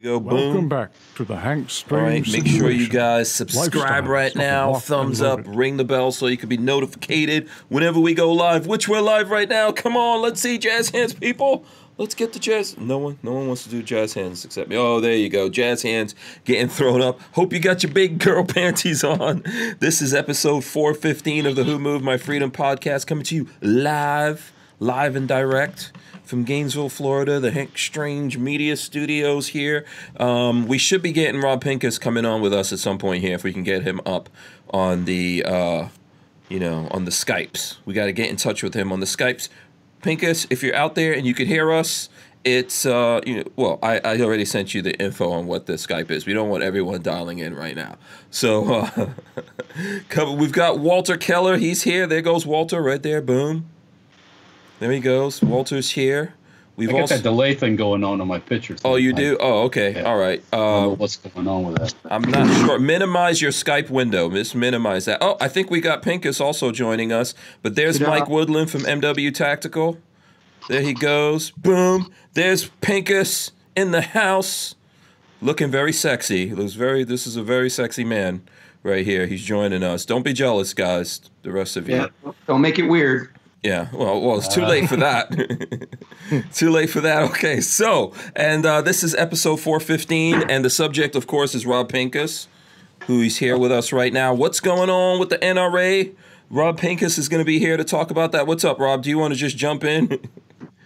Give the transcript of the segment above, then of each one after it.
Go boom. Welcome back to the Hank Stream. All right, make sure you guys subscribe right now, thumbs up, ring the bell so you can be notified whenever we go live, which we're live right now. Come on, let's see jazz hands, people. Let's get the jazz. No one wants to do jazz hands except me. Oh, there you go. Jazz hands getting thrown up. Hope you got your big girl panties on. This is episode 415 of the Who Moved My Freedom podcast, coming to you live and direct from Gainesville, Florida, the Hank Strange Media Studios here. We should be getting Rob Pincus coming on with us at some point here if we can get him up on the, you know, on the Skypes. We got to get in touch with him on the Skypes. Pincus, if you're out there and you could hear us, it's, you know, well, I already sent you the info on what the Skype is. We don't want everyone dialing in right now. So we've got Walter Keller. He's here. There goes Walter right there. Boom. There he goes. Walter's here. We've got that delay thing going on my picture. Oh, you do? Oh, okay. Yeah. All right. I don't know what's going on with that? I'm not sure. Minimize your Skype window. Just minimize that. Oh, I think we got Pincus also joining us. But there's Mike Woodland from MW Tactical. There he goes. Boom. There's Pincus in the house, looking very sexy. Looks very. This is a very sexy man right here. He's joining us. Don't be jealous, guys. The rest of you. Yeah. Don't make it weird. Yeah, well, it's too late for that. Too late for that. Okay, so, and this is episode 415, and the subject, of course, is Rob Pincus, who is here with us right now. What's going on with the NRA? Rob Pincus is going to be here to talk about that. What's up, Rob? Do you want to just jump in?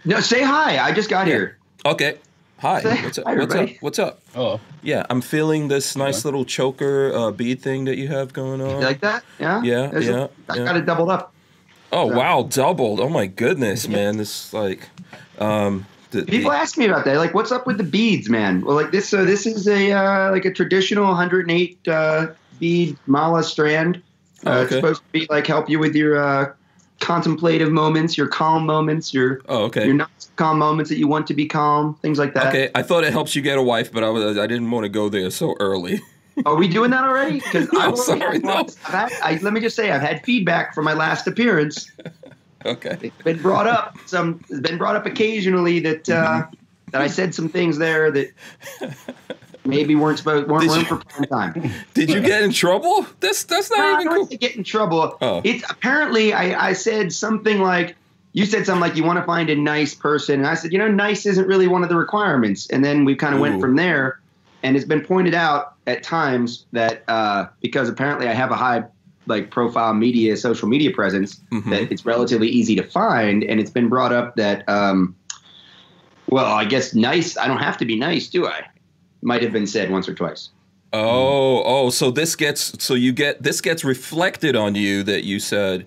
No, say hi. I just got here. Okay. Hi. What's up? Hi, everybody. What's up? Oh. Yeah, I'm feeling this nice little choker bead thing that you have going on. You like that? Yeah? Yeah, I got it doubled up. Oh, wow, doubled. Oh, my goodness, man. This, like, people ask me about that. Like, what's up with the beads, man? Well, like, this, so this is a, like, a traditional 108 bead mala strand. It's supposed to be, like, help you with your contemplative moments, your calm moments, your your not calm moments that you want to be calm, things like that. Okay, I thought it helps you get a wife, but I didn't want to go there so early. Are we doing that already? Because I'm sorry. No. Let me just say, I've had feedback from my last appearance. Okay. It's been brought up. It's been brought up occasionally that that I said some things there that maybe weren't for prime time. Did you get in trouble? That's not even cool. I didn't get in trouble. Oh. It's apparently I said something like, you said something like, you want to find a nice person, and I said, you know, nice isn't really one of the requirements, and then we kind of went from there. And it's been pointed out at times that because apparently I have a high profile media, social media presence, that it's relatively easy to find. And it's been brought up that, well, I guess nice. I don't have to be nice, do I? Might have been said once or twice. Oh, so this gets this gets reflected on you that you said.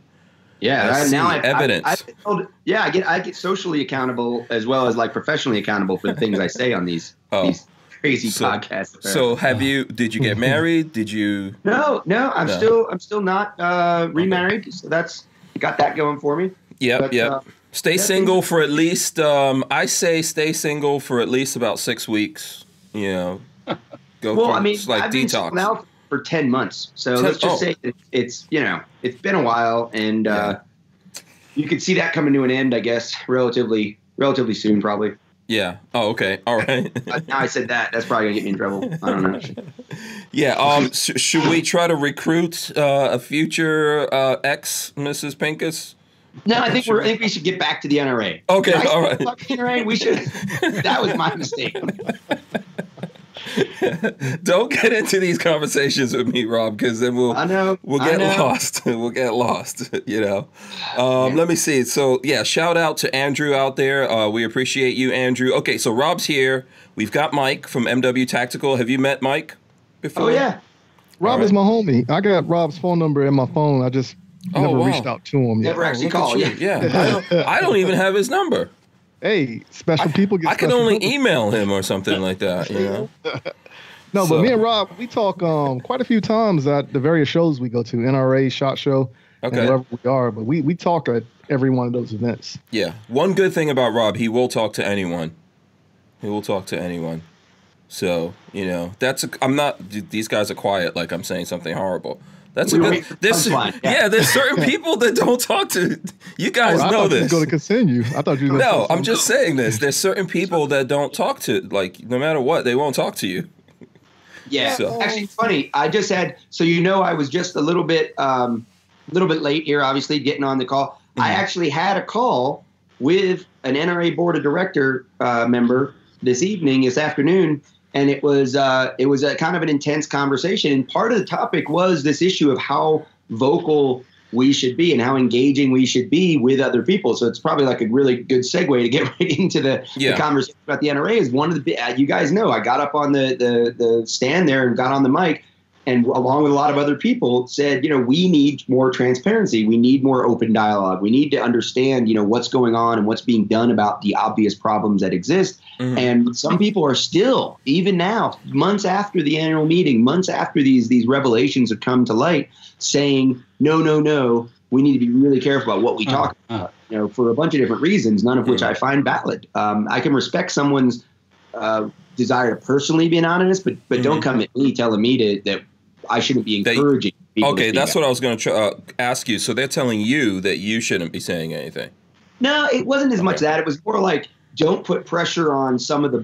Yeah, I get socially accountable as well as like professionally accountable for the things I say on these. Crazy podcast. So did you get married? Did you? No, I'm still not remarried. So that's got that going for me. Yep. Stay single for at least, I say stay single for at least about 6 weeks. You know, go well, I mean, it's like I've detox. Been now for 10 months. So let's just say it's, you know, it's been a while, and you could see that coming to an end, I guess, relatively soon, probably. Yeah. Oh, okay. All right. Now I said that. That's probably going to get me in trouble. I don't know. Yeah. Should we try to recruit a future ex-Mrs. Pincus? No, I think we should get back to the NRA. Okay. All right. NRA, we should. That was my mistake. Don't get into these conversations with me, Rob, because then we'll get lost. We'll get lost, you know. Let me see. So, yeah, shout out to Andrew out there. We appreciate you, Andrew. Okay, so Rob's here. We've got Mike from MW Tactical. Have you met Mike before? Oh, yeah. Rob is my homie. I got Rob's phone number in my phone. I just never reached out to him. Never actually called. Yeah. I don't even have his number. Hey, special people get. I can only email him or something like that, you know. No, but me and Rob, we talk quite a few times at the various shows we go to, NRA, SHOT Show, and wherever we are. But we talk at every one of those events. Yeah. One good thing about Rob, he will talk to anyone. He will talk to anyone. So, you know, that's – I'm not – these guys are quiet like I'm saying something horrible. That's a good. There's certain people that don't talk to you guys. Oh, know this. Going to continue. I thought you. No, I'm just saying this. There's certain people that don't talk to, like, no matter what, they won't talk to you. Yeah, so. Actually, funny. I just had I was just a little bit late here, obviously getting on the call. Mm-hmm. I actually had a call with an NRA board of director member this afternoon. And it was a kind of an intense conversation. And part of the topic was this issue of how vocal we should be and how engaging we should be with other people. So it's probably like a really good segue to get right into the conversation about the NRA. Is one of the, you guys know, I got up on the stand there and got on the mic, and along with a lot of other people said, we need more transparency. We need more open dialogue. We need to understand, what's going on and what's being done about the obvious problems that exist. Mm-hmm. And some people are still, even now, months after the annual meeting, months after these revelations have come to light, saying, no, we need to be really careful about what we talk about, for a bunch of different reasons, none of which I find valid. I can respect someone's desire to personally be anonymous, but don't come at me telling me that I shouldn't be encouraging people. Okay, that's what I was going to ask you. So they're telling you that you shouldn't be saying anything. No, it wasn't as much that. It was more like, don't put pressure on some of the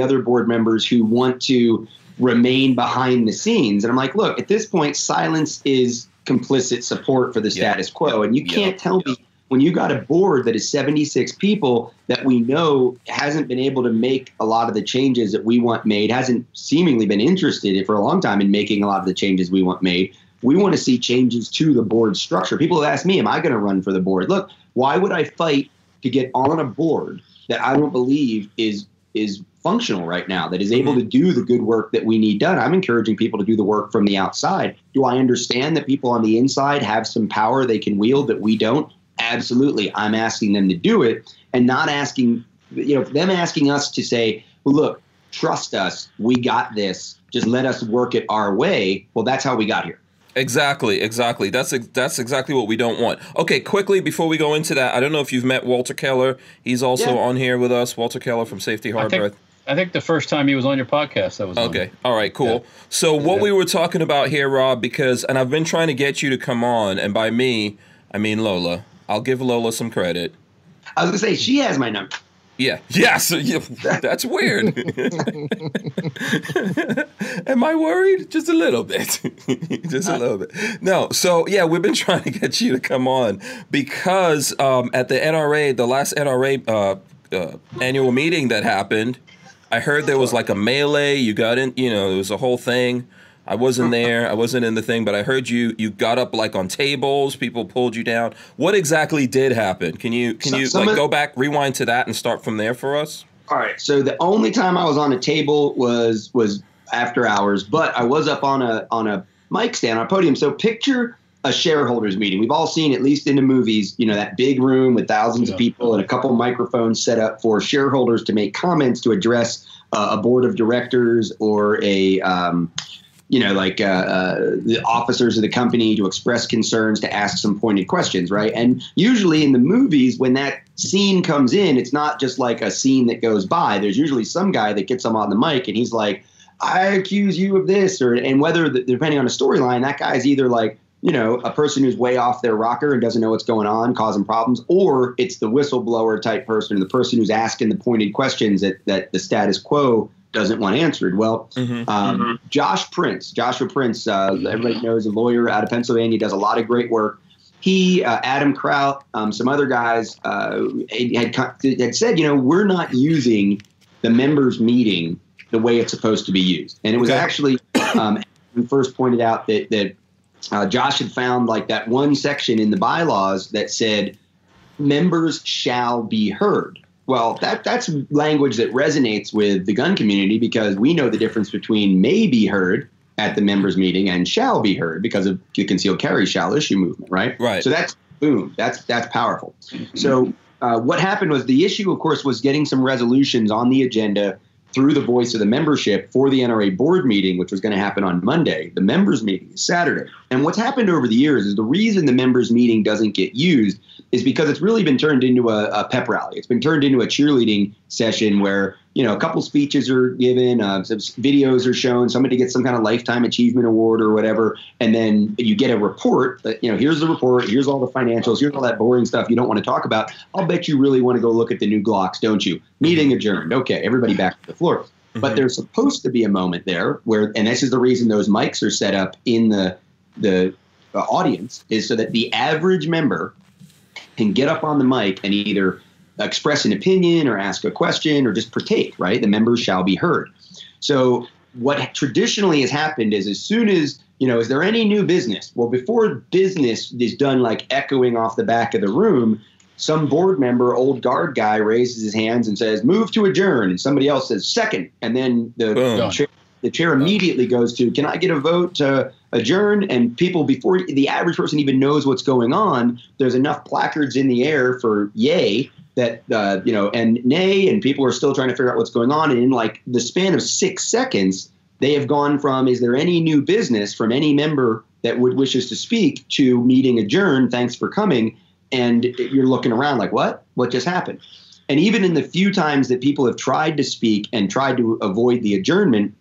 other board members who want to remain behind the scenes. And I'm like, look, at this point, silence is complicit support for the status quo. And you can't tell me when you got a board that is 76 people that we know hasn't been able to make a lot of the changes that we want made, hasn't seemingly been interested for a long time in making a lot of the changes we want made. We want to see changes to the board structure. People ask me, am I going to run for the board? Look, why would I fight to get on a board that I don't believe is functional right now, that is able to do the good work that we need done? I'm encouraging people to do the work from the outside. Do I understand that people on the inside have some power they can wield that we don't? Absolutely. I'm asking them to do it, and not asking, them asking us to say, well, look, trust us. We got this. Just let us work it our way. Well, that's how we got here. Exactly. That's exactly what we don't want. Okay, quickly before we go into that, I don't know if you've met Walter Keller. He's also on here with us. Walter Keller from Safety Harbor. I think the first time he was on your podcast, that was okay. All right, cool. Yeah. So what we were talking about here, Rob, and I've been trying to get you to come on, and by me, I mean Lola. I'll give Lola some credit. I was going to say, she has my number. Yeah, that's weird. Am I worried? Just a little bit. Just a little bit. No, so, we've been trying to get you to come on because at the NRA, the last NRA annual meeting that happened, I heard there was like a melee. You got in, there was a whole thing. I wasn't there. I wasn't in the thing, but I heard you got up like on tables. People pulled you down. What exactly did happen? Can you go back, rewind to that, and start from there for us? All right. So the only time I was on a table was after hours, but I was up on a mic stand, on a podium. So picture a shareholders meeting. We've all seen, at least in the movies, that big room with thousands of people and a couple microphones set up for shareholders to make comments to address a board of directors or a the officers of the company, to express concerns, to ask some pointed questions, right? And usually in the movies, when that scene comes in, it's not just like a scene that goes by. There's usually some guy that gets them on the mic and he's like, I accuse you of this, and whether, depending on the storyline, that guy's either like, a person who's way off their rocker and doesn't know what's going on, causing problems, or it's the whistleblower type person, the person who's asking the pointed questions that the status quo doesn't want answered. Well, Joshua Prince, everybody knows, a lawyer out of Pennsylvania, does a lot of great work. He, Adam Kraut, some other guys had said, we're not using the members meeting the way it's supposed to be used. And it was actually first pointed out that Josh had found like that one section in the bylaws that said members shall be heard. Well, that's language that resonates with the gun community, because we know the difference between may be heard at the members meeting and shall be heard because of the concealed carry shall issue movement, right? Right. So that's boom. That's powerful. Mm-hmm. So what happened was, the issue, of course, was getting some resolutions on the agenda through the voice of the membership for the NRA board meeting, which was going to happen on Monday. The members meeting is Saturday. And what's happened over the years is the reason the members meeting doesn't get used is because it's really been turned into a pep rally. It's been turned into a cheerleading session where you know, a couple speeches are given, some videos are shown, somebody gets some kind of lifetime achievement award or whatever, and then you get a report that, you know, here's the report, here's all the financials, here's all that boring stuff you don't want to talk about. I'll bet you really want to go look at the new Glocks, don't you? Meeting adjourned. Okay, everybody back to the floor. Mm-hmm. But there's supposed to be a moment there where, and this is the reason those mics are set up in the audience, is so that the average member can get up on the mic and either express an opinion or ask a question or just partake, right? The members shall be heard. So what traditionally has happened is, as soon as, you know, is there any new business? Well, before business is done, like echoing off the back of the room, some board member, old guard guy, raises his hands and says, move to adjourn. And somebody else says second. And then the chair immediately goes to, can I get a vote to adjourn? And people, before the average person even knows what's going on, there's enough placards in the air for yay that, you know, and nay, and people are still trying to figure out what's going on. And in like the span of 6 seconds, they have gone from, is there any new business from any member that would wishes to speak, to meeting adjourned, thanks for coming. And you're looking around like, what just happened? And even in the few times that people have tried to speak and tried to avoid the adjournment,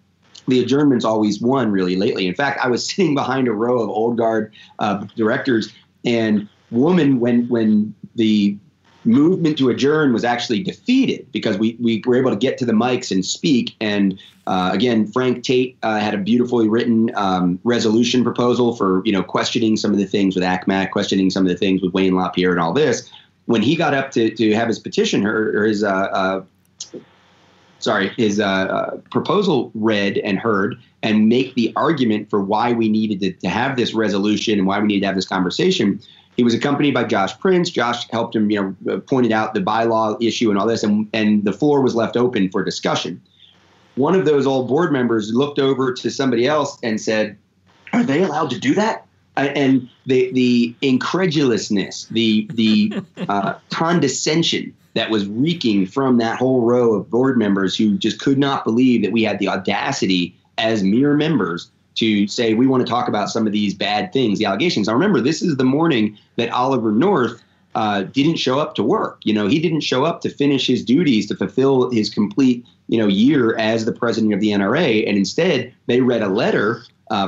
the adjournment's always won really lately. In fact, I was sitting behind a row of old guard directors, and woman, when the movement to adjourn was actually defeated, because we were able to get to the mics and speak. And again, Frank Tate had a beautifully written resolution proposal for, you know, questioning some of the things with ACMAC, questioning some of the things with Wayne LaPierre and all this. When he got up to have his petition heard, or his proposal read and heard, and make the argument for why we needed to have this resolution and why we needed to have this conversation, he was accompanied by Josh Prince. Josh helped him, you know, pointed out the bylaw issue and all this, and the floor was left open for discussion. One of those old board members looked over to somebody else and said, "Are they allowed to do that?" And the incredulousness, the condescension that was reeking from that whole row of board members, who just could not believe that we had the audacity as mere members to say, we want to talk about some of these bad things, the allegations. Now, remember, this is the morning that Oliver North didn't show up to work. You know, he didn't show up to finish his duties, to fulfill his complete, you know, year as the president of the NRA. And instead, they read a letter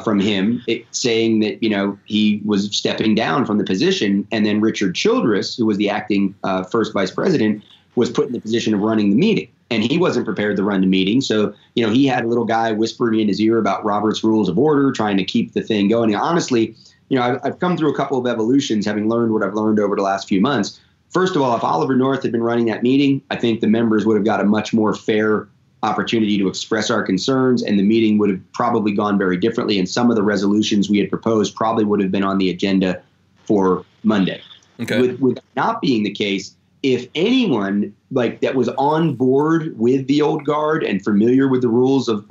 from him saying that, you know, he was stepping down from the position. And then Richard Childress, who was the acting first vice president, was put in the position of running the meeting. And he wasn't prepared to run the meeting. So, you know, he had a little guy whispering in his ear about Robert's Rules of Order, trying to keep the thing going. And honestly, you know, I've come through a couple of evolutions, having learned what I've learned over the last few months. First of all, if Oliver North had been running that meeting, I think the members would have got a much more fair opportunity to express our concerns, and the meeting would have probably gone very differently. And some of the resolutions we had proposed probably would have been on the agenda for Monday. Okay. With that not being the case, if anyone like that was on board with the old guard and familiar with the rules of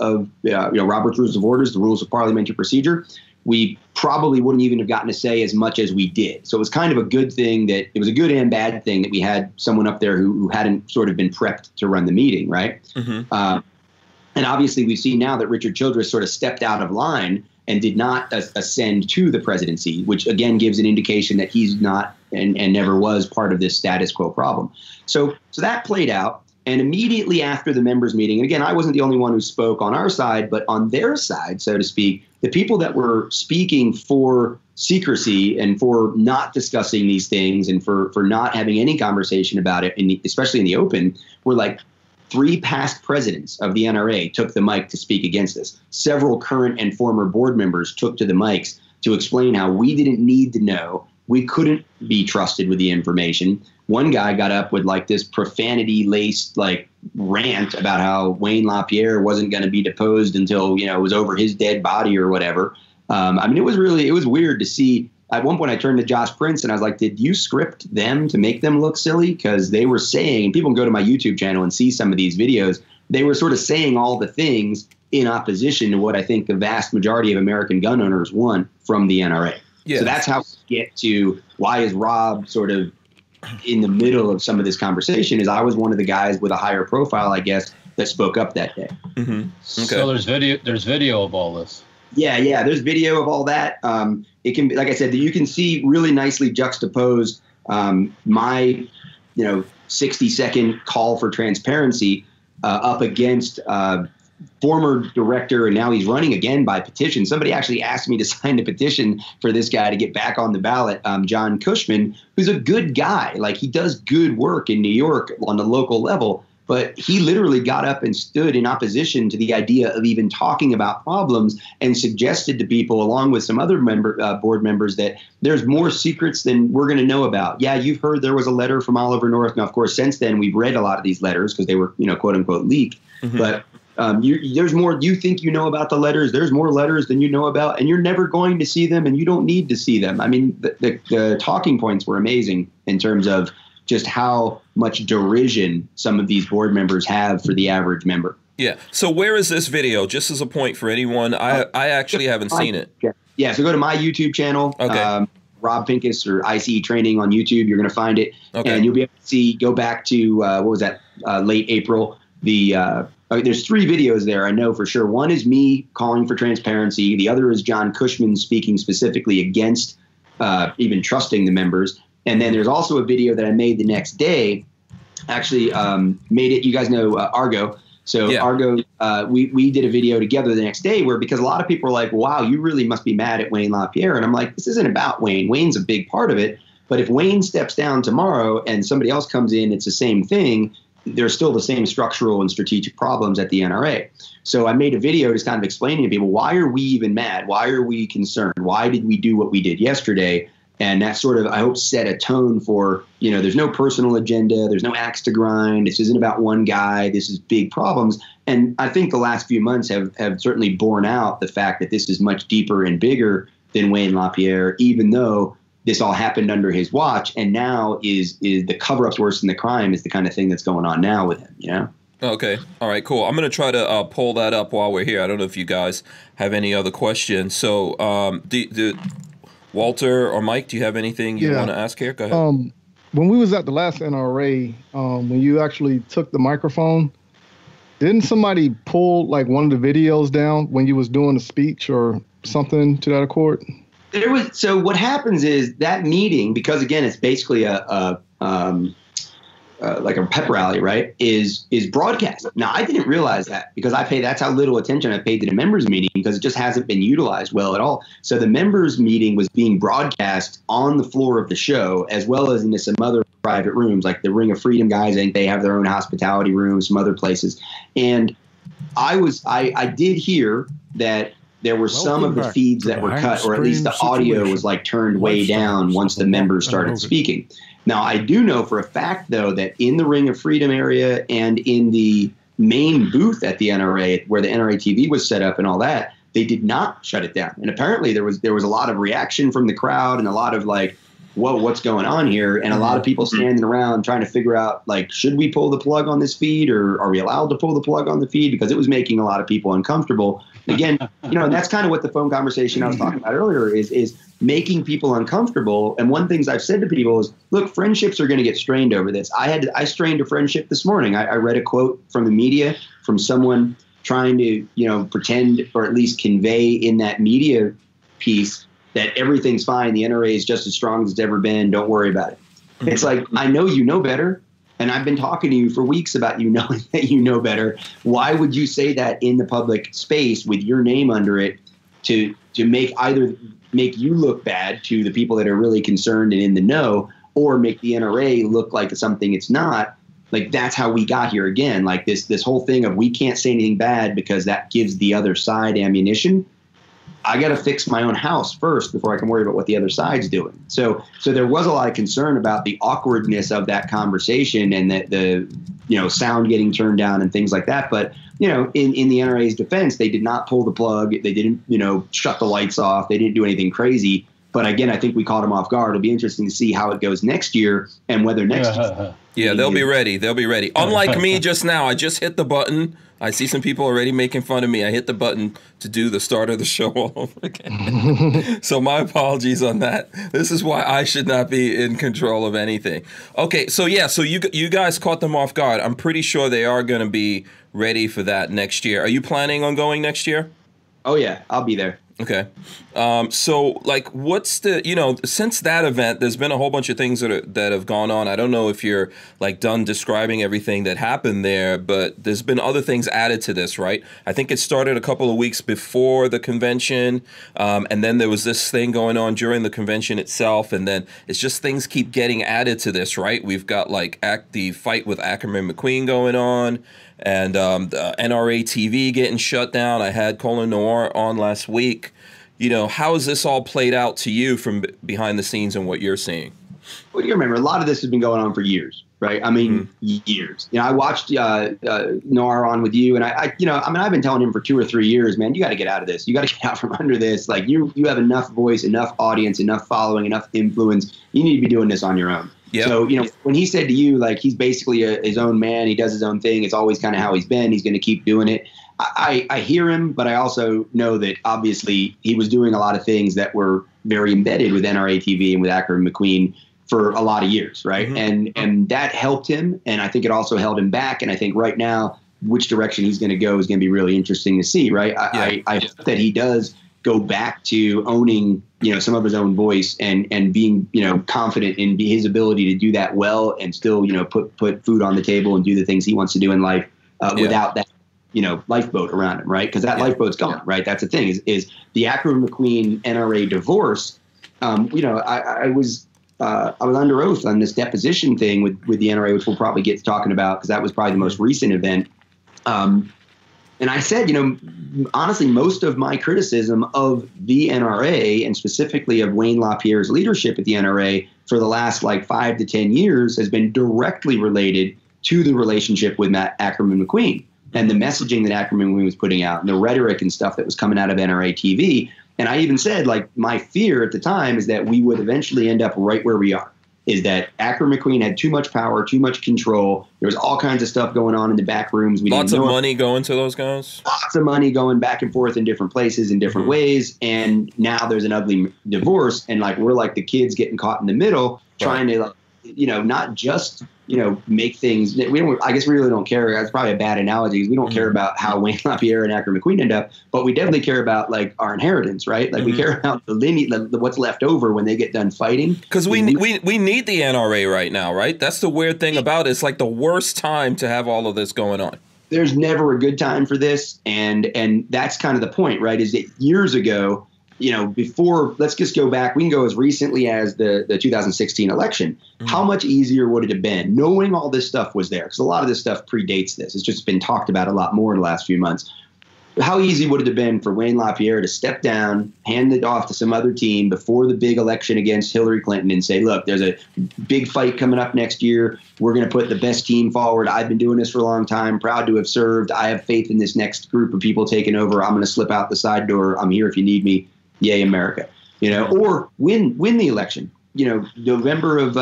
you know, Robert's Rules of Orders, the rules of parliamentary procedure, we probably wouldn't even have gotten to say as much as we did. So it was kind of a good thing that it was a good and bad thing that we had someone up there who hadn't sort of been prepped to run the meeting, right? Mm-hmm. And obviously we see now that Richard Childress sort of stepped out of line and did not ascend to the presidency, which again gives an indication that he's not and never was part of this status quo problem. So that played out. And immediately after the members meeting, and again, I wasn't the only one who spoke on our side, but on their side, so to speak, the people that were speaking for secrecy and for not discussing these things and for not having any conversation about it, especially in the open, were like, 3 past presidents of the NRA took the mic to speak against this. Several current and former board members took to the mics to explain how we didn't need to know. We couldn't be trusted with the information. One guy got up with like this profanity-laced like rant about how Wayne LaPierre wasn't going to be deposed until, you know, it was over his dead body or whatever. I mean, it was weird to see. At one point, I turned to Josh Prince and I was like, did you script them to make them look silly? Because they were saying, people can go to my YouTube channel and see some of these videos. They were sort of saying all the things in opposition to what I think the vast majority of American gun owners want from the NRA. Yes. So that's how we get to why is Rob sort of in the middle of some of this conversation, is I was one of the guys with a higher profile, I guess, that spoke up that day. Mm-hmm. Okay. So there's video of all this. Yeah. There's video of all that. It can be, like I said, you can see really nicely juxtaposed my, you know, 60-second call for transparency up against former director, and now he's running again by petition. Somebody actually asked me to sign a petition for this guy to get back on the ballot, John Cushman, who's a good guy. Like, he does good work in New York on the local level, but he literally got up and stood in opposition to the idea of even talking about problems and suggested to people, along with some other board members, that there's more secrets than we're going to know about. Yeah, you've heard there was a letter from Oliver North. Now, of course, since then, we've read a lot of these letters because they were, you know, quote unquote leaked. Mm-hmm. But there's more. You think you know about the letters. There's more letters than you know about, and you're never going to see them, and you don't need to see them. I mean, the talking points were amazing in terms of just how much derision some of these board members have for the average member. Yeah. So where is this video? Just as a point for anyone, I actually haven't seen it. Yeah. So go to my YouTube channel. Okay. Rob Pincus or ICE Training on YouTube. You're going to find it, okay, and you'll be able to see. Go back to what was that? Late April. There's three videos there, I know for sure. One is me calling for transparency. The other is John Cushman speaking specifically against even trusting the members. And then there's also a video that I made the next day, actually made it, you guys know Argo. So yeah. Argo, we did a video together the next day where, because a lot of people are like, wow, you really must be mad at Wayne LaPierre. And I'm like, this isn't about Wayne. Wayne's a big part of it. But if Wayne steps down tomorrow and somebody else comes in, it's the same thing. There's still the same structural and strategic problems at the NRA. So I made a video just kind of explaining to people, why are we even mad? Why are we concerned? Why did we do what we did yesterday? And that sort of, I hope, set a tone for, you know, there's no personal agenda. There's no axe to grind. This isn't about one guy. This is big problems. And I think the last few months have certainly borne out the fact that this is much deeper and bigger than Wayne LaPierre, even though this all happened under his watch, and now is the cover-up's worse than the crime is the kind of thing that's going on now with him, you know? Okay. All right, cool. I'm going to try to pull that up while we're here. I don't know if you guys have any other questions. So, Walter or Mike, do you have anything you want to ask here? Go ahead. When we was at the last NRA, when you actually took the microphone, didn't somebody pull, like, one of the videos down when you was doing a speech or something to that accord? So what happens is that meeting, because again, it's basically like a pep rally, right? Is broadcast. Now, I didn't realize that because that's how little attention I paid to the members meeting, because it just hasn't been utilized well at all. So the members meeting was being broadcast on the floor of the show, as well as into some other private rooms, like the Ring of Freedom guys. I think they have their own hospitality room, some other places. And I did hear that there were some of the feeds that were cut, or at least the audio was like turned way down once the members started speaking. Now, I do know for a fact, though, that in the Ring of Freedom area and in the main booth at the NRA, where the NRA TV was set up and all that, they did not shut it down. And apparently there was a lot of reaction from the crowd and a lot of like, whoa, what's going on here? And a lot of people standing around trying to figure out, like, should we pull the plug on this feed, or are we allowed to pull the plug on the feed? Because it was making a lot of people uncomfortable. Again, you know, and that's kind of what the phone conversation I was talking about earlier is making people uncomfortable. And one of the things I've said to people is, look, friendships are going to get strained over this. I strained a friendship this morning. I read a quote from the media from someone trying to, you know, pretend or at least convey in that media piece that everything's fine, the NRA is just as strong as it's ever been, don't worry about it. It's like, I know you know better, and I've been talking to you for weeks about you knowing that you know better. Why would you say that in the public space with your name under it to make you look bad to the people that are really concerned and in the know, or make the NRA look like something it's not? Like, that's how we got here again. Like, this whole thing of we can't say anything bad because that gives the other side ammunition. I got to fix my own house first before I can worry about what the other side's doing. So there was a lot of concern about the awkwardness of that conversation and the you know, sound getting turned down and things like that. But, you know, in the NRA's defense, they did not pull the plug. They didn't, you know, shut the lights off. They didn't do anything crazy. But again, I think we caught them off guard. It'll be interesting to see how it goes next year and whether next year. Yeah, they'll be ready. They'll be ready. Unlike me just now, I just hit the button. I see some people already making fun of me. I hit the button to do the start of the show all over again. So my apologies on that. This is why I should not be in control of anything. Okay, so yeah, so you guys caught them off guard. I'm pretty sure they are going to be ready for that next year. Are you planning on going next year? Oh, yeah, I'll be there. Okay. So, like, what's the, you know, since that event, there's been a whole bunch of things that are, that have gone on. I don't know if you're, like, done describing everything that happened there, but there's been other things added to this, right? I think it started a couple of weeks before the convention, and then there was this thing going on during the convention itself, and then it's just things keep getting added to this, right? We've got, like, the fight with Ackerman McQueen going on, and the NRA TV getting shut down. I had Colion Noir on last week. You know, how has this all played out to you from behind the scenes and what you're seeing? Well, you remember, a lot of this has been going on for years, right? I mean, years. You know, I watched Noir on with you, and I, you know, I mean, I've been telling him for 2 or 3 years, man, you got to get out of this. You got to get out from under this. Like, you have enough voice, enough audience, enough following, enough influence. You need to be doing this on your own. Yep. So, you know, when he said to you, like, he's basically his own man, he does his own thing, it's always kind of how he's been, he's going to keep doing it. I hear him, but I also know that obviously he was doing a lot of things that were very embedded with NRA TV and with Ackerman McQueen for a lot of years, right? Mm-hmm. And that helped him, and I think it also held him back, and I think right now which direction he's going to go is going to be really interesting to see, right? I hope that he does go back to owning, you know, some of his own voice and being, you know, confident in his ability to do that well and still, you know, put food on the table and do the things he wants to do in life without that, you know, lifeboat around him, right? Because that lifeboat's gone, right? That's the thing is the Ackerman McQueen NRA divorce. You know, I was under oath on this deposition thing with the NRA, which we'll probably get to talking about because that was probably the most recent event. And I said, you know, honestly, most of my criticism of the NRA and specifically of Wayne LaPierre's leadership at the NRA for the last like 5 to 10 years has been directly related to the relationship with Ackerman McQueen and the messaging that Ackerman McQueen was putting out and the rhetoric and stuff that was coming out of NRA TV. And I even said, like, my fear at the time is that we would eventually end up right where we are. Is that Ackerman McQueen had too much power, too much control. There was all kinds of stuff going on in the back rooms. Lots of money going to those guys. Lots of money going back and forth in different places in different ways. And now there's an ugly divorce. And, like, we're like the kids getting caught in the middle trying to, like, you know, not just, you know, make things. I guess we really don't care. That's probably a bad analogy. We don't care about how Wayne LaPierre and Ackerman McQueen end up, but we definitely care about, like, our inheritance, right? Like, we care about the lineage, what's left over when they get done fighting. Because we need the NRA right now, right? That's the weird thing about it. It's like the worst time to have all of this going on. There's never a good time for this, and that's kind of the point, right? Is that years ago, you know, before, let's just go back, we can go as recently as the 2016 election. How much easier would it have been knowing all this stuff was there? Because a lot of this stuff predates this. It's just been talked about a lot more in the last few months. How easy would it have been for Wayne LaPierre to step down, hand it off to some other team before the big election against Hillary Clinton and say, look, there's a big fight coming up next year. We're going to put the best team forward. I've been doing this for a long time, proud to have served. I have faith in this next group of people taking over. I'm going to slip out the side door. I'm here if you need me. Yay, America, you know, or win the election, you know, November of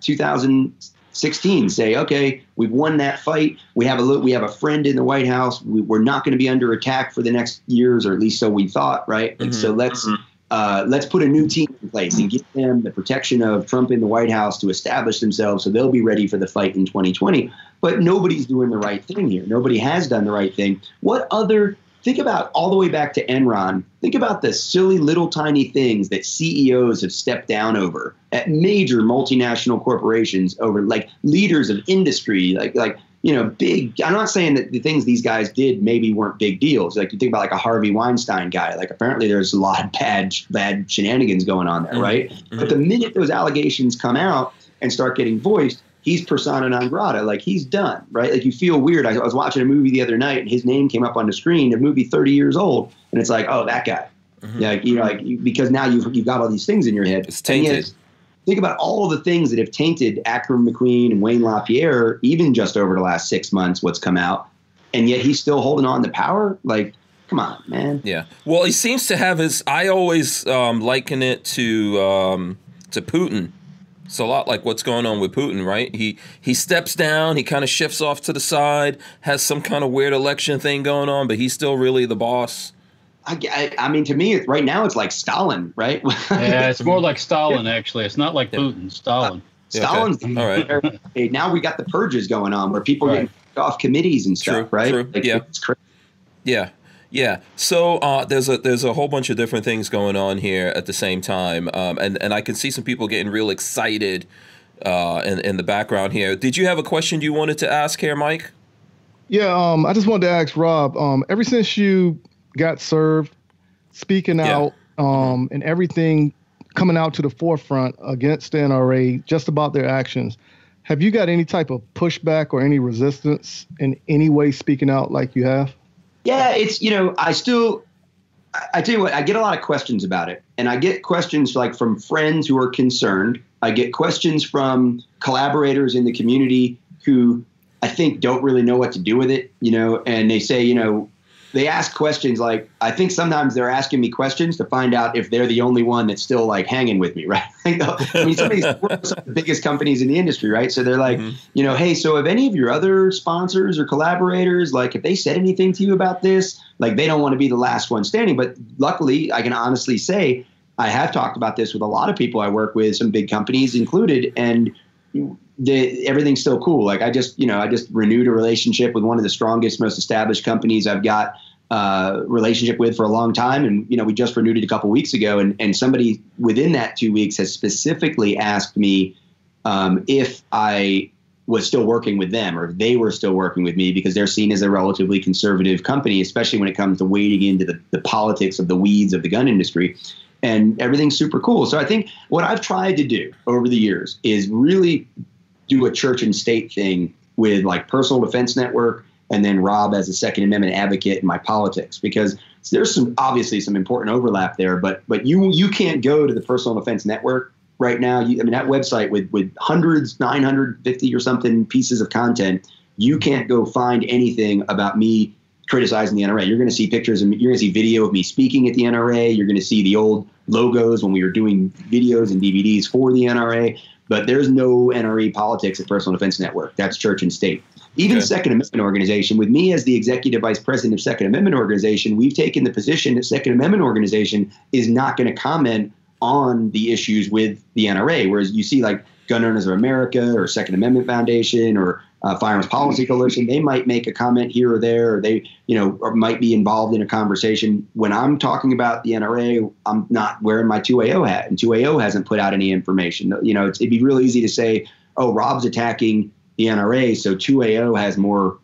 2016, say, OK, we've won that fight. We have a friend in the White House. We're not going to be under attack for the next years, or at least so we thought. Right. And so let's put a new team in place and give them the protection of Trump in the White House to establish themselves so they'll be ready for the fight in 2020. But nobody's doing the right thing here. Nobody has done the right thing. What other? Think about all the way back to Enron. Think about the silly little tiny things that CEOs have stepped down over at major multinational corporations, over like leaders of industry, like you know, big. I'm not saying that the things these guys did maybe weren't big deals. Like, you think about like a Harvey Weinstein guy. Like, apparently there's a lot of bad shenanigans going on there, right? But the minute those allegations come out and start getting voiced, he's persona non grata. Like, he's done, right? Like, you feel weird. I was watching a movie the other night and his name came up on the screen, a movie 30 years old. And it's like, oh, that guy. Yeah, like, you know, like, because now you've got all these things in your head. It's tainted. Yet, think about all the things that have tainted Ackerman McQueen and Wayne LaPierre, even just over the last 6 months, what's come out. And yet he's still holding on to power. Like, come on, man. Yeah. Well, he seems to have his, I always liken it to Putin. It's a lot like what's going on with Putin, right? He steps down, he kind of shifts off to the side, has some kind of weird election thing going on, but he's still really the boss. I mean, to me, right now it's like Stalin, right? Yeah, it's more like Stalin, actually. It's not like Putin, Stalin. Stalin's all right. Now we got the purges going on where people get off committees and stuff, right? True. Like, it's crazy. Yeah. Yeah. So there's a whole bunch of different things going on here at the same time, and I can see some people getting real excited in the background here. Did you have a question you wanted to ask here, Mike? Yeah. I just wanted to ask Rob. Ever since you got served, speaking out, and everything coming out to the forefront against the NRA, just about their actions. Have you got any type of pushback or any resistance in any way speaking out like you have? Yeah, it's, you know, I tell you what, I get a lot of questions about it. And I get questions like from friends who are concerned. I get questions from collaborators in the community who I think don't really know what to do with it, you know, and they say, you know, they ask questions like, I think sometimes they're asking me questions to find out if they're the only one that's still like hanging with me, right? I mean, some of the biggest companies in the industry, right? So they're like, you know, hey, so if any of your other sponsors or collaborators, like if they said anything to you about this, like they don't want to be the last one standing. But luckily, I can honestly say I have talked about this with a lot of people I work with, some big companies included, and everything's still cool. Like I just renewed a relationship with one of the strongest, most established companies I've got a relationship with for a long time. And, you know, we just renewed it a couple of weeks ago. And somebody within that 2 weeks has specifically asked me if I was still working with them or if they were still working with me, because they're seen as a relatively conservative company, especially when it comes to wading into the politics of the weeds of the gun industry. And everything's super cool. So I think what I've tried to do over the years is really do a church and state thing with like Personal Defense Network and then Rob as a Second Amendment advocate in my politics, because there's some obviously some important overlap there, but you can't go to the Personal Defense Network right now. I mean, that website with hundreds, 950 or something pieces of content, you can't go find anything about me criticizing the NRA. You're going to see pictures and you're going to see video of me speaking at the NRA. You're going to see the old logos when we were doing videos and DVDs for the NRA. But there's no NRA politics at Personal Defense Network. That's church and state. Even Second Amendment Organization, with me as the executive vice president of Second Amendment Organization, we've taken the position that Second Amendment Organization is not going to comment on the issues with the NRA, whereas you see like Gun Owners of America or Second Amendment Foundation or Firearms Policy Coalition, they might make a comment here or there, or they, you know, or might be involved in a conversation. When I'm talking about the NRA, I'm not wearing my 2AO hat, and 2AO hasn't put out any information. You know, it'd be real easy to say, oh, Rob's attacking the NRA, so 2AO has more,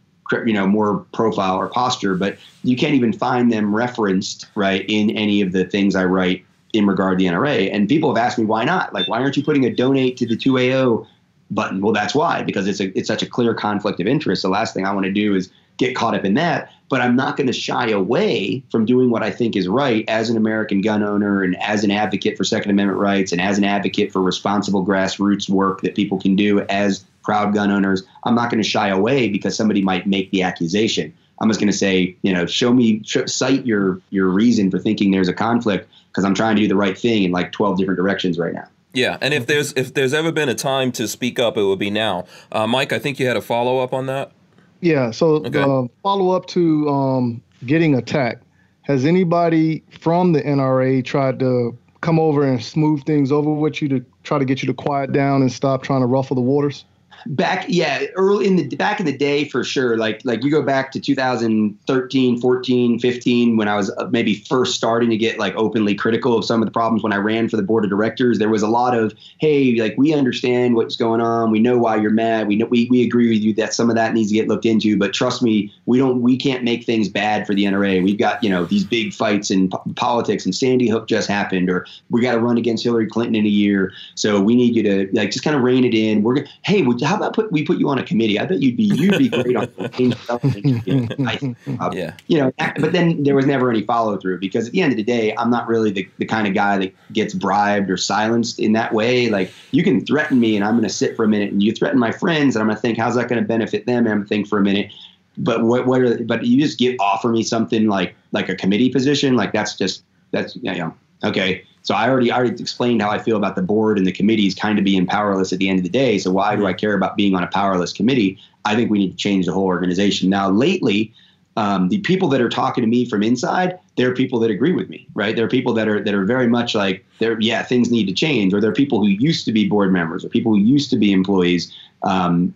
you know, more profile or posture, but you can't even find them referenced, right, in any of the things I write in regard to the NRA. And people have asked me, why not? Like, why aren't you putting a donate to the 2AO button? Well, that's why, because it's such a clear conflict of interest. The last thing I want to do is get caught up in that, but I'm not going to shy away from doing what I think is right as an American gun owner and as an advocate for Second Amendment rights and as an advocate for responsible grassroots work that people can do as proud gun owners. I'm not going to shy away because somebody might make the accusation. I'm just going to say, you know, cite your reason for thinking there's a conflict, because I'm trying to do the right thing in like 12 different directions right now. Yeah, and if there's ever been a time to speak up, it would be now. Mike, I think you had a follow up on that. Yeah, so follow up to getting attacked. Has anybody from the NRA tried to come over and smooth things over with you to try to get you to quiet down and stop trying to ruffle the waters? Back in the day, for sure. Like you go back to 2013, 14, 15, when I was maybe first starting to get like openly critical of some of the problems. When I ran for the board of directors, there was a lot of, hey, like, we understand what's going on. We know why you're mad. We know we agree with you that some of that needs to get looked into, but trust me, we can't make things bad for the NRA. We've got, you know, these big fights in politics, and Sandy Hook just happened, or we got to run against Hillary Clinton in a year. So we need you to like just kind of rein it in. How about we put you on a committee? I bet you'd be great on something. You know, but then there was never any follow through, because at the end of the day, I'm not really the kind of guy that gets bribed or silenced in that way. Like, you can threaten me and I'm going to sit for a minute, and you threaten my friends and I'm going to think, how's that going to benefit them? And I'm going to think for a minute. But but you just offer me something like a committee position. Like, that's you know, okay. So I already explained how I feel about the board and the committees kind of being powerless at the end of the day. So why do I care about being on a powerless committee? I think we need to change the whole organization. Now, lately, the people that are talking to me from inside, they're people that agree with me, right? They're people that are very much like, things need to change. Or they're people who used to be board members or people who used to be employees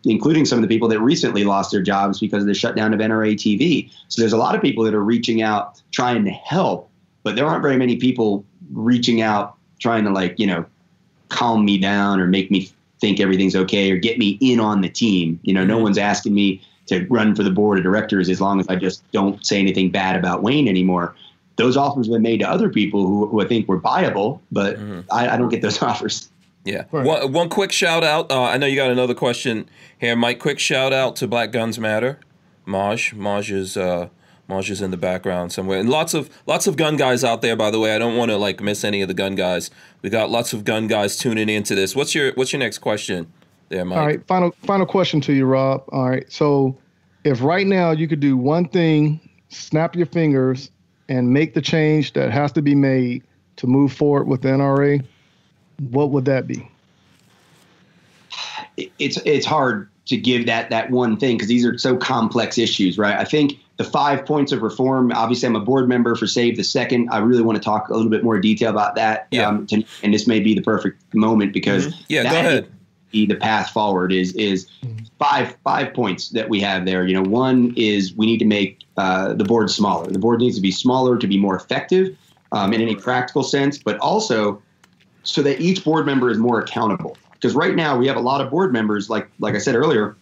including some of the people that recently lost their jobs because of the shutdown of NRA TV. So there's a lot of people that are reaching out, trying to help, but there aren't very many people reaching out, trying to, like, you know, calm me down or make me think everything's okay or get me in on the team. You know, no one's asking me to run for the board of directors as long as I just don't say anything bad about Wayne anymore. Those offers have been made to other people who I think were viable, but I don't get those offers. Yeah. Right. One quick shout out. I know you got another question here, Mike. Quick shout out to Black Guns Matter. Maj is in the background somewhere, and lots of gun guys out there. By the way, I don't want to like miss any of the gun guys. We got lots of gun guys tuning into this. What's your next question there, Mike? All right, final question to you, Rob. All right, so if right now you could do one thing, snap your fingers, and make the change that has to be made to move forward with the NRA, what would that be? It's hard to give that one thing because these are so complex issues, right? I think the 5 points of reform, obviously I'm a board member for Save the Second. I really want to talk a little bit more detail about that. Yeah. And this may be the perfect moment because yeah, go ahead. The path forward is five points that we have there. You know, one is we need to make the board smaller. The board needs to be smaller to be more effective in any practical sense, but also so that each board member is more accountable. Because right now we have a lot of board members, like I said earlier,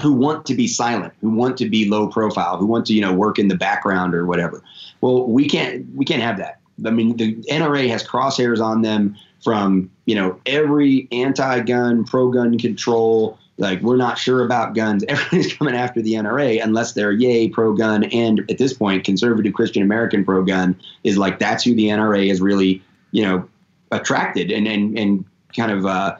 who want to be silent, who want to be low profile, who want to, you know, work in the background or whatever. Well, we can't have that. I mean, the NRA has crosshairs on them from, you know, every anti-gun, pro-gun control, like we're not sure about guns. Everybody's coming after the NRA unless they're yay pro-gun. And at this point, conservative Christian American pro-gun is like, that's who the NRA is really, you know, attracted and kind of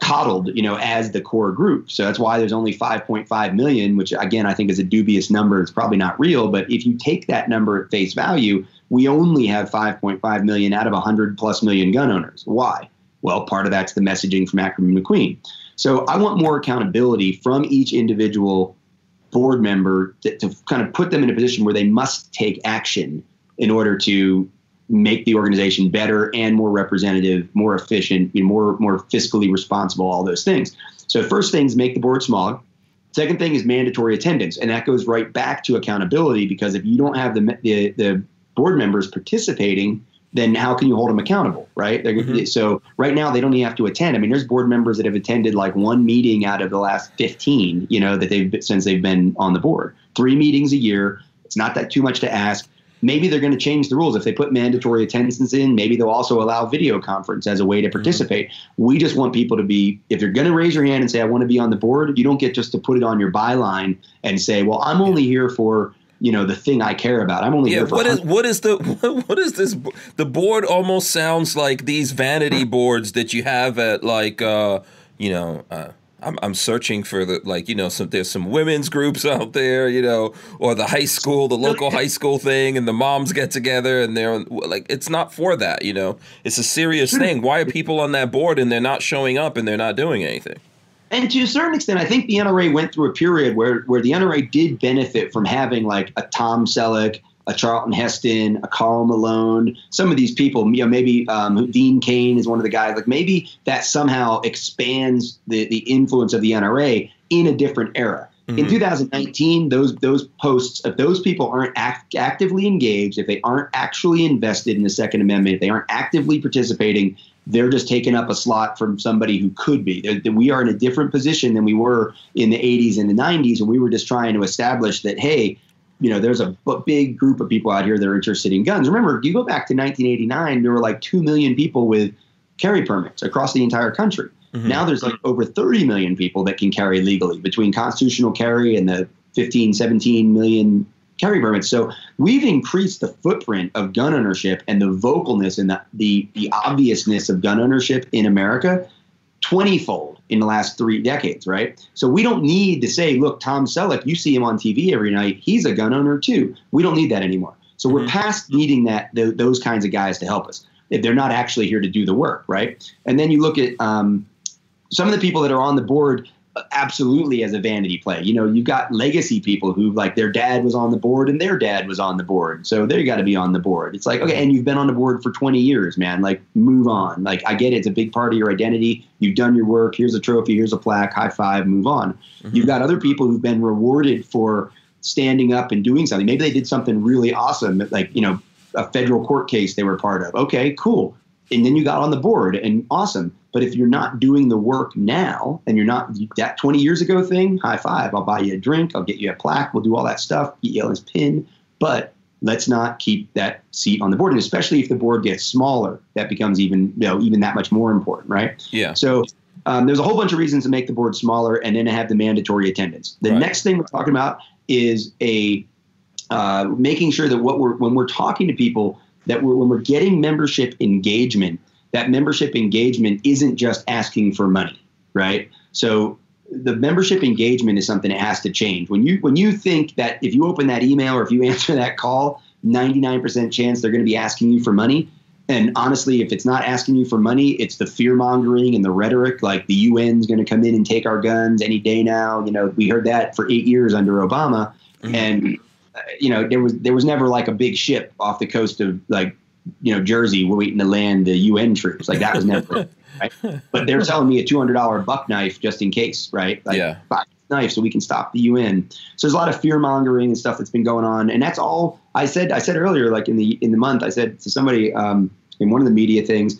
coddled, you know, as the core group. So that's why there's only 5.5 million, which again, I think is a dubious number. It's probably not real, but if you take that number at face value, we only have 5.5 million out of 100 plus million gun owners. Why? Well, part of that's the messaging from Ackerman McQueen. So I want more accountability from each individual board member to kind of put them in a position where they must take action in order to make the organization better and more representative, more efficient, more fiscally responsible, all those things. So first thing is make the board smaller. Second thing is mandatory attendance. And that goes right back to accountability, because if you don't have the board members participating, then how can you hold them accountable, right? So right now they don't even have to attend. I mean, there's board members that have attended like one meeting out of the last 15, you know, since they've been on the board. 3 meetings a year. It's not that too much to ask. Maybe they're going to change the rules. If they put mandatory attendance in, maybe they'll also allow video conference as a way to participate. We just want people to be, if you're going to raise your hand and say, I want to be on the board, you don't get just to put it on your byline and say, well, I'm only here for, you know, the thing I care about. I'm only here for what is this? The board almost sounds like these vanity boards that you have at like, you know, I'm searching for the, like, you know, there's some women's groups out there, you know, or the high school, the local high school thing, and the moms get together and they're like, it's not for that, you know, it's a serious thing. Why are people on that board and they're not showing up and they're not doing anything? And to a certain extent, I think the NRA went through a period where the NRA did benefit from having like a Tom Selleck, a Charlton Heston, a Carl Malone, some of these people, you know, maybe Dean Cain is one of the guys, like maybe that somehow expands the influence of the NRA in a different era. In 2019, those posts, if those people aren't actively engaged, if they aren't actually invested in the Second Amendment, if they aren't actively participating, they're just taking up a slot from somebody who could be. We are in a different position than we were in the 80s and the 90s, and we were just trying to establish that, hey, you know, there's a big group of people out here that are interested in guns. Remember, if you go back to 1989, there were like 2 million people with carry permits across the entire country. Now there's like over 30 million people that can carry legally between constitutional carry and the 15, 17 million carry permits. So we've increased the footprint of gun ownership and the vocalness and the obviousness of gun ownership in America 20-fold in the last 3 decades, right? So we don't need to say, look, Tom Selleck, you see him on TV every night. He's a gun owner too. We don't need that anymore. So we're past needing that those kinds of guys to help us if they're not actually here to do the work, right? And then you look at some of the people that are on the board absolutely as a vanity play. You know, you've got legacy people who, like, their dad was on the board and their dad was on the board, so they got to be on the board. It's like, okay, and you've been on the board for 20 years, man. Like, move on. Like, I get it. It's a big part of your identity. You've done your work. Here's a trophy. Here's a plaque. High five. Move on. Mm-hmm. You've got other people who've been rewarded for standing up and doing something. Maybe they did something really awesome, like, you know, a federal court case they were part of. Okay, cool. And then you got on the board and awesome. But if you're not doing the work now and you're not that 20 years ago thing, high five, I'll buy you a drink, I'll get you a plaque, we'll do all that stuff, get you his pin. But let's not keep that seat on the board. And especially if the board gets smaller, that becomes even, you know, even that much more important, right? Yeah. So there's a whole bunch of reasons to make the board smaller and then to have the mandatory attendance. The next thing we're talking about is a making sure that when we're talking to people, that when we're getting membership engagement, that membership engagement isn't just asking for money, right? So the membership engagement is something that has to change. When you think that if you open that email or if you answer that call, 99% chance they're going to be asking you for money. And honestly, if it's not asking you for money, it's the fear mongering and the rhetoric, like the UN's going to come in and take our guns any day now. You know, we heard that for 8 years under Obama. Mm-hmm. And, you know, there was never like a big ship off the coast of, like, you know, Jersey, we're waiting to land the UN troops. Like, that was never, right? But they're telling me a $200 buck knife just in case, right? Like, yeah. Buy a knife so we can stop the UN. So there's a lot of fear mongering and stuff that's been going on. And that's all I said earlier, like in the month, I said to somebody in one of the media things,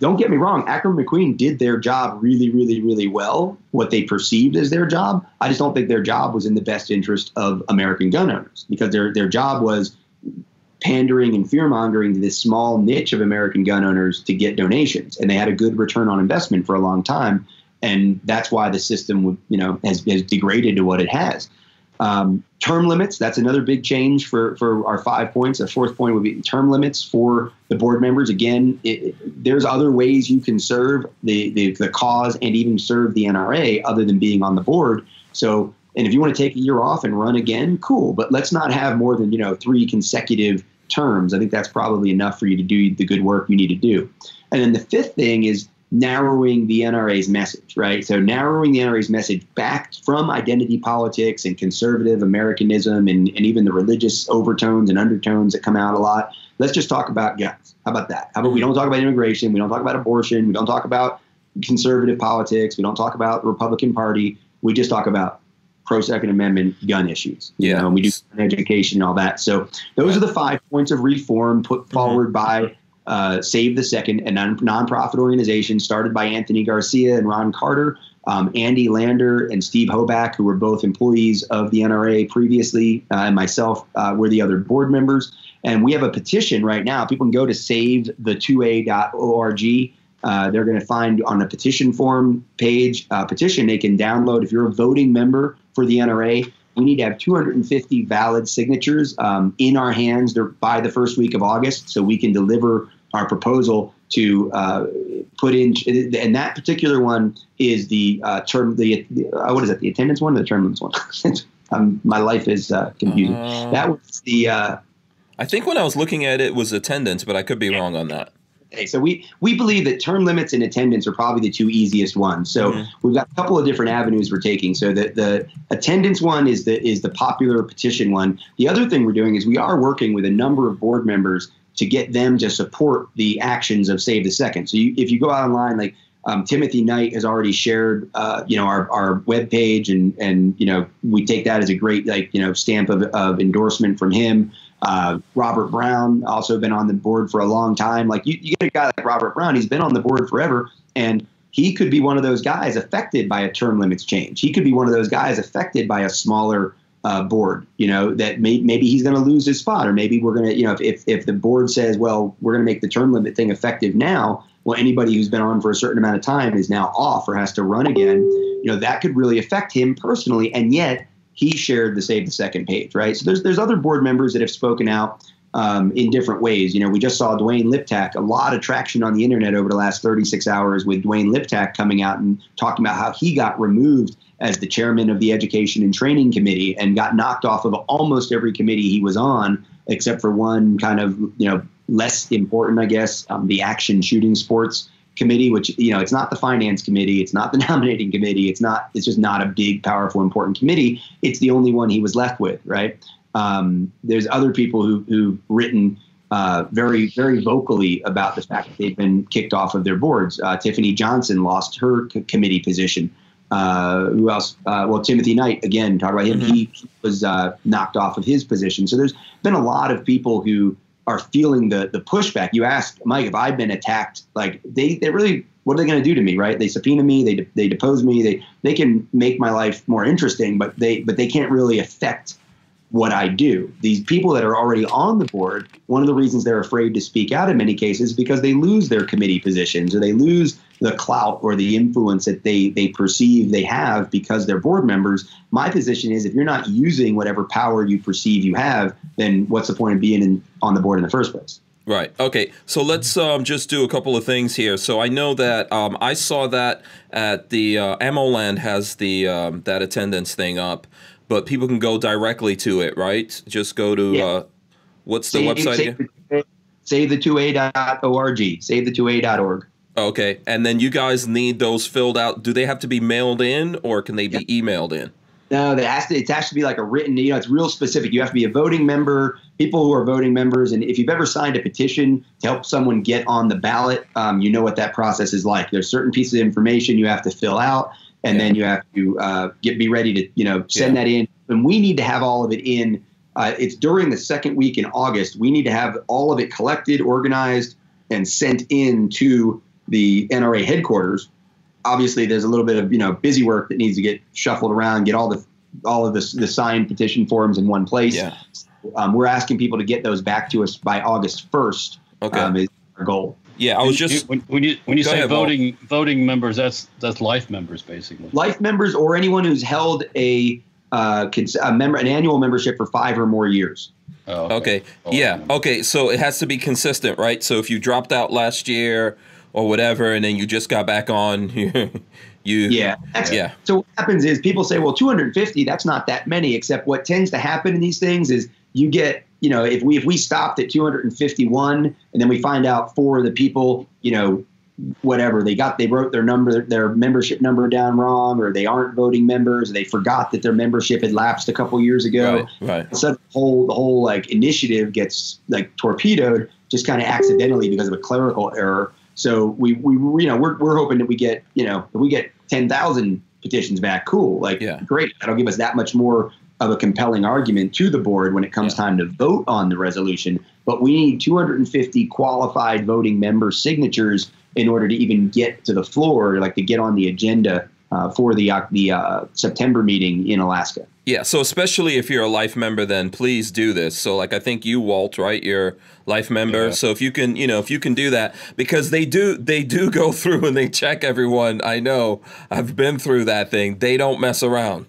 don't get me wrong, Ackerman McQueen did their job really, really, really well, what they perceived as their job. I just don't think their job was in the best interest of American gun owners, because their job was pandering and fear-mongering to this small niche of American gun owners to get donations. And they had a good return on investment for a long time. And that's why the system would, you know, has degraded to what it has. Term limits, that's another big change for our 5 points. A fourth point would be term limits for the board members. Again, there's other ways you can serve the cause and even serve the NRA other than being on the board. So, and if you want to take a year off and run again, cool. But let's not have more than, you know, 3 consecutive terms. I think that's probably enough for you to do the good work you need to do. And then the fifth thing is narrowing the NRA's message, right? So narrowing the NRA's message back from identity politics and conservative Americanism and even the religious overtones and undertones that come out a lot. Let's just talk about guns. How about that? How about we don't talk about immigration? We don't talk about abortion. We don't talk about conservative politics. We don't talk about Republican Party. We just talk about pro-Second Amendment gun issues. Yeah. You know, and we do education and all that. So those are the 5 points of reform put forward by Save the Second, a nonprofit organization started by Anthony Garcia and Ron Carter, Andy Lander and Steve Hoback, who were both employees of the NRA previously, and myself were the other board members. And we have a petition right now. People can go to savethe2a.org. They're going to find on a petition form page, petition they can download. If you're a voting member for the NRA, we need to have 250 valid signatures in our hands by the first week of August, so we can deliver our proposal to put in. And that particular one is the term, what is it? The attendance one, or the term limits one? My life is confusing. That was the. I think when I was looking at it was attendance, but I could be wrong on that. So we believe that term limits and attendance are probably the two easiest ones. So we've got a couple of different avenues we're taking. So the attendance one is the popular petition one. The other thing we're doing is we are working with a number of board members to get them to support the actions of Save the Second. So if you go out online, like Timothy Knight has already shared, you know, our webpage, and you know, we take that as a great, like, you know, stamp of endorsement from him. Robert Brown also been on the board for a long time. Like you get a guy like Robert Brown, he's been on the board forever, and he could be one of those guys affected by a term limits change. He could be one of those guys affected by a smaller board, you know, that maybe he's going to lose his spot, or maybe we're going to, you know, if the board says, well, we're going to make the term limit thing effective now, well, anybody who's been on for a certain amount of time is now off or has to run again, you know, that could really affect him personally. And yet, he shared the Save the Second page, right? So there's other board members that have spoken out in different ways. You know, we just saw Dwayne Liptak, a lot of traction on the internet over the last 36 hours with Dwayne Liptak coming out and talking about how he got removed as the chairman of the Education and Training Committee and got knocked off of almost every committee he was on, except for one kind of, you know, less important, I guess, the action shooting sports committee, which, you know, it's not the finance committee, it's not the nominating committee, it's just not a big, powerful, important committee. It's the only one he was left with, right? There's other people who've written very, very vocally about the fact that they've been kicked off of their boards. Tiffany Johnson lost her committee position. Who else? Well, Timothy Knight, again, talk about him. Mm-hmm. He was knocked off of his position. So there's been a lot of people who are feeling the pushback. You asked, Mike, if I've been attacked, like they really, what are they going to do to me, right? They subpoena me, they depose me, they can make my life more interesting, but they can't really affect what I do. These people that are already on the board, one of the reasons they're afraid to speak out in many cases is because they lose their committee positions or they lose the clout or the influence that they perceive they have because they're board members. My position is if you're not using whatever power you perceive you have, then what's the point of being on the board in the first place? Right. Okay. So let's just do a couple of things here. So I know that I saw that at the AmmoLand has the that attendance thing up. But people can go directly to it, right? Just go to what's the website? SaveThe2A.org. SaveThe2A.org. Okay, and then you guys need those filled out. Do they have to be mailed in, or can they be emailed in? No, it has to be like a written. You know, it's real specific. You have to be a voting member. People who are voting members, and if you've ever signed a petition to help someone get on the ballot, you know what that process is like. There's certain pieces of information you have to fill out. And then you have to be ready to, you know, send that in. And we need to have all of it in. It's during the second week in August. We need to have all of it collected, organized, and sent in to the NRA headquarters. Obviously, there's a little bit of, you know, busy work that needs to get shuffled around, get all of the signed petition forms in one place. Yeah. We're asking people to get those back to us by August 1st. Okay, is our goal. Yeah, I was just when you say voting members, that's life members basically. Life members or anyone who's held an annual membership for 5 or more years. Oh, okay. Yeah. Okay. So it has to be consistent, right? So if you dropped out last year or whatever, and then you just got back on, So what happens is people say, well, 250, that's not that many. Except what tends to happen in these things is you get. You know, if we stopped at 251 and then we find out 4 of the people, you know, whatever they wrote their membership number down wrong, or they aren't voting members, or they forgot that their membership had lapsed a couple years ago. Right. So the whole like initiative gets like torpedoed just kind of accidentally because of a clerical error. So we you know we're hoping that we get, you know, if we get 10,000 petitions back, cool, like great, that'll give us that much more of a compelling argument to the board when it comes time to vote on the resolution. But we need 250 qualified voting member signatures in order to even get to the floor, like to get on the agenda for the September meeting in Alaska. Yeah, so especially if you're a life member, then please do this. So like I think you, Walt, right? You're life member. Yeah. So if you can, you know, if you can do that, because they do go through and they check everyone. I know, I've been through that thing. They don't mess around.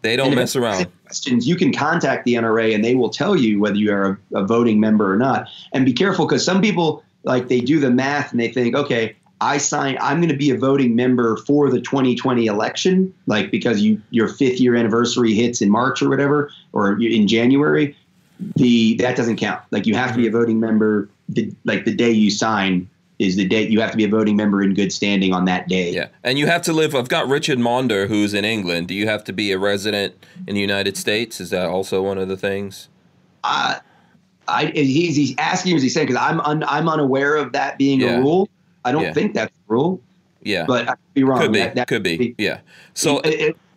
They don't mess around. Questions, you can contact the NRA and they will tell you whether you are a voting member or not. And be careful, because some people, like, they do the math and they think, okay, I'm going to be a voting member for the 2020 election, like because your 5th year anniversary hits in March or whatever, or in January. That doesn't count. Like, you have to be a voting member. Like the day you sign is the day you have to be a voting member in good standing on that day. Yeah, and you have to live. I've got Richard Maunder, who's in England. Do you have to be a resident in the United States? Is that also one of the things? He's asking, as he's saying, because I'm unaware of that being a rule. I don't think that's a rule. Yeah, but I could be wrong. Could be. That could be. Yeah. So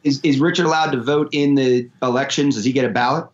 is Richard allowed to vote in the elections? Does he get a ballot?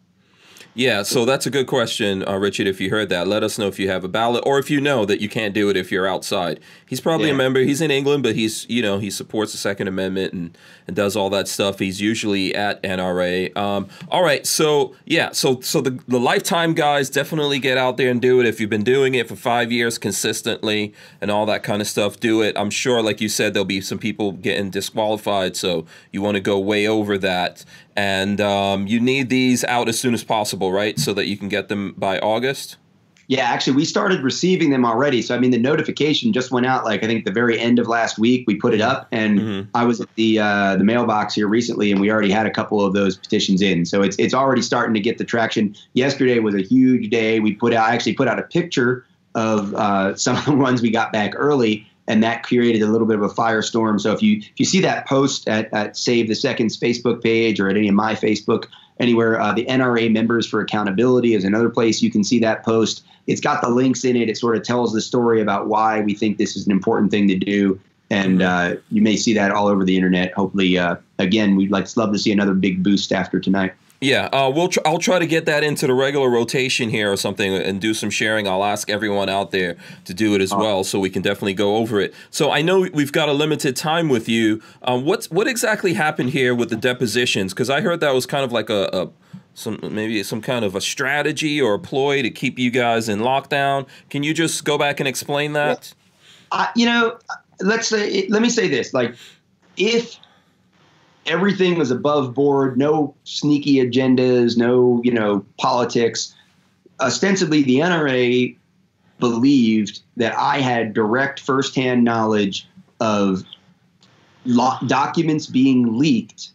Yeah, so that's a good question, Richard, if you heard that. Let us know if you have a ballot or if you know that you can't do it if you're outside. He's probably a member. He's in England, but he's, you know, he supports the Second Amendment and does all that stuff. He's usually at NRA. All right, so, yeah, so the lifetime guys, definitely get out there and do it. If you've been doing it for 5 years consistently and all that kind of stuff, do it. I'm sure, like you said, there'll be some people getting disqualified, so you want to go way over that. And you need these out as soon as possible, right? So that you can get them by August? Yeah, actually, we started receiving them already. So, I mean, the notification just went out, like, I think the very end of last week. We put it up, and I was at the mailbox here recently, and we already had a couple of those petitions in. So it's already starting to get the traction. Yesterday was a huge day. I actually put out a picture of some of the ones we got back early. and that created a little bit of a firestorm. So if you see that post at Save the Second's Facebook page or at any of my Facebook, anywhere, the NRA Members for Accountability is another place you can see that post. It's got the links in it. It sort of tells the story about why we think this is an important thing to do. And you may see that all over the internet. Hopefully, again, we'd love to see another big boost after tonight. Yeah, I'll try to get that into the regular rotation here or something and do some sharing. I'll ask everyone out there to do it as well, so we can definitely go over it. So I know we've got a limited time with you. What exactly happened here with the depositions? Because I heard that was kind of like maybe some kind of a strategy or a ploy to keep you guys in lockdown. Can you just go back and explain that? Let me say this, like, if everything was above board, no sneaky agendas, no, politics, ostensibly the NRA believed that I had direct firsthand knowledge of documents being leaked,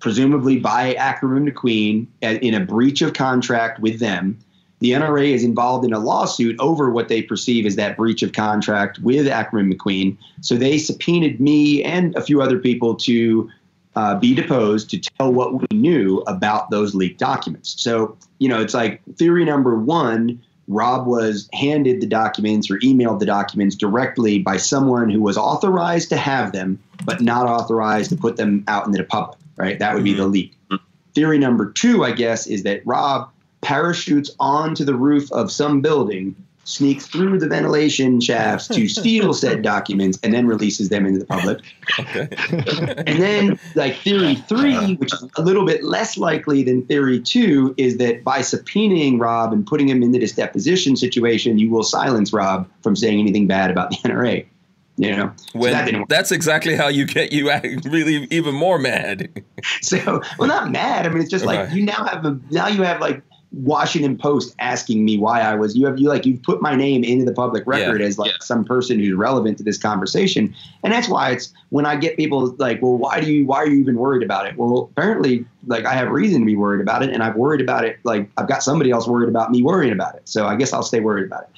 presumably by Ackerman McQueen, in a breach of contract with them. The NRA is involved in a lawsuit over what they perceive as that breach of contract with Ackerman McQueen. So they subpoenaed me and a few other people to be deposed to tell what we knew about those leaked documents. So, it's like theory number one, Rob was handed the documents or emailed the documents directly by someone who was authorized to have them, but not authorized to put them out into the public, right? That would be the leak. Theory number two, I guess, is that Rob parachutes onto the roof of some building, sneaks through the ventilation shafts to steal said documents, and then releases them into the public. Okay. And then, like, theory three, which is a little bit less likely than theory two, is that by subpoenaing Rob and putting him into this deposition situation, you will silence Rob from saying anything bad about the NRA. So that's exactly how you get you really even more mad. So, well, not mad. I mean, it's just like you now have like Washington Post asking me why I was, you've put my name into the public record as some person who's relevant to this conversation. And that's why it's, when I get people like, well, why are you even worried about it? Well, apparently, like, I have reason to be worried about it, and I've worried about it. Like, I've got somebody else worried about me worrying about it. So I guess I'll stay worried about it.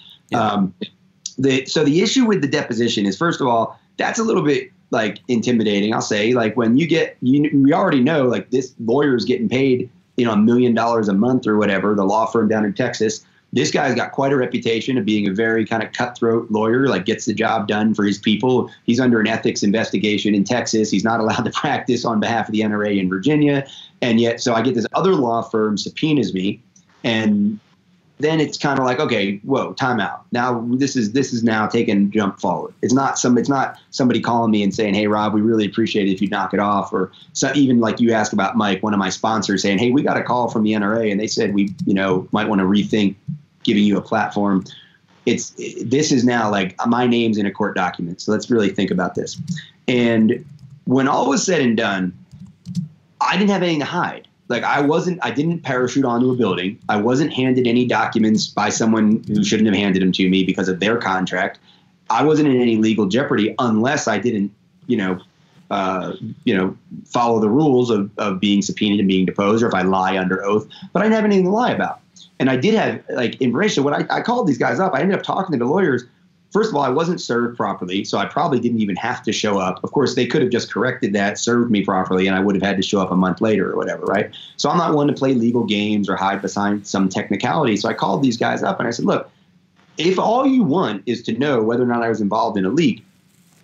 Yeah. So the issue with the deposition is, first of all, that's a little bit like intimidating. I'll say, like, when you get, we already know, like, this lawyer's getting paid $1 million a month or whatever, the law firm down in Texas. This guy's got quite a reputation of being a very kind of cutthroat lawyer, like gets the job done for his people. He's under an ethics investigation in Texas. He's not allowed to practice on behalf of the NRA in Virginia. And yet, so I get this other law firm subpoenas me, and then it's kind of like, okay, whoa, time out. Now this is now taking a jump forward. It's not somebody calling me and saying, hey, Rob, we really appreciate it if you knock it off, or so, even like you asked about Mike, one of my sponsors, saying, hey, we got a call from the NRA and they said we, might want to rethink giving you a platform. This is now like my name's in a court document, so let's really think about this. And when all was said and done, I didn't have anything to hide. Like, I didn't parachute onto a building. I wasn't handed any documents by someone who shouldn't have handed them to me because of their contract. I wasn't in any legal jeopardy unless I didn't, follow the rules of being subpoenaed and being deposed, or if I lie under oath. But I didn't have anything to lie about. And I did have, like, information. When I called these guys up, I ended up talking to the lawyers. First of all, I wasn't served properly, so I probably didn't even have to show up. Of course, they could have just corrected that, served me properly, and I would have had to show up a month later or whatever, right? So I'm not one to play legal games or hide behind some technicality. So I called these guys up and I said, look, if all you want is to know whether or not I was involved in a leak,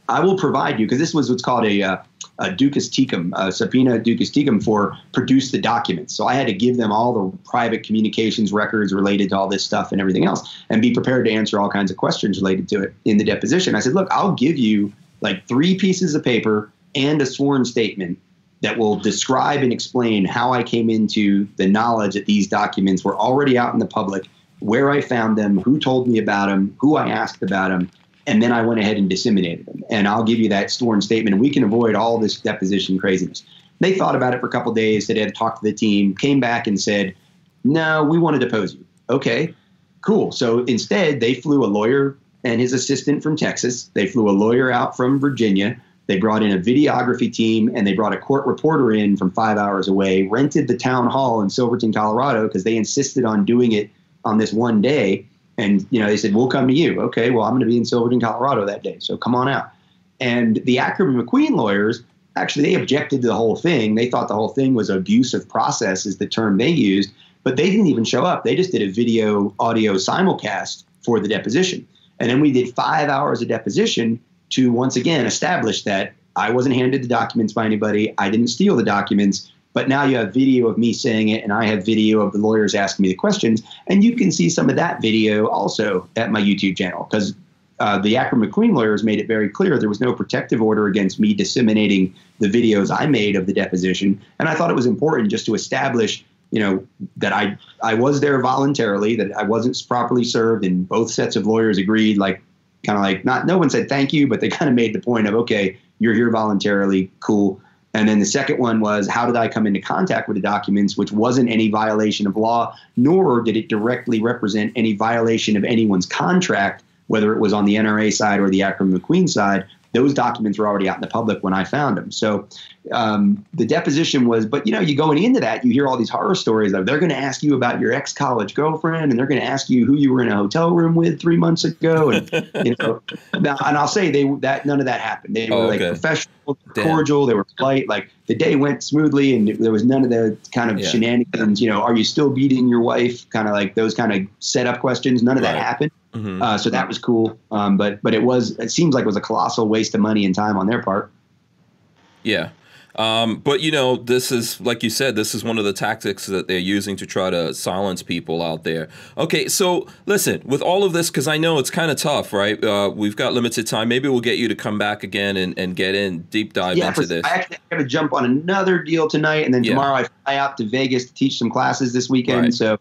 I will provide you, because this was what's called a ducis tecum, a subpoena ducis tecum for produce the documents. So I had to give them all the private communications records related to all this stuff and everything else, and be prepared to answer all kinds of questions related to it in the deposition. I said, look, I'll give you like 3 pieces of paper and a sworn statement that will describe and explain how I came into the knowledge that these documents were already out in the public, where I found them, who told me about them, who I asked about them. And then I went ahead and disseminated them. And I'll give you that sworn statement, and we can avoid all this deposition craziness. They thought about it for a couple of days. They had talked to the team, came back and said, no, we want to depose you. Okay, cool. So instead, they flew a lawyer and his assistant from Texas. They flew a lawyer out from Virginia. They brought in a videography team, and they brought a court reporter in from 5 hours away, rented the town hall in Silverton, Colorado, because they insisted on doing it on this one day. And, you know, they said, we'll come to you. Okay, well, I'm going to be in Silverton, Colorado that day, so come on out. And the Ackerman McQueen lawyers, actually, they objected to the whole thing. They thought the whole thing was abusive process is the term they used, but they didn't even show up. They just did a video audio simulcast for the deposition. And then we did 5 hours of deposition to once again establish that I wasn't handed the documents by anybody. I didn't steal the documents. But now you have video of me saying it, and I have video of the lawyers asking me the questions. And you can see some of that video also at my YouTube channel, because the Ackerman McQueen lawyers made it very clear there was no protective order against me disseminating the videos I made of the deposition. And I thought it was important just to establish, you know, that I was there voluntarily, that I wasn't properly served, and both sets of lawyers agreed, like, kind of like, not, no one said thank you, but they kind of made the point of, okay, you're here voluntarily, cool. And then the second one was, how did I come into contact with the documents, which wasn't any violation of law, nor did it directly represent any violation of anyone's contract, whether it was on the NRA side or the Ackerman McQueen side. Those documents were already out in the public when I found them. So the deposition was, but, you know, you going into that, you hear all these horror stories of they're going to ask you about your ex-college girlfriend, and they're going to ask you who you were in a hotel room with 3 months ago. And, you know, now, and I'll say none of that happened. They were professional, cordial, they were polite. Like, the day went smoothly, and there was none of the kind of shenanigans, you know, are you still beating your wife? Kind of like those kind of setup questions. None of that happened. So that was cool. But it seems like it was a colossal waste of money and time on their part. Yeah. But, you know, this is, like you said, this is one of the tactics that they're using to try to silence people out there. Okay, so listen, with all of this, because I know it's kind of tough, right? We've got limited time. Maybe we'll get you to come back again and get in, deep dive into this. I actually have to jump on another deal tonight, and then tomorrow I fly out to Vegas to teach some classes this weekend. Right. So,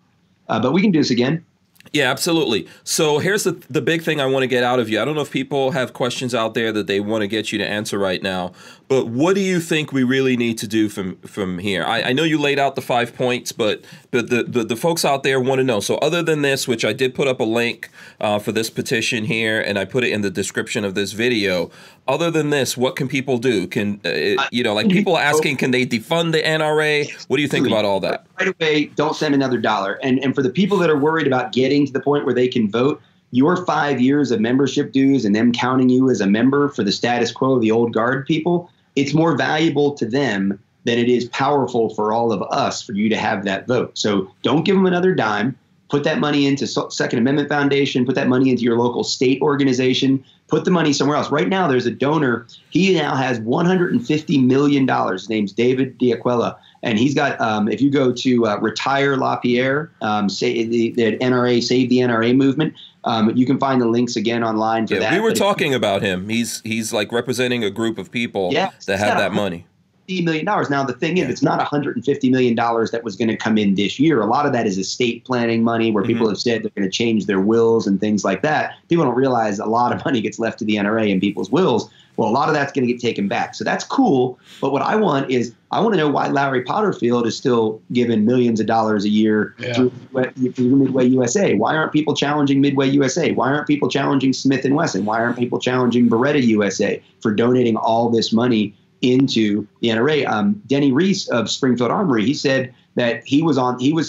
but we can do this again. Yeah, absolutely. So here's the big thing I want to get out of you. I don't know if people have questions out there that they want to get you to answer right now, but what do you think we really need to do from here? I know you laid out the 5 points, but the folks out there want to know. So other than this, which I did put up a link for this petition here, and I put it in the description of this video. Other than this, what can people do? Can you know, like, people are asking, can they defund the NRA? What do you think about all that? Right away, don't send another dollar. And for the people that are worried about getting to the point where they can vote, your 5 years of membership dues and them counting you as a member for the status quo of the old guard people, it's more valuable to them than it is powerful for all of us for you to have that vote. So don't give them another dime. Put that money into Second Amendment Foundation. Put that money into your local state organization. Put the money somewhere else. Right now, there's a donor. He now has $150 million. His name's David DiAquila. And he's got, if you go to Retire LaPierre, say the NRA, Save the NRA movement, you can find the links again online for that. We were talking about him. He's like representing a group of people that have that money. $50 million. Now, the thing is, it's not $150 million that was going to come in this year. A lot of that is estate planning money where people have said they're going to change their wills and things like that. People don't realize a lot of money gets left to the NRA in people's wills. Well, a lot of that's going to get taken back. So that's cool. But what I want is, I want to know why Lowry Potterfield is still given millions of dollars a year through Midway USA. Why aren't people challenging Midway USA? Why aren't people challenging Smith and Wesson? Why aren't people challenging Beretta USA for donating all this money into the NRA? Denny Reese of Springfield Armory, he said that he was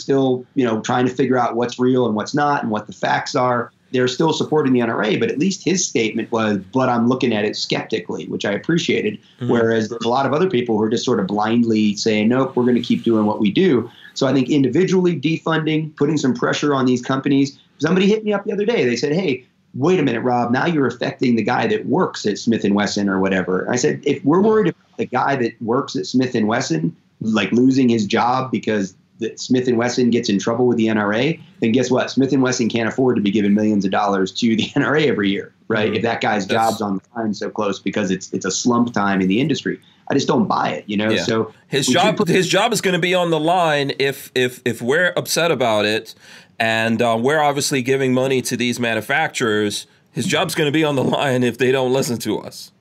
still, you know, trying to figure out what's real and what's not and what the facts are. They're still supporting the NRA, but at least his statement was, but I'm looking at it skeptically, which I appreciated. Whereas there's a lot of other people who are just sort of blindly saying, nope, we're going to keep doing what we do. So I think individually defunding, putting some pressure on these companies. Somebody hit me up the other day. They said, hey, wait a minute, Rob, now you're affecting the guy that works at Smith and Wesson or whatever. And I said, if we're worried about the guy that works at Smith and Wesson, like losing his job because that Smith and Wesson gets in trouble with the NRA, then guess what? Smith and Wesson can't afford to be giving millions of dollars to the NRA every year, right? If that guy's job's on the line so close because it's a slump time in the industry. I just don't buy it, you know. So his job is going to be on the line if we're upset about it, and we're obviously giving money to these manufacturers. His job's going to be on the line if they don't listen to us.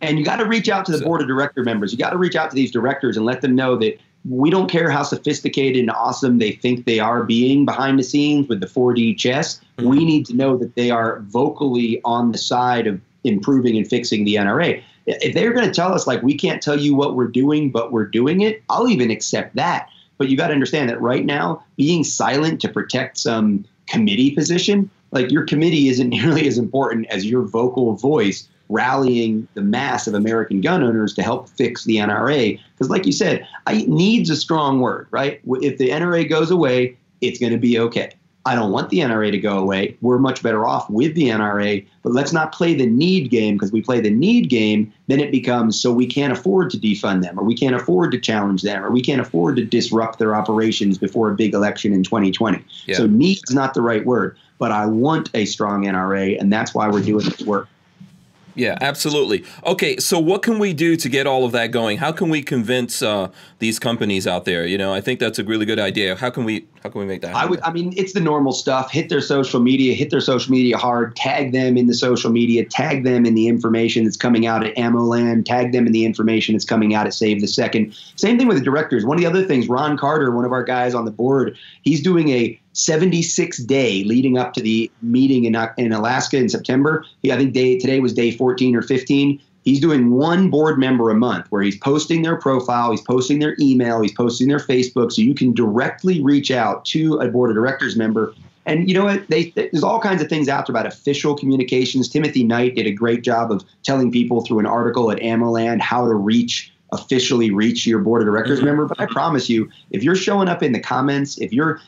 And you got to reach out to the board of director members. You got to reach out to these directors and let them know that we don't care how sophisticated and awesome they think they are being behind the scenes with the 4D chess. We need to know that they are vocally on the side of improving and fixing the NRA. If they're going to tell us, like, we can't tell you what we're doing, but we're doing it, I'll even accept that. But you got to understand that right now, being silent to protect some committee position like your committee isn't nearly as important as your vocal voice rallying the mass of American gun owners to help fix the NRA. Because like you said, needs a strong word, right? If the NRA goes away, it's going to be okay. I don't want the NRA to go away. We're much better off with the NRA, but let's not play the need game, because we play the need game, then it becomes so we can't afford to defund them, or we can't afford to challenge them, or we can't afford to disrupt their operations before a big election in 2020. Yeah. So need is not the right word, but I want a strong NRA, and that's why we're doing this work. Yeah, absolutely. Okay, so what can we do to get all of that going? How can we convince these companies out there? You know, I think that's a really good idea. How can we make that happen? I mean, it's the normal stuff. Hit their social media hard. Tag them in the social media. Tag them in the information that's coming out at AmmoLand. Tag them in the information that's coming out at Save the Second. Same thing with the directors. One of the other things, Ron Carter, one of our guys on the board, he's doing a 76-day leading up to the meeting in Alaska in September. I think today was day 14 or 15. He's doing one board member a month where he's posting their profile, he's posting their email, he's posting their Facebook, so you can directly reach out to a board of directors member. And you know what? There's all kinds of things out there about official communications. Timothy Knight did a great job of telling people through an article at AmmoLand how to officially reach your board of directors member. But I promise you, if you're showing up in the comments,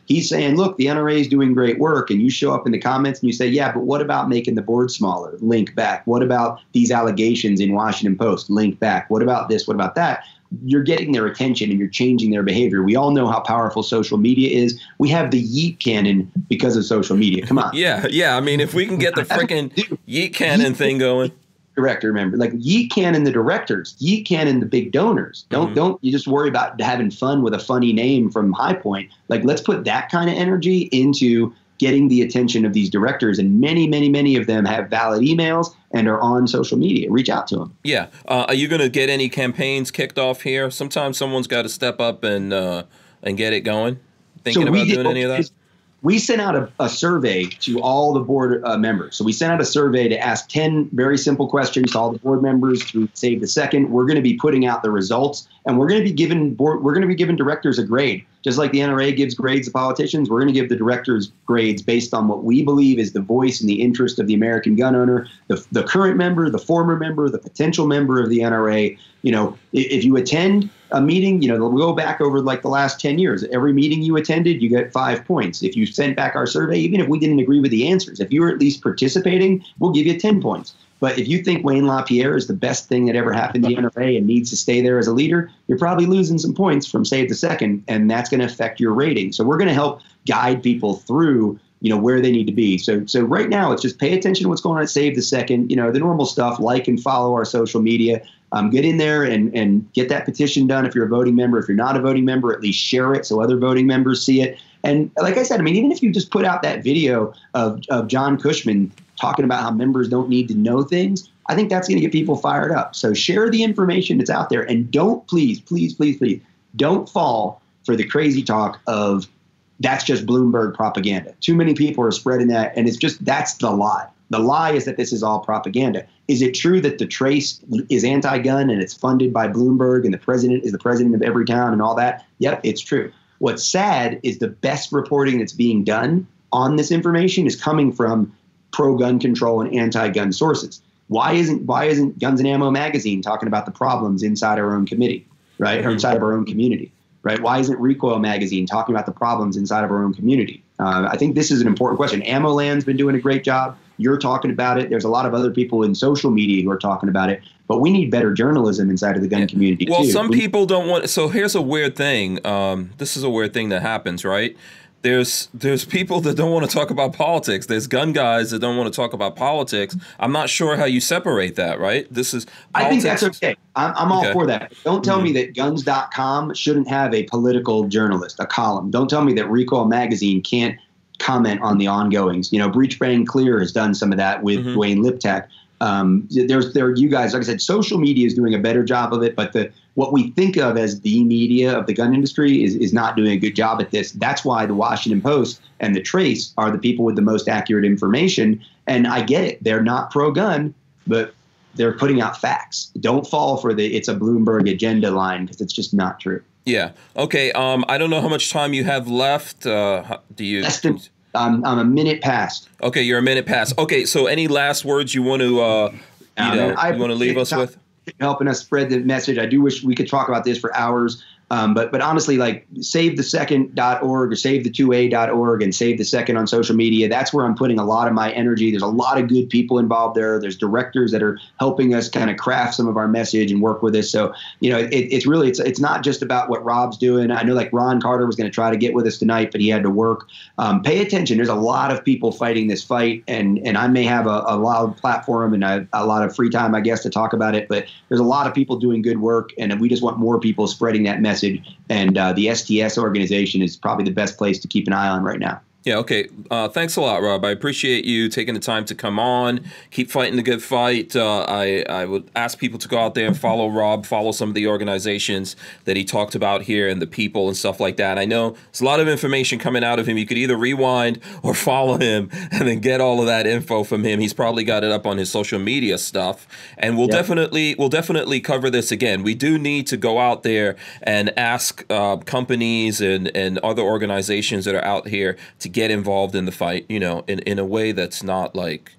he's saying, look, the NRA is doing great work, and you show up in the comments and you say, yeah, but what about making the board smaller? Link back. What about these allegations in Washington Post? Link back. What about this? What about that? You're getting their attention and you're changing their behavior. We all know how powerful social media is. We have the yeet cannon because of social media. Come on. Yeah. I mean, if we can get the freaking yeet cannon thing going. Director, remember, like yeet cannon the directors, yeet cannon the big donors. Don't you just worry about having fun with a funny name from High Point. Like, let's put that kind of energy into getting the attention of these directors, and many, many, many of them have valid emails and are on social media. Reach out to them. Yeah. Are you going to get any campaigns kicked off here? Sometimes someone's got to step up and get it going. Thinking about doing any of that? We sent out a survey to all the board members. So we sent out a survey to ask 10 very simple questions to all the board members through Save the Second. We're going to be putting out the results, and we're going to be giving directors a grade. Just like the NRA gives grades to politicians, we're going to give the directors grades based on what we believe is the voice and the interest of the American gun owner, the current member, the former member, the potential member of the NRA. You know, if you attend a meeting, you know, they'll go back over like the last 10 years. Every meeting you attended, you get 5 points. If you sent back our survey, even if we didn't agree with the answers, if you were at least participating, we'll give you 10 points. But if you think Wayne LaPierre is the best thing that ever happened to the NRA and needs to stay there as a leader, you're probably losing some points from Save the Second, and that's going to affect your rating. So we're going to help guide people through, you know, where they need to be. So right now, it's just pay attention to what's going on at Save the Second. You know, the normal stuff, like and follow our social media. Get in there and get that petition done if you're a voting member. If you're not a voting member, at least share it so other voting members see it. And like I said, I mean, even if you just put out that video of John Cushman talking about how members don't need to know things, I think that's going to get people fired up. So share the information that's out there, and don't, please, don't fall for the crazy talk of that's just Bloomberg propaganda. Too many people are spreading that, and it's just, that's the lie. The lie is that this is all propaganda. Is it true that the Trace is anti-gun and it's funded by Bloomberg and the president is the president of every town and all that? Yep, it's true. What's sad is the best reporting that's being done on this information is coming from pro-gun control and anti-gun sources. Why isn't Guns and Ammo magazine talking about the problems inside our own committee, right? Or inside of our own community, right? Why isn't Recoil magazine talking about the problems inside of our own community? I think this is an important question. AmmoLand's been doing a great job. You're talking about it. There's a lot of other people in social media who are talking about it, but we need better journalism inside of the gun community. Well, some people don't want. So here's a weird thing. This is a weird thing that happens, right? There's people that don't want to talk about politics. There's gun guys that don't want to talk about politics. I'm not sure how you separate that, right? This is politics. I think that's okay. I'm all for that. Don't tell me that guns.com shouldn't have a political journalist, a column. Don't tell me that Recoil magazine can't comment on the ongoings. You know, Breach Bang Clear has done some of that with Dwayne Liptak. You guys, like I said, social media is doing a better job of it, but what we think of as the media of the gun industry is not doing a good job at this. That's why the Washington Post and the Trace are the people with the most accurate information. And I get it. They're not pro-gun, but they're putting out facts. Don't fall for the it's a Bloomberg agenda line, because it's just not true. Yeah. Okay. I don't know how much time you have left. Do you? Less than I'm a minute past. Okay, you're a minute past. Okay, so any last words you want to you want to leave us with? Helping us spread the message. I do wish we could talk about this for hours. But honestly, like SaveTheSecond.org or SaveThe2A.org and Save the Second on social media, that's where I'm putting a lot of my energy. There's a lot of good people involved there. There's directors that are helping us kind of craft some of our message and work with us. So, you know, it's really, it's not just about what Rob's doing. I know like Ron Carter was going to try to get with us tonight, but he had to work. Pay attention. There's a lot of people fighting this fight, and I may have a loud platform and a lot of free time, I guess, to talk about it, but there's a lot of people doing good work, and we just want more people spreading that message. And the STS organization is probably the best place to keep an eye on right now. Yeah, okay. Thanks a lot, Rob. I appreciate you taking the time to come on. Keep fighting the good fight. I would ask people to go out there and follow Rob, follow some of the organizations that he talked about here and the people and stuff like that. I know there's a lot of information coming out of him. You could either rewind or follow him and then get all of that info from him. He's probably got it up on his social media stuff. And we'll definitely cover this again. We do need to go out there and ask companies and other organizations that are out here to get involved in the fight, you know, in a way that's not like,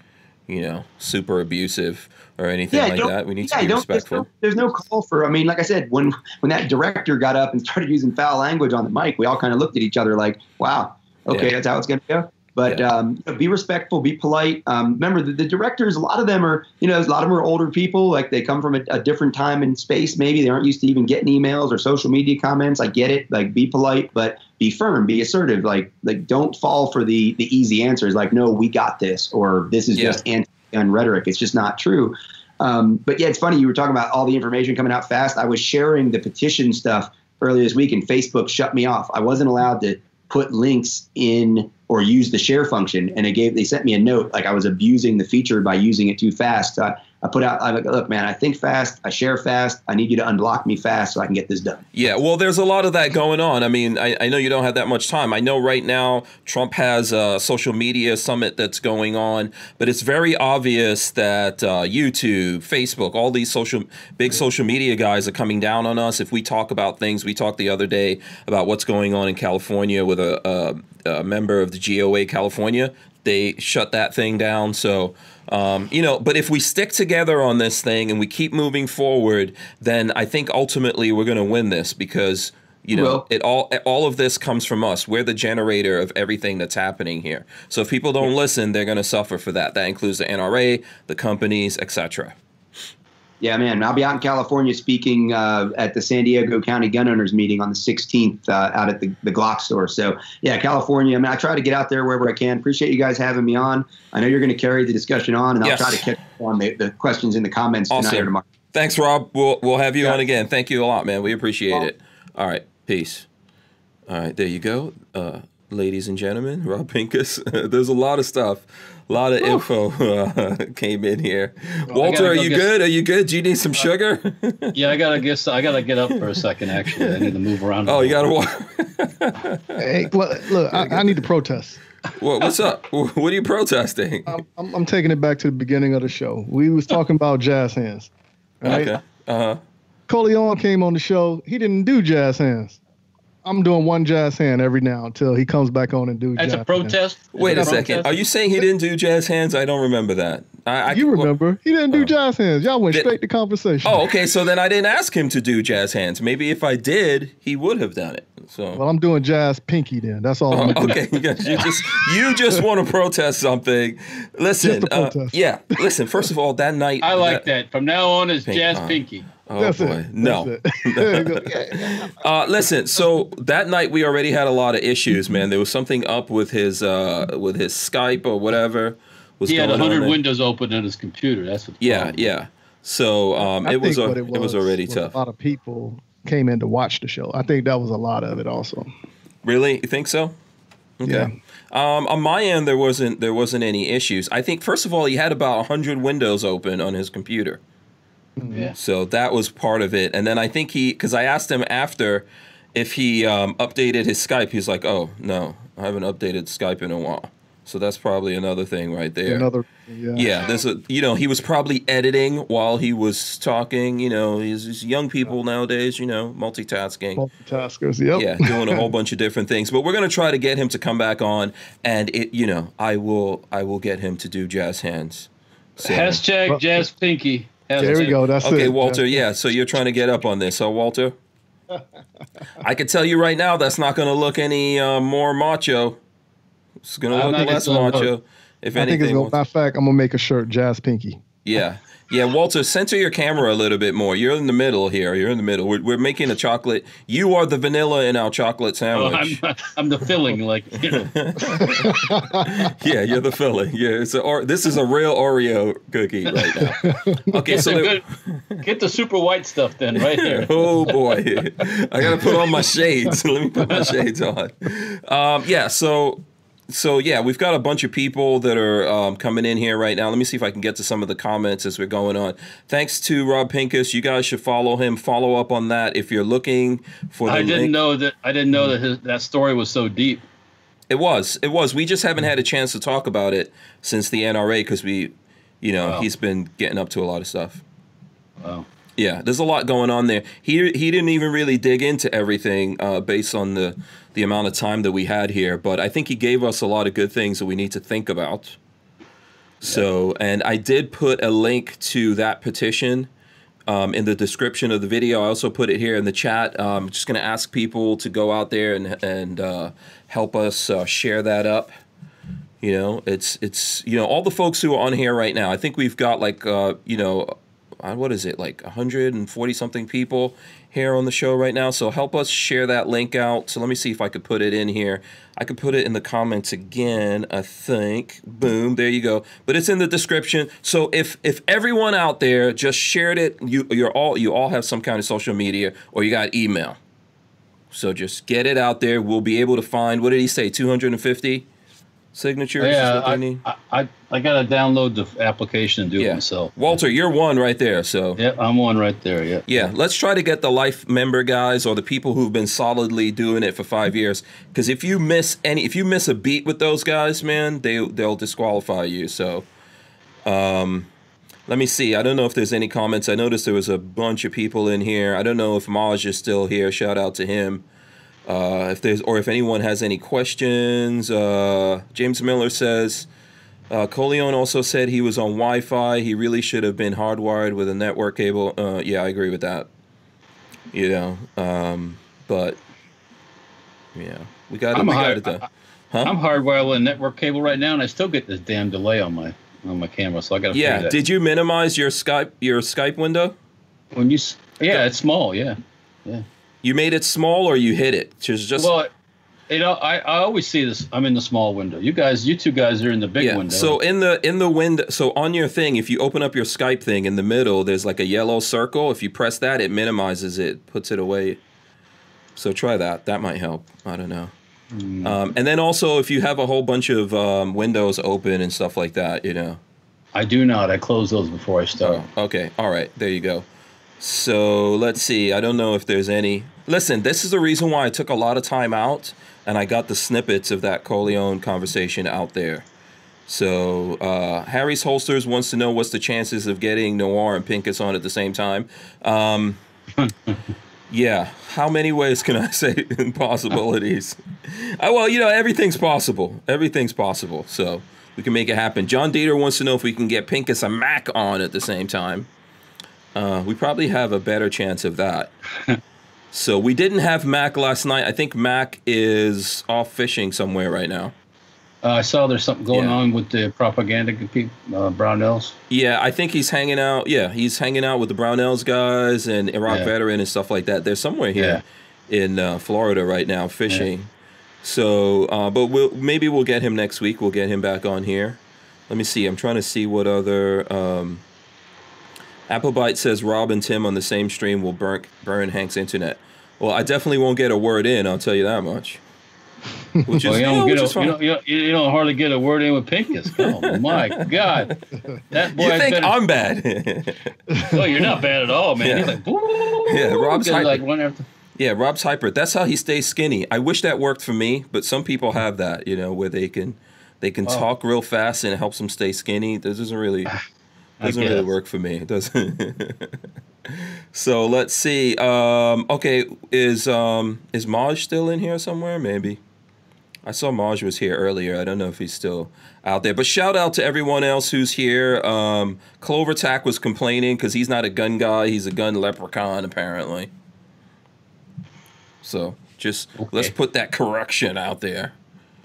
you know, super abusive or anything like that. We need to be respectful. There's no call for, I mean, like I said, when that director got up and started using foul language on the mic, we all kind of looked at each other like, wow, okay, that's how it's going to go. But be respectful, be polite. Remember, the directors, a lot of them are, you know, a lot of them are older people. Like they come from a different time and space. Maybe they aren't used to even getting emails or social media comments. I get it. Like, be polite, but be firm, be assertive. Like don't fall for the easy answers. Like, no, we got this, or this is just anti-gun rhetoric. It's just not true. But yeah, it's funny. You were talking about all the information coming out fast. I was sharing the petition stuff earlier this week, and Facebook shut me off. I wasn't allowed to put links in or use the share function. And they sent me a note, like I was abusing the feature by using it too fast. So I put out, I'm like, look, man, I think fast, I share fast, I need you to unblock me fast so I can get this done. Yeah, well, there's a lot of that going on. I mean, I know you don't have that much time. I know right now Trump has a social media summit that's going on, but it's very obvious that YouTube, Facebook, all these big social media guys are coming down on us. If we talk about things, we talked the other day about what's going on in California with a member of the GOA California. They shut that thing down. So, you know, but if we stick together on this thing and we keep moving forward, then I think ultimately we're going to win this because, you know, all of this comes from us. We're the generator of everything that's happening here. So if people don't listen, they're going to suffer for that. That includes the NRA, the companies, etc. Yeah, man, I'll be out in California speaking at the San Diego County Gun Owners meeting on the 16th out at the Glock store. So, yeah, California, I mean, I try to get out there wherever I can. Appreciate you guys having me on. I know you're going to carry the discussion on, and I'll try to catch on the questions in the comments tonight or tomorrow. Thanks, Rob. We'll have you on again. Thank you a lot, man. We appreciate it. All right, peace. All right, there you go. Ladies and gentlemen, Rob Pincus. There's a lot of stuff. A lot of info came in here. Well, Walter, are you good? Are you good? Do you need some sugar? Yeah, I gotta get up for a second. Actually, I need to move around. Oh, you gotta walk. Hey, look, I need to protest. What's up? What are you protesting? I'm taking it back to the beginning of the show. We was talking about jazz hands, right? Okay. Colion came on the show. He didn't do jazz hands. I'm doing one jazz hand every now until he comes back on and do jazz hands. That's a protest? Wait a second. Are you saying he didn't do jazz hands? I don't remember that. You remember. He didn't do jazz hands. Y'all went straight to conversation. Oh, okay. So then I didn't ask him to do jazz hands. Maybe if I did, he would have done it. So. Well, I'm doing jazz pinky then. That's all I'm doing. Okay. You just want to protest something. Listen. Just protest. Yeah. Listen, first of all, that night. I like that. From now on, it's jazz pinky. Oh, that's boy. It. No. Listen, so that night we already had a lot of issues, man. There was something up with his Skype or whatever. He had 100 windows open on his computer. That's what the problem. Yeah. So it was already tough. A lot of people came in to watch the show. I think that was a lot of it also. Really? You think so? Okay. Yeah. On my end, there wasn't any issues. I think, first of all, he had about 100 windows open on his computer. Yeah. So that was part of it. And then I think because I asked him after if he updated his Skype, he's like, oh, no, I haven't updated Skype in a while. So that's probably another thing right there. Yeah, there's a, you know, he was probably editing while he was talking. You know, these young people nowadays, you know, multitasking. Multitaskers, yep. Yeah, doing a whole bunch of different things. But we're going to try to get him to come back on, and, it, you know, I will get him to do jazz hands. So. Hashtag Jazz Pinky. There we go. That's okay, it. Walter, yeah, so you're trying to get up on this, huh, Walter? I can tell you right now that's not going to look any more macho. It's going to look less macho. If anything, I think it's, matter of fact, I'm going to make a shirt, Jazz Pinky. Yeah. Yeah, Walter, center your camera a little bit more. You're in the middle here. You're in the middle. We're making a chocolate. You are the vanilla in our chocolate sandwich. Oh, I'm the filling. Like, you know. Yeah, you're the filling. Yeah, it's this is a real Oreo cookie right now. Okay, so get the super white stuff then right here. Oh, boy. I got to put on my shades. Let me put my shades on. Yeah, so yeah, we've got a bunch of people that are coming in here right now. Let me see if I can get to some of the comments as we're going on. Thanks to Rob Pincus. You guys should follow him. Follow up on that if you're looking for. I didn't know that story was so deep. It was. We just haven't had a chance to talk about it since the NRA because we, you know, he's been getting up to a lot of stuff. Wow. Yeah, there's a lot going on there. He didn't even really dig into everything based on the amount of time that we had here, but I think he gave us a lot of good things that we need to think about. Yeah. So, and I did put a link to that petition in the description of the video. I also put it here in the chat. I'm just going to ask people to go out there and help us share that up. You know, it's you know, all the folks who are on here right now. I think we've got like you know, what is it, like 140 something people here on the show right now. So help us share that link out. So let me see if I could put it in here. I could put it in the comments again, I think. Boom, there you go. But it's in the description. So if everyone out there just shared it, you all have some kind of social media or you got email. So just get it out there. We'll be able to find, what did he say, 250 signatures? Yeah, I gotta download the application and do it myself. Walter, you're one right there. So yeah, I'm one right there. Yeah. Yeah, let's try to get the life member guys or the people who've been solidly doing it for 5 years. Because if you miss a beat with those guys, man, they'll disqualify you. So, let me see. I don't know if there's any comments. I noticed there was a bunch of people in here. I don't know if Maj is still here. Shout out to him. If anyone has any questions, James Miller says, Colion also said he was on Wi-Fi. He really should have been hardwired with a network cable. Yeah, I agree with that. You know, but yeah, we got it. I'm hardwired with a network cable right now, and I still get this damn delay on my camera. So I got to. Yeah. Did you minimize your Skype window? When you it's small. Yeah. Yeah. You made it small, or you hit it? Just well, you know, I always see this. I'm in the small window. You two guys are in the big window. So in the window, so on your thing, if you open up your Skype thing in the middle, there's like a yellow circle. If you press that, it minimizes it, puts it away. So try that. That might help. I don't know. Mm. And then also, if you have a whole bunch of windows open and stuff like that, you know. I do not. I close those before I start. Oh, okay. All right. There you go. So let's see. I don't know if there's any. Listen, this is the reason why I took a lot of time out and I got the snippets of that Colion conversation out there. So Harry's Holsters wants to know what's the chances of getting Noir and Pincus on at the same time. Yeah. How many ways can I say impossibilities? Well, you know, everything's possible. Everything's possible. So we can make it happen. John Dieter wants to know if we can get Pincus and Mac on at the same time. We probably have a better chance of that. So we didn't have Mac last night. I think Mac is off fishing somewhere right now. I saw there's something going on with the propaganda Brownells. Yeah, I think he's hanging out. Yeah, he's hanging out with the Brownells guys and Iraq veteran and stuff like that. They're somewhere here in Florida right now fishing. Yeah. So, but maybe we'll get him next week. We'll get him back on here. Let me see. I'm trying to see what other... Applebite says Rob and Tim on the same stream will burn Hank's internet. Well, I definitely won't get a word in, I'll tell you that much. Which is, you don't hardly get a word in with Pincus. Oh, my God. That boy, you think I'm bad. No, you're not bad at all, man. Yeah. He's like, Rob's hyper. Like one after. Yeah, Rob's hyper. That's how he stays skinny. I wish that worked for me, but some people have that, you know, where they can... They can talk real fast, and it helps them stay skinny. This doesn't really work for me. It doesn't. So let's see. Okay, is Maj still in here somewhere? Maybe. I saw Maj was here earlier. I don't know if he's still out there. But shout out to everyone else who's here. Clover Tack was complaining because he's not a gun guy. He's a gun leprechaun, apparently. So just let's put that correction out there.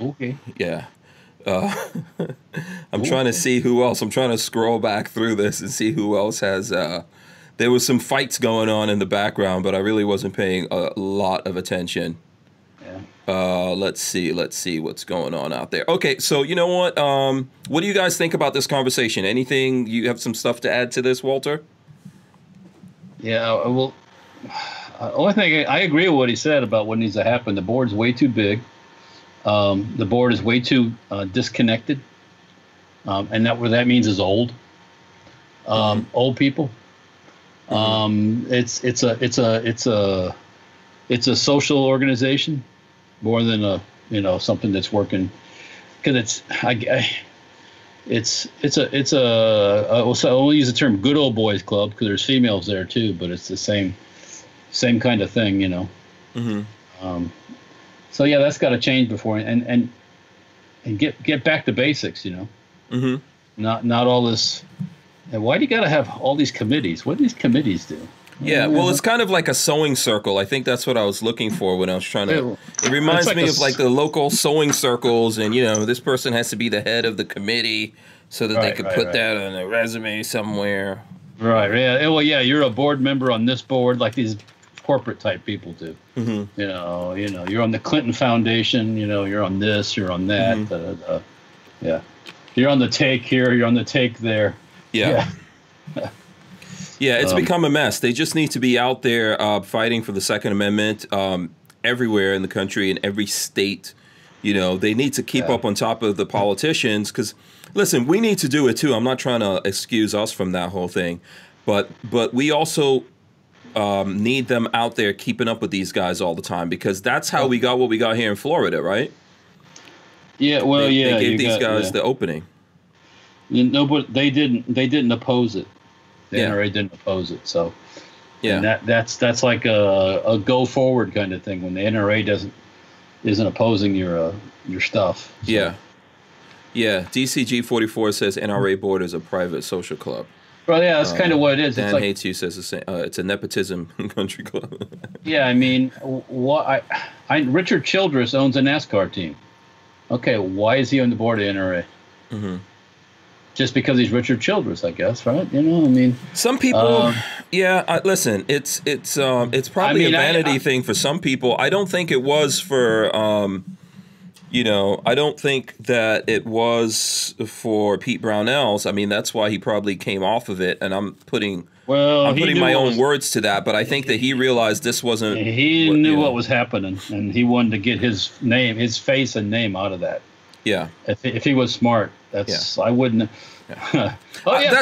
Okay. Yeah. I'm trying to see who else. I'm trying to scroll back through this and see who else has... there was some fights going on in the background, but I really wasn't paying a lot of attention. Yeah. Let's see what's going on out there. Okay, so you know what do you guys think about this conversation? Anything, you have some stuff to add to this, Walter? Yeah, well, only thing, I agree with what he said about what needs to happen. The board's way too big. The board is way too disconnected. And that what that means is old. Old people. It's a social organization more than a, you know, something that's working, because I only use the term good old boys club because there's females there too, but it's the same kind of thing, you know. Mm-hmm. So yeah, that's got to change before and get back to basics, you know. Mm-hmm. Not all this. And why do you got to have all these committees? What do these committees do? Yeah, well, it's kind of like a sewing circle. I think that's what I was looking for when I was trying to. It reminds me of like the local sewing circles, and you know, this person has to be the head of the committee so that they could put that on a resume somewhere. Right. Yeah. Well, yeah, you're a board member on this board, like these corporate type people do. Mm-hmm. You know, you're on the Clinton Foundation. You know, you're on this, you're on that. Mm-hmm. Yeah, you're on the take here, you're on the take there. Yeah. Yeah, it's become a mess. They just need to be out there fighting for the Second Amendment everywhere in the country, in every state. You know, they need to keep up on top of the politicians because, listen, we need to do it too. I'm not trying to excuse us from that whole thing, but we also need them out there keeping up with these guys all the time, because that's how we got what we got here in Florida, right? Yeah, well, they gave these guys the opening. No, but they didn't. They didn't oppose it. The NRA didn't oppose it. So, yeah, that's like a go forward kind of thing when the NRA isn't opposing your stuff. So. Yeah, yeah. DCG 44 says NRA board is a private social club. Well, yeah, that's kind of what it is. Dan Hates You says it's a nepotism country club. Yeah, I mean, Richard Childress owns a NASCAR team. Okay, why is he on the board of NRA? Mm-hmm. Just because he's Richard Childress, I guess, right? You know, I mean, some people, listen, it's probably a vanity thing for some people. I don't think it was for, I don't think that it was for Pete Brownells. I mean, that's why he probably came off of it. And I'm putting my own words to that, but I think that he realized this wasn't. He knew what was happening, and he wanted to get his name, his face, and name out of that. Yeah. If he was smart, that's I wouldn't. Yeah.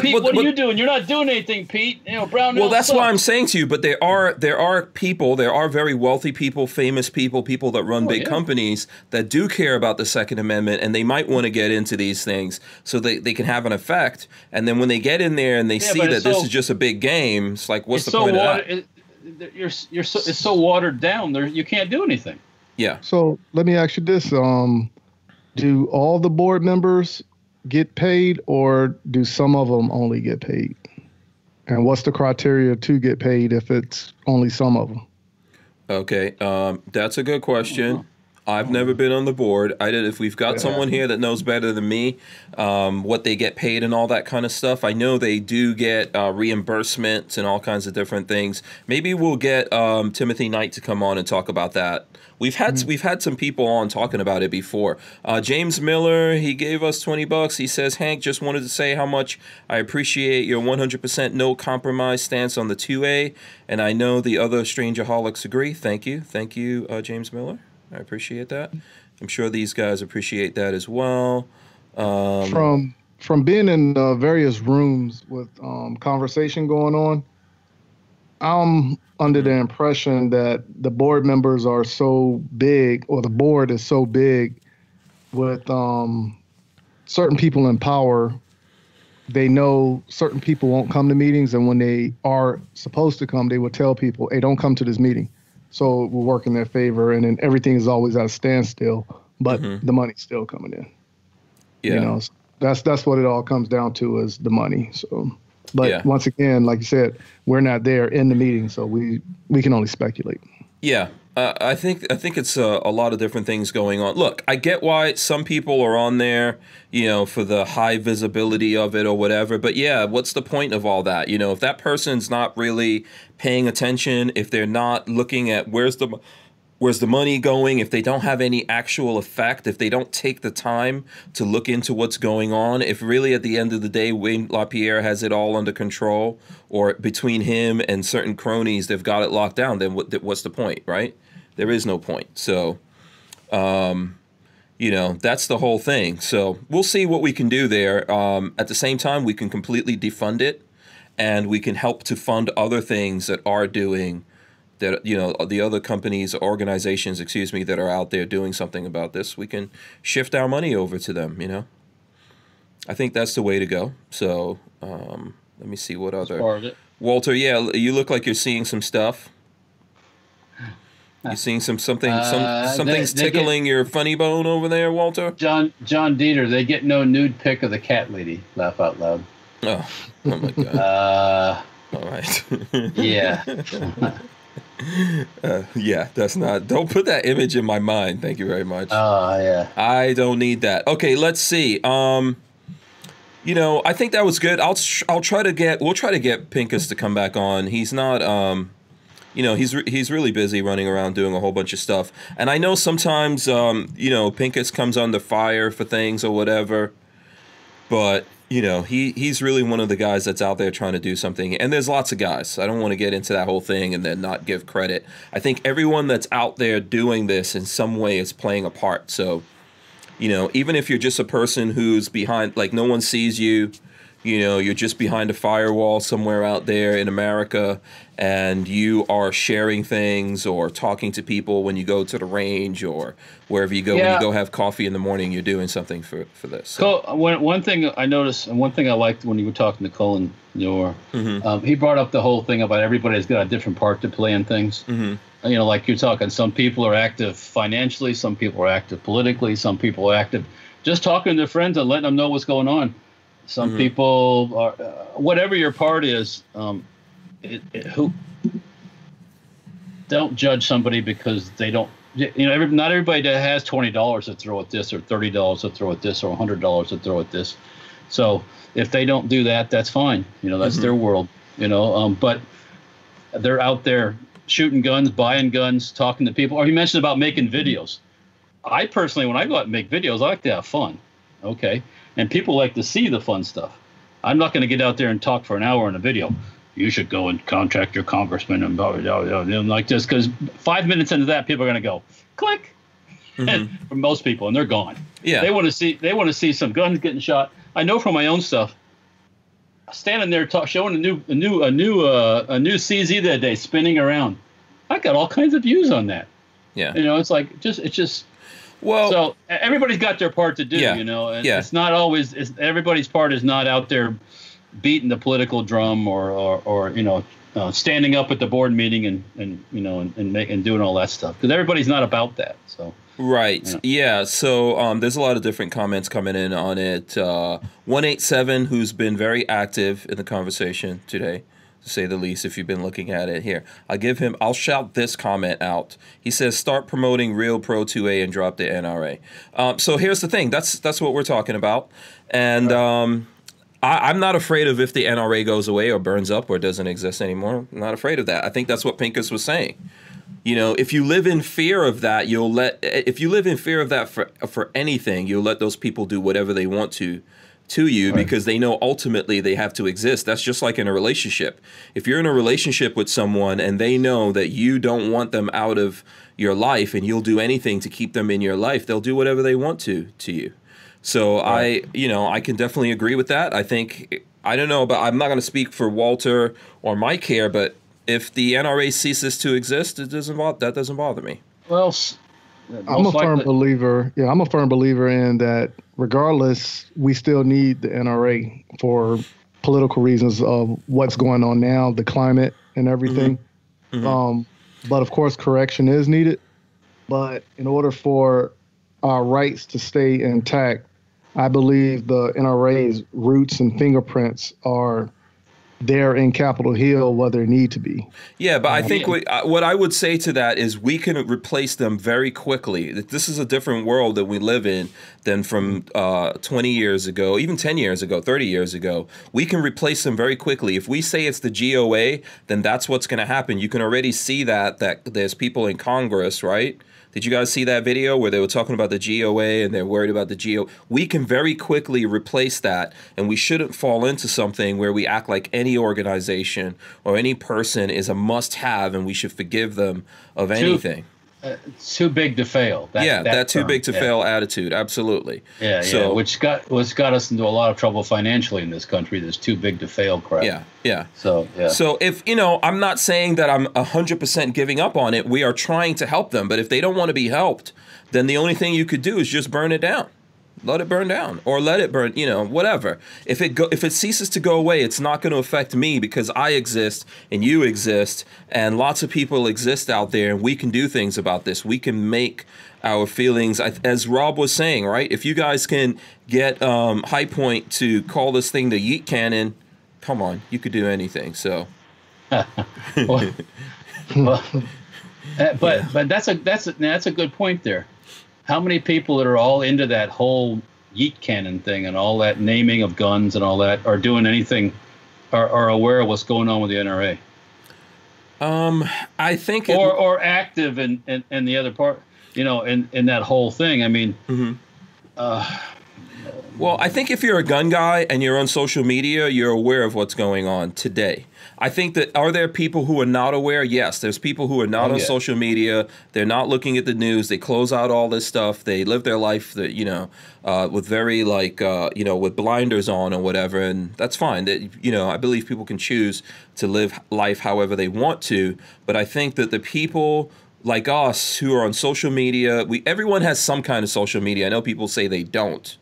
Pete, what are you doing? You're not doing anything, Pete. You know, Brownells. Well, that's why I'm saying to you. But there are people, there are very wealthy people, famous people, people that run big companies that do care about the Second Amendment, and they might want to get into these things so they can have an effect. And then when they get in there and they see that this is just a big game, it's like, what's the point of that? It's so watered down. You can't do anything. Yeah. So let me ask you this. Do all the board members get paid, or do some of them only get paid? And what's the criteria to get paid if it's only some of them? Okay, that's a good question. I've never been on the board. If we've got someone here that knows better than me what they get paid and all that kind of stuff, I know they do get reimbursements and all kinds of different things. Maybe we'll get Timothy Knight to come on and talk about that. We've had some people on talking about it before. James Miller, he gave us $20. He says, Hank, just wanted to say how much I appreciate your 100% no compromise stance on the 2A, and I know the other Strangerholics agree. Thank you, James Miller. I appreciate that. I'm sure these guys appreciate that as well. From being in various rooms with conversation going on, I'm under the impression that the board members are so big, or the board is so big with certain people in power, they know certain people won't come to meetings, and when they are supposed to come, they will tell people, hey, don't come to this meeting. So it will work in their favor, and then everything is always at a standstill, but the money's still coming in. Yeah. You know, so that's what it all comes down to, is the money. So, but once again, like you said, we're not there in the meeting, so we can only speculate. Yeah. I think it's a lot of different things going on. Look, I get why some people are on there, you know, for the high visibility of it or whatever. But yeah, what's the point of all that? You know, if that person's not really paying attention, if they're not looking at where's the money going, if they don't have any actual effect, if they don't take the time to look into what's going on, if really at the end of the day, Wayne LaPierre has it all under control, or between him and certain cronies, they've got it locked down, then what's the point, right? There is no point. So, you know, that's the whole thing. So we'll see what we can do there. At the same time, we can completely defund it, and we can help to fund other things that are doing that, you know, the other companies, organizations, excuse me, that are out there doing something about this. We can shift our money over to them, you know. I think that's the way to go. So let me see what other. Part of it. Walter, yeah, you look like you're seeing some stuff. You seeing something's tickling your funny bone over there, Walter? John Dieter, they get no nude pic of the cat lady. Laugh out loud. Oh my God. All right. Yeah. Yeah, that's not. Don't put that image in my mind. Thank you very much. Oh yeah. I don't need that. Okay, let's see. You know, I think that was good. We'll try to get Pincus to come back on. He's not. You know, he's really busy running around doing a whole bunch of stuff. And I know sometimes, you know, Pincus comes under fire for things or whatever. But, you know, he's really one of the guys that's out there trying to do something. And there's lots of guys. I don't want to get into that whole thing and then not give credit. I think everyone that's out there doing this in some way is playing a part. So, you know, even if you're just a person who's behind, like no one sees you. You know, you're just behind a firewall somewhere out there in America, and you are sharing things or talking to people when you go to the range or wherever you go. Yeah. When you go have coffee in the morning, you're doing something for this. So. One thing I noticed, and one thing I liked when you were talking to Colion Noir, he brought up the whole thing about everybody's got a different part to play in things. You know, like you're talking, some people are active financially, some people are active politically, some people are active just talking to their friends and letting them know what's going on. Some people are, whatever your part is, who don't judge somebody because they don't, you know, not everybody that has $20 to throw at this or $30 to throw at this or $100 to throw at this. So if they don't do that, that's fine. You know, that's their world, you know, but they're out there shooting guns, buying guns, talking to people. Or you mentioned about making videos. I personally, when I go out and make videos, I like to have fun. Okay. And people like to see the fun stuff. I'm not going to get out there and talk for an hour in a video. You should go and contact your congressman and blah, blah, blah, blah, like this. Because 5 minutes into that, people are going to go, click. And for most people, and they're gone. Yeah. They want to see some guns getting shot. I know from my own stuff. Standing there showing a new CZ that day, spinning around. I got all kinds of views on that. Yeah. You know, it's just. Well, so everybody's got their part to do, you know, and it's not always everybody's part is not out there beating the political drum or you know, standing up at the board meeting and you know, and doing all that stuff, because everybody's not about that. So. Right. Yeah. So there's a lot of different comments coming in on it. 187, who's been very active in the conversation today, to say the least, if you've been looking at it here. I'll shout this comment out. He says, start promoting real Pro 2A and drop the NRA. So here's the thing. That's what we're talking about. And I'm not afraid of if the NRA goes away or burns up or doesn't exist anymore. I'm not afraid of that. I think that's what Pincus was saying. You know, if you live in fear of that, for anything, you'll let those people do whatever they want to you, because they know ultimately they have to exist. That's just like in a relationship. If you're in a relationship with someone and they know that you don't want them out of your life and you'll do anything to keep them in your life, they'll do whatever they want to you. So I can definitely agree with that. I think, I don't know, but I'm not going to speak for Walter or Mike here, but if the NRA ceases to exist, that doesn't bother me. Well, I'm a firm believer. Yeah, I'm a firm believer in that. Regardless, we still need the NRA for political reasons of what's going on now, the climate and everything. Mm-hmm. Mm-hmm. But of course, correction is needed. But in order for our rights to stay intact, I believe the NRA's roots and fingerprints are there in Capitol Hill where they need to be. Yeah, but I think what I would say to that is we can replace them very quickly. This is a different world that we live in than from 20 years ago, even 10 years ago, 30 years ago. We can replace them very quickly. If we say it's the GOA, then that's what's going to happen. You can already see that there's people in Congress, right? Did you guys see that video where they were talking about the GOA and they're worried about the GOA? We can very quickly replace that, and we shouldn't fall into something where we act like any organization or any person is a must-have and we should forgive them of anything. Too big to fail. That too big to fail attitude. Absolutely. Yeah. So, yeah. Which got us into a lot of trouble financially in this country. This too big to fail crap. Yeah. Yeah. So, yeah. So if, you know, I'm not saying that I'm 100% giving up on it. We are trying to help them. But if they don't want to be helped, then the only thing you could do is just burn it down. Let it burn down, or let it burn, you know, whatever. If it ceases to go away, it's not going to affect me, because I exist and you exist and lots of people exist out there, and we can do things about this. We can make our feelings, as Rob was saying, right? If you guys can get High Point to call this thing the yeet cannon, come on, you could do anything. So. But that's a good point there. How many people that are all into that whole yeet cannon thing and all that naming of guns and all that are doing anything, are aware of what's going on with the NRA? I think, or active in the other part, you know, in that whole thing. I mean, mm-hmm. Well, I think if you're a gun guy and you're on social media, you're aware of what's going on today. I think that, are there people who are not aware? Yes, there's people who are not on social media. They're not looking at the news. They close out all this stuff. They live their life, that, you know, with very with blinders on or whatever, and that's fine. That, you know, I believe people can choose to live life however they want to, but I think that the people like us who are on social media, everyone has some kind of social media. I know people say they don't.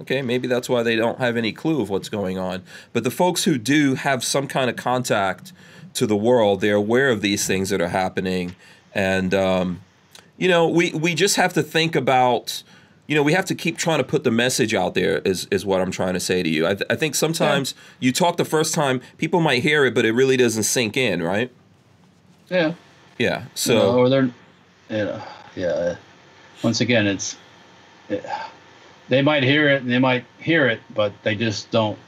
Okay, maybe that's why they don't have any clue of what's going on. But the folks who do have some kind of contact to the world, they're aware of these things that are happening. And, you know, we just have to think about, you know, we have to keep trying to put the message out there is what I'm trying to say to you. I think sometimes you talk the first time, people might hear it, but it really doesn't sink in, right? Yeah. Yeah, so. You know, or they're, you know, yeah. Once again, it's... Yeah. They might hear it, and they might hear it, but they just don't.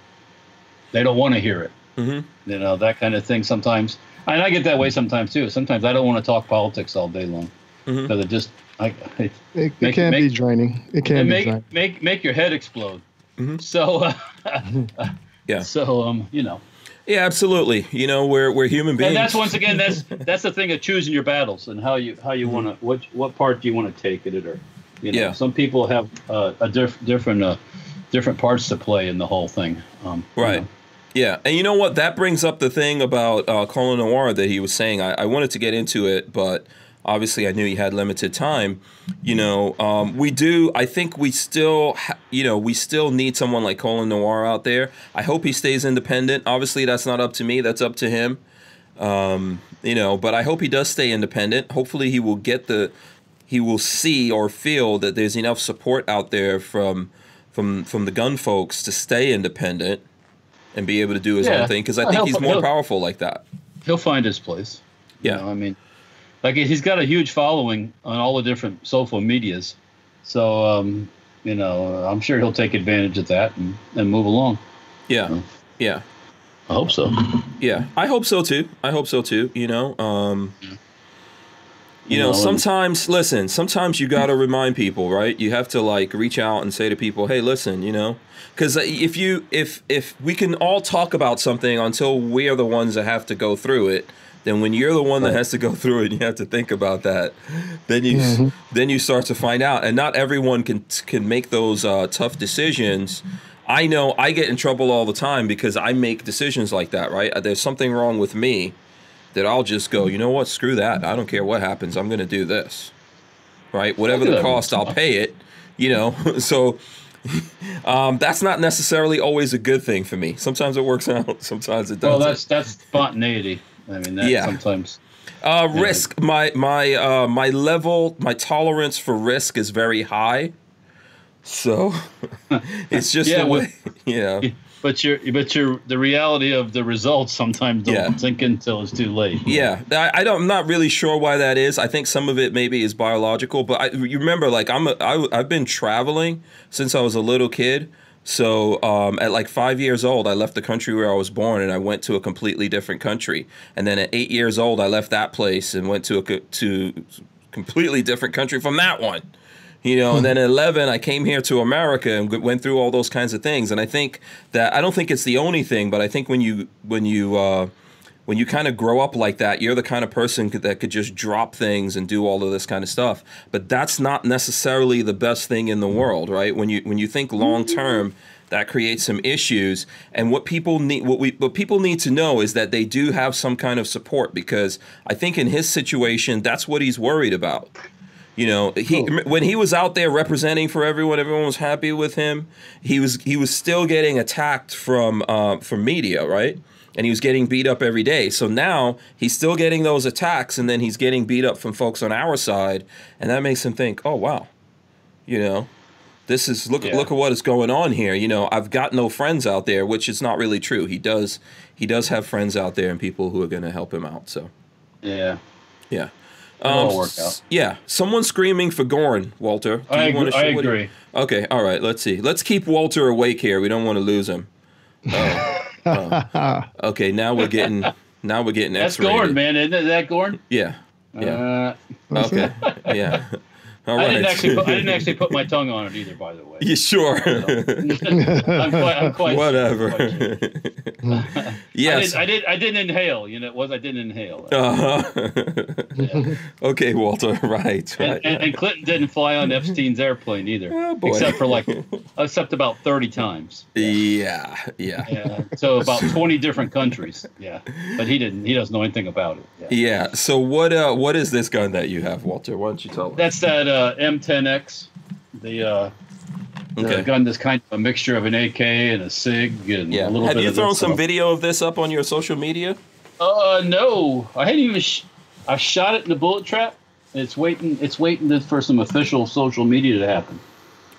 They don't want to hear it. Mm-hmm. You know, that kind of thing. Sometimes, and I get that way sometimes too. Sometimes I don't want to talk politics all day long, because mm-hmm. it can be draining. It can be draining. Make your head explode. Mm-hmm. So, yeah. So, you know. Yeah, absolutely. You know, we're human beings. And that's, once again, that's the thing of choosing your battles and how you mm-hmm. want to, what part do you want to take in it, or. You know, yeah. Some people have different parts to play in the whole thing. Right. You know. Yeah. And you know what? That brings up the thing about Colion Noir that he was saying. I wanted to get into it, but obviously I knew he had limited time. You know, I think we still, we still need someone like Colion Noir out there. I hope he stays independent. Obviously, that's not up to me. That's up to him. You know, but I hope he does stay independent. Hopefully he will get he will see or feel that there's enough support out there from the gun folks to stay independent and be able to do his own thing, because I think he's more powerful like that. He'll find his place. Yeah. You know, I mean, like, he's got a huge following on all the different social medias. So, you know, I'm sure he'll take advantage of that and move along. Yeah. You know? Yeah. I hope so. Yeah. I hope so, too. You know, You know, sometimes, listen, sometimes you got to remind people, right? You have to, like, reach out and say to people, hey, listen, you know, because if we can all talk about something until we are the ones that have to go through it, then when you're the one that has to go through it and you have to think about that, then you then you start to find out. And not everyone can make those tough decisions. I know I get in trouble all the time because I make decisions like that, right? There's something wrong with me that I'll just go, you know what, screw that. I don't care what happens. I'm going to do this. right? Whatever the cost, I'll pay it, you know. So that's not necessarily always a good thing for me. Sometimes it works out, sometimes it doesn't. Well, that's spontaneity. I mean, that sometimes. Risk. My tolerance for risk is very high. So it's just the way. Yeah. But the reality of the results sometimes don't sink in until it's too late. Yeah, I'm not really sure why that is. I think some of it maybe is biological, but you remember, like I've been traveling since I was a little kid. So at like 5 years old, I left the country where I was born and I went to a completely different country. And then at 8 years old, I left that place and went to a completely different country from that one. You know, and then at 11, I came here to America and went through all those kinds of things. And I think that I don't think it's the only thing, but I think when you kind of grow up like that, you're the kind of person that could just drop things and do all of this kind of stuff. But that's not necessarily the best thing in the world, right? When you think long term, that creates some issues. And what people need to know is that they do have some kind of support, because I think in his situation, that's what he's worried about. You know, when he was out there representing for everyone was happy with him. He was still getting attacked from media, right? And he was getting beat up every day. So now he's still getting those attacks, and then he's getting beat up from folks on our side, and that makes him think, oh wow, you know, this is look at what is going on here. You know, I've got no friends out there, which is not really true. He does have friends out there and people who are going to help him out. So yeah. It'll all work out. Yeah, someone screaming for Gorn, Walter. I agree. Okay, all right, let's see. Let's keep Walter awake here. We don't want to lose him. Okay, now we're getting X-rated. That's Gorn, man, isn't it? That Gorn? Yeah. Okay. Yeah. All right. I didn't actually put my tongue on it either, by the way. You sure? I'm quite whatever. Sure. Yes. I didn't inhale. You know, I didn't inhale. Yeah. Okay, Walter. Right. And Clinton didn't fly on Epstein's airplane either, except about 30 times. Yeah. So about 20 different countries. Yeah. But he didn't. He doesn't know anything about it. Yeah. So what is this gun that you have, Walter? Why don't you tell us? That's that. M10X, the gun that's kind of a mixture of an AK and a SIG and a little bit of this. Have you thrown some video of this up on your social media? No, I hadn't even. I shot it in a bullet trap. And it's waiting for some official social media to happen.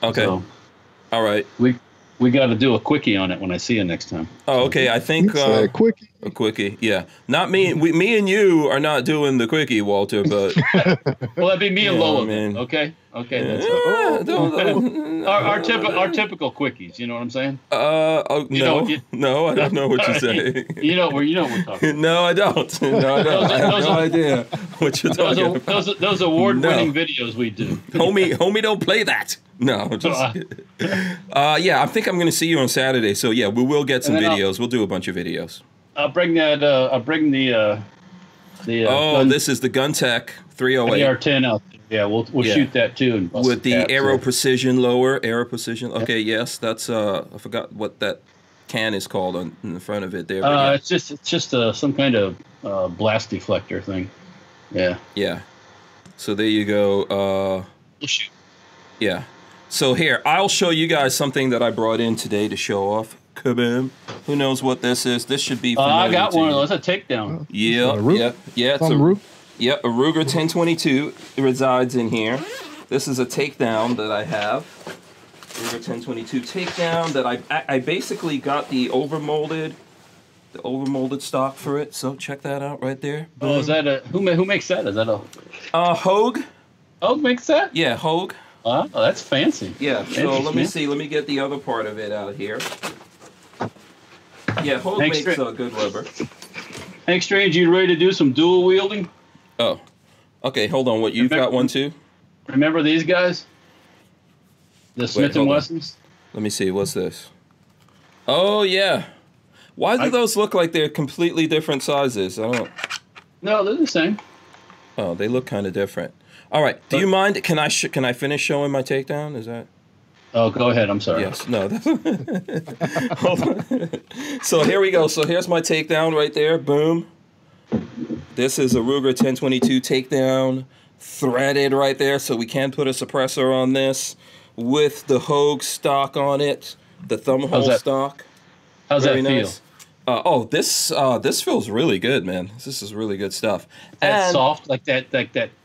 Okay. So, all right. We got to do a quickie on it when I see you next time. Oh, okay. I think a quickie. Yeah, not me. Me and you are not doing the quickie, Walter. But well, that'd be me and Lola. Man. Okay. That's our typical quickies. You know what I'm saying? No, I don't know what you're saying. You know what we're talking about. No, I don't. I have no idea what you're talking about. Those award-winning videos we do. Homie, don't play that. No, just I think I'm going to see you on Saturday. So yeah, we will get some videos. We'll do a bunch of videos. I'll bring the gun. This is the Gun Tech 308. AR-10 out there. Yeah, we'll shoot that too. And with the Aero Precision. Okay, yes, that's I forgot what that can is called in the front of it there. It's just some kind of blast deflector thing. Yeah. Yeah. So there you go. We'll shoot. Yeah. So here, I'll show you guys something that I brought in today to show off. Kaboom. Who knows what this is? This should be familiar. I got one of those. It's a takedown. Yeah. It's a Ruger. Yep, a Ruger 1022 resides in here. This is a takedown that I have. Ruger 1022 takedown that I basically got the overmolded stock for it. So check that out right there. Oh, is that who makes that? Is that a Hogue? Hogue makes that? Yeah, Hogue. Oh, that's fancy. Yeah, so let me see. Let me get the other part of it out here. Yeah, Hogue makes good rubber. Hank Strange, you ready to do some dual wielding? Oh, okay. Hold on. What, you've got one too? Remember these guys? The Smith and Wessons? Let me see. What's this? Oh, yeah. Why do those look like they're completely different sizes? I don't. No, they're the same. Oh, they look kind of different. All right. Do you mind? Can I finish showing my takedown? Is that? Oh, go ahead. I'm sorry. Yes. No. Hold on. So here we go. So here's my takedown right there. Boom. This is a Ruger 1022 takedown threaded right there, so we can put a suppressor on this with the Hogue stock on it, the thumb hole stock. How's that feel? Oh, this feels really good, man. This is really good stuff. That soft, like that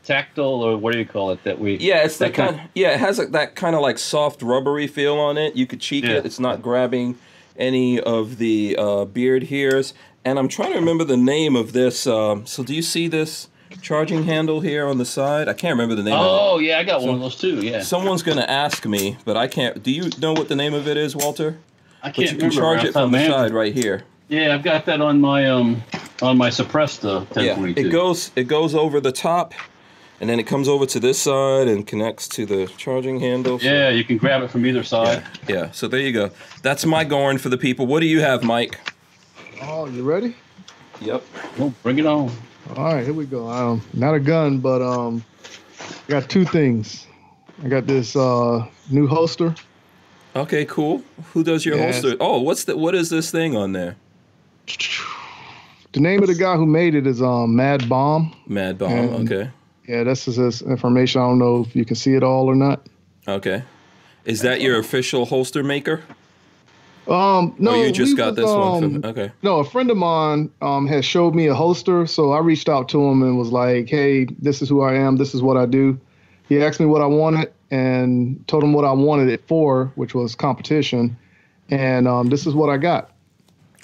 tactile, or what do you call it? That we it's that kind. Yeah, it has that kind of like soft rubbery feel on it. You could cheek it. It's not grabbing any of the beard hairs. And I'm trying to remember the name of this. So do you see this charging handle here on the side? I can't remember the name of it. Oh, yeah, I got one of those too, yeah. Someone's going to ask me, but I can't. Do you know what the name of it is, Walter? I can't remember. But you can charge it from the side right here. Yeah, I've got that on my suppressed 1022. Yeah, it goes over the top, and then it comes over to this side and connects to the charging handle. So. Yeah, you can grab it from either side. Yeah, so there you go. That's my Gorn for the people. What do you have, Mike? Oh, you ready? Yep. Well, bring it on. All right, here we go. Not a gun, but I got two things. I got this new holster. Okay, cool. Who does your holster? Oh, what is this thing on there? The name of the guy who made it is Mad Bomb. Mad Bomb, okay. Yeah, that's his information. I don't know if you can see it all or not. Okay. Is that your official holster maker? No, you just got this one. Okay. No, a friend of mine had showed me a holster, so I reached out to him and was like, "Hey, this is who I am. This is what I do." He asked me what I wanted and told him what I wanted it for, which was competition, and this is what I got.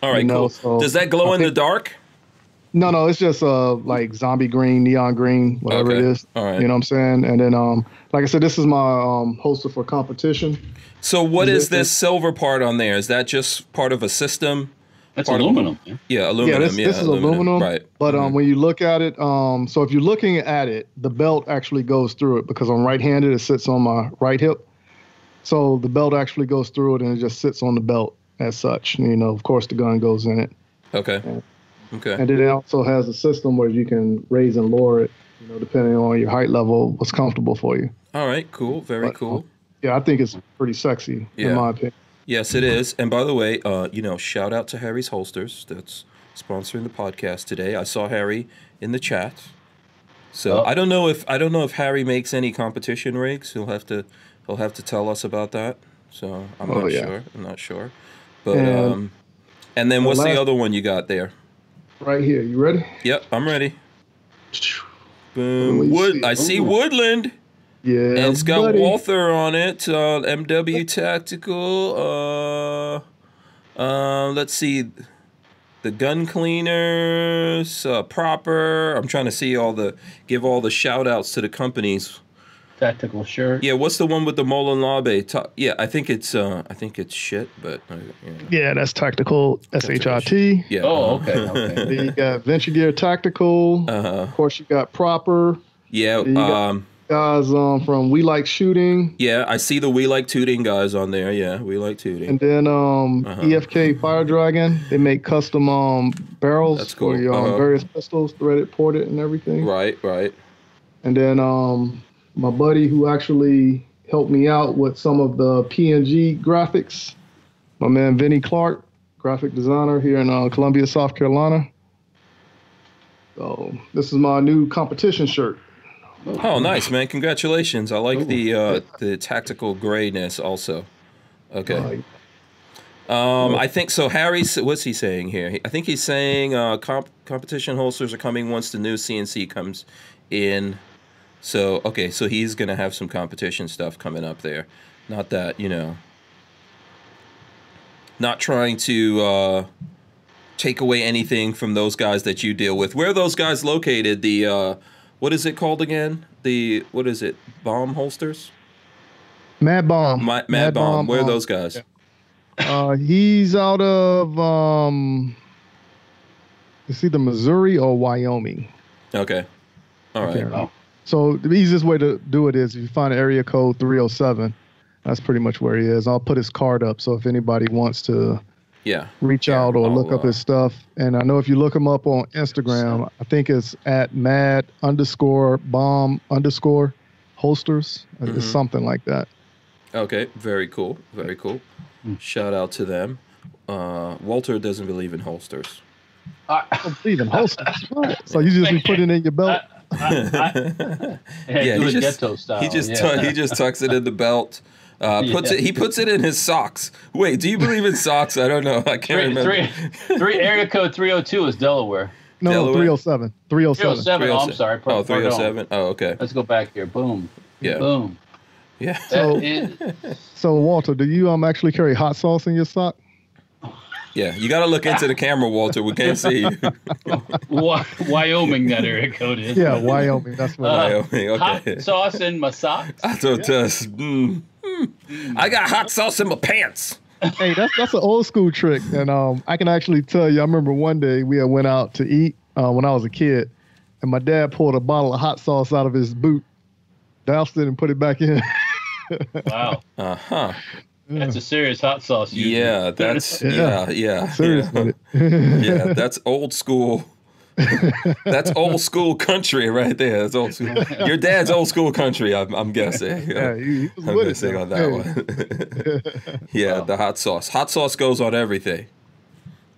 All right, cool. So does that glow in the dark? No, it's just like zombie green, neon green, whatever it is. All right. You know what I'm saying? And then, like I said, this is my holster for competition. So what is this silver part on there? Is that just part of a system? That's aluminum. Yeah, aluminum. Yeah, this is aluminum. Right. But when you look at it, so if you're looking at it, the belt actually goes through it because I'm right-handed. It sits on my right hip. So the belt actually goes through it, and it just sits on the belt as such. And, you know, of course, the gun goes in it. Okay. Okay. And it also has a system where you can raise and lower it, you know, depending on your height level, what's comfortable for you. All right. Cool. Very cool. Yeah, I think it's pretty sexy, in my opinion. Yes, it is. And by the way, you know, shout out to Harry's Holsters that's sponsoring the podcast today. I saw Harry in the chat, so I don't know if Harry makes any competition rigs. He'll have to tell us about that. So I'm not sure. I'm not sure. But and then what's the other one you got there? Right here. You ready? Yep, I'm ready. Boom. I see Woodland. Yeah, and it's got Walther on it, MW Tactical, let's see, the gun cleaners, proper, I'm trying to see give all the shout outs to the companies. Tactical shirt. Yeah, what's the one with the Molen Labe? Yeah, I think it's shit, but yeah, that's Tactical SHIT. Yeah. Oh, okay. You got Venture Gear Tactical. Of course, you got Proper. Yeah. Guys from We Like Shooting. Yeah, I see the We Like Tooting guys on there. Yeah, We Like Tooting. And then EFK Fire Dragon. They make custom barrels for various pistols, threaded, ported, and everything. Right. And then my buddy who actually helped me out with some of the PNG graphics, my man Vinnie Clark, graphic designer here in Columbia, South Carolina. So this is my new competition shirt. Oh, nice, man. Congratulations. I like the tactical grayness also. Okay. I think so. Harry's, what's he saying here? I think he's saying competition holsters are coming once the new CNC comes in. So, okay, so he's going to have some competition stuff coming up there. Not that, you know, not trying to take away anything from those guys that you deal with. Where are those guys located? The... what is it called again? Bomb holsters? Mad Bomb. Mad Bomb. Where are those guys? Yeah. He's out of it's either Missouri or Wyoming. Okay. All right. Wow. So the easiest way to do it is if you find area code 307. That's pretty much where he is. I'll put his card up so if anybody wants to reach out or look up his stuff. And I know if you look him up on Instagram, I think it's at @mad_bomb_holsters. It's something like that. Okay, very cool. Very cool. Shout out to them. Walter doesn't believe in holsters. I don't believe in holsters. So you just be putting in your belt. He just tucks it in the belt. He puts it in his socks. Wait, do you believe in socks? I don't know. I can't remember. Area code 302 is Delaware. No, Delaware? 307. 307. 307. Oh, I'm sorry. Oh, 307. Oh, okay. Let's go back here. Boom. Yeah. Boom. Yeah. So Walter, do you actually carry hot sauce in your sock? Yeah, you got to look into the camera, Walter. We can't see you. Wyoming, that area code is. Yeah, Wyoming. That's what Wyoming. Okay. Hot sauce in my socks. I got hot sauce in my pants. Hey, that's an old school trick, and I can actually tell you. I remember one day we had went out to eat when I was a kid, and my dad pulled a bottle of hot sauce out of his boot, doused it, and put it back in. Wow. Uh huh. That's a serious hot sauce. Usually. Yeah, that's yeah. That's old school. That's old school country right there. That's old school. Your dad's old school country. I'm guessing. Yeah, I'm guessing on that one. Yeah, wow. The hot sauce. Hot sauce goes on everything.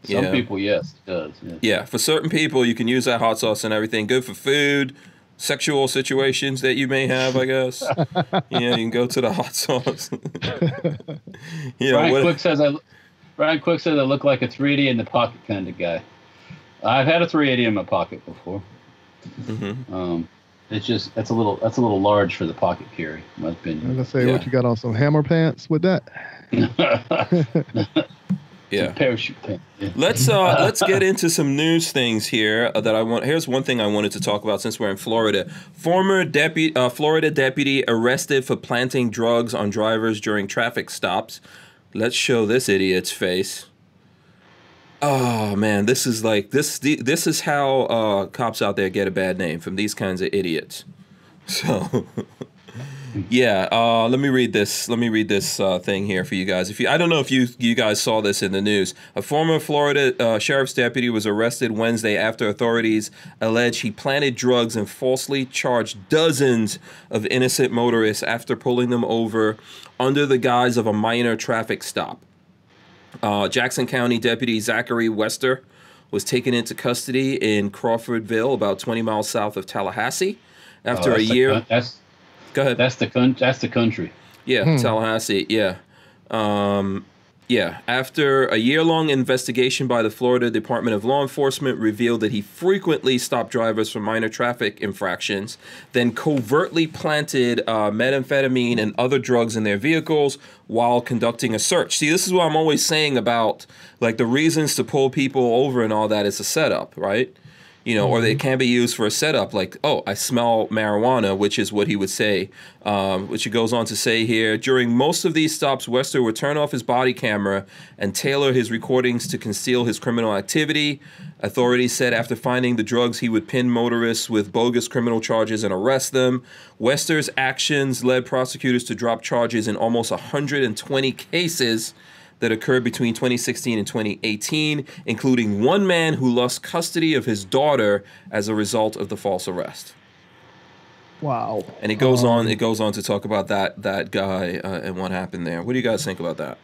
Some people, yes, it does. Yeah. Yeah, for certain people, you can use that hot sauce and everything. Good for food. Sexual situations that you may have, I guess. Yeah, you can go to the hot sauce. You know, Brian Quick says I look like a 380 in the pocket kind of guy. I've had a 380 in my pocket before. Mm-hmm. That's a little large for the pocket carry, in my opinion. I'm gonna say, what you got on, some hammer pants with that? Yeah. Parachute pants. Yeah. Let's get into some news things here that I want. Here's one thing I wanted to talk about since we're in Florida. Former Florida deputy arrested for planting drugs on drivers during traffic stops. Let's show this idiot's face. Oh man, this is like this is how cops out there get a bad name, from these kinds of idiots. So. Yeah, let me read this thing here for you guys. I don't know if you guys saw this in the news. A former Florida sheriff's deputy was arrested Wednesday after authorities alleged he planted drugs and falsely charged dozens of innocent motorists after pulling them over under the guise of a minor traffic stop. Jackson County Deputy Zachary Wester was taken into custody in Crawfordville, about 20 miles south of Tallahassee, after a year. Go ahead. That's the country. Yeah, Tallahassee. Yeah, yeah. After a year-long investigation by the Florida Department of Law Enforcement revealed that he frequently stopped drivers for minor traffic infractions, then covertly planted methamphetamine and other drugs in their vehicles while conducting a search. See, this is what I'm always saying about like the reasons to pull people over and all that is a setup, right? You know, or they can be used for a setup, like, oh, I smell marijuana, which is what he would say, which he goes on to say here. During most of these stops, Wester would turn off his body camera and tailor his recordings to conceal his criminal activity. Authorities said after finding the drugs, he would pin motorists with bogus criminal charges and arrest them. Wester's actions led prosecutors to drop charges in almost 120 cases that occurred between 2016 and 2018, including one man who lost custody of his daughter as a result of the false arrest. Wow. And it goes on. It goes on to talk about that guy and what happened there. What do you guys think about that?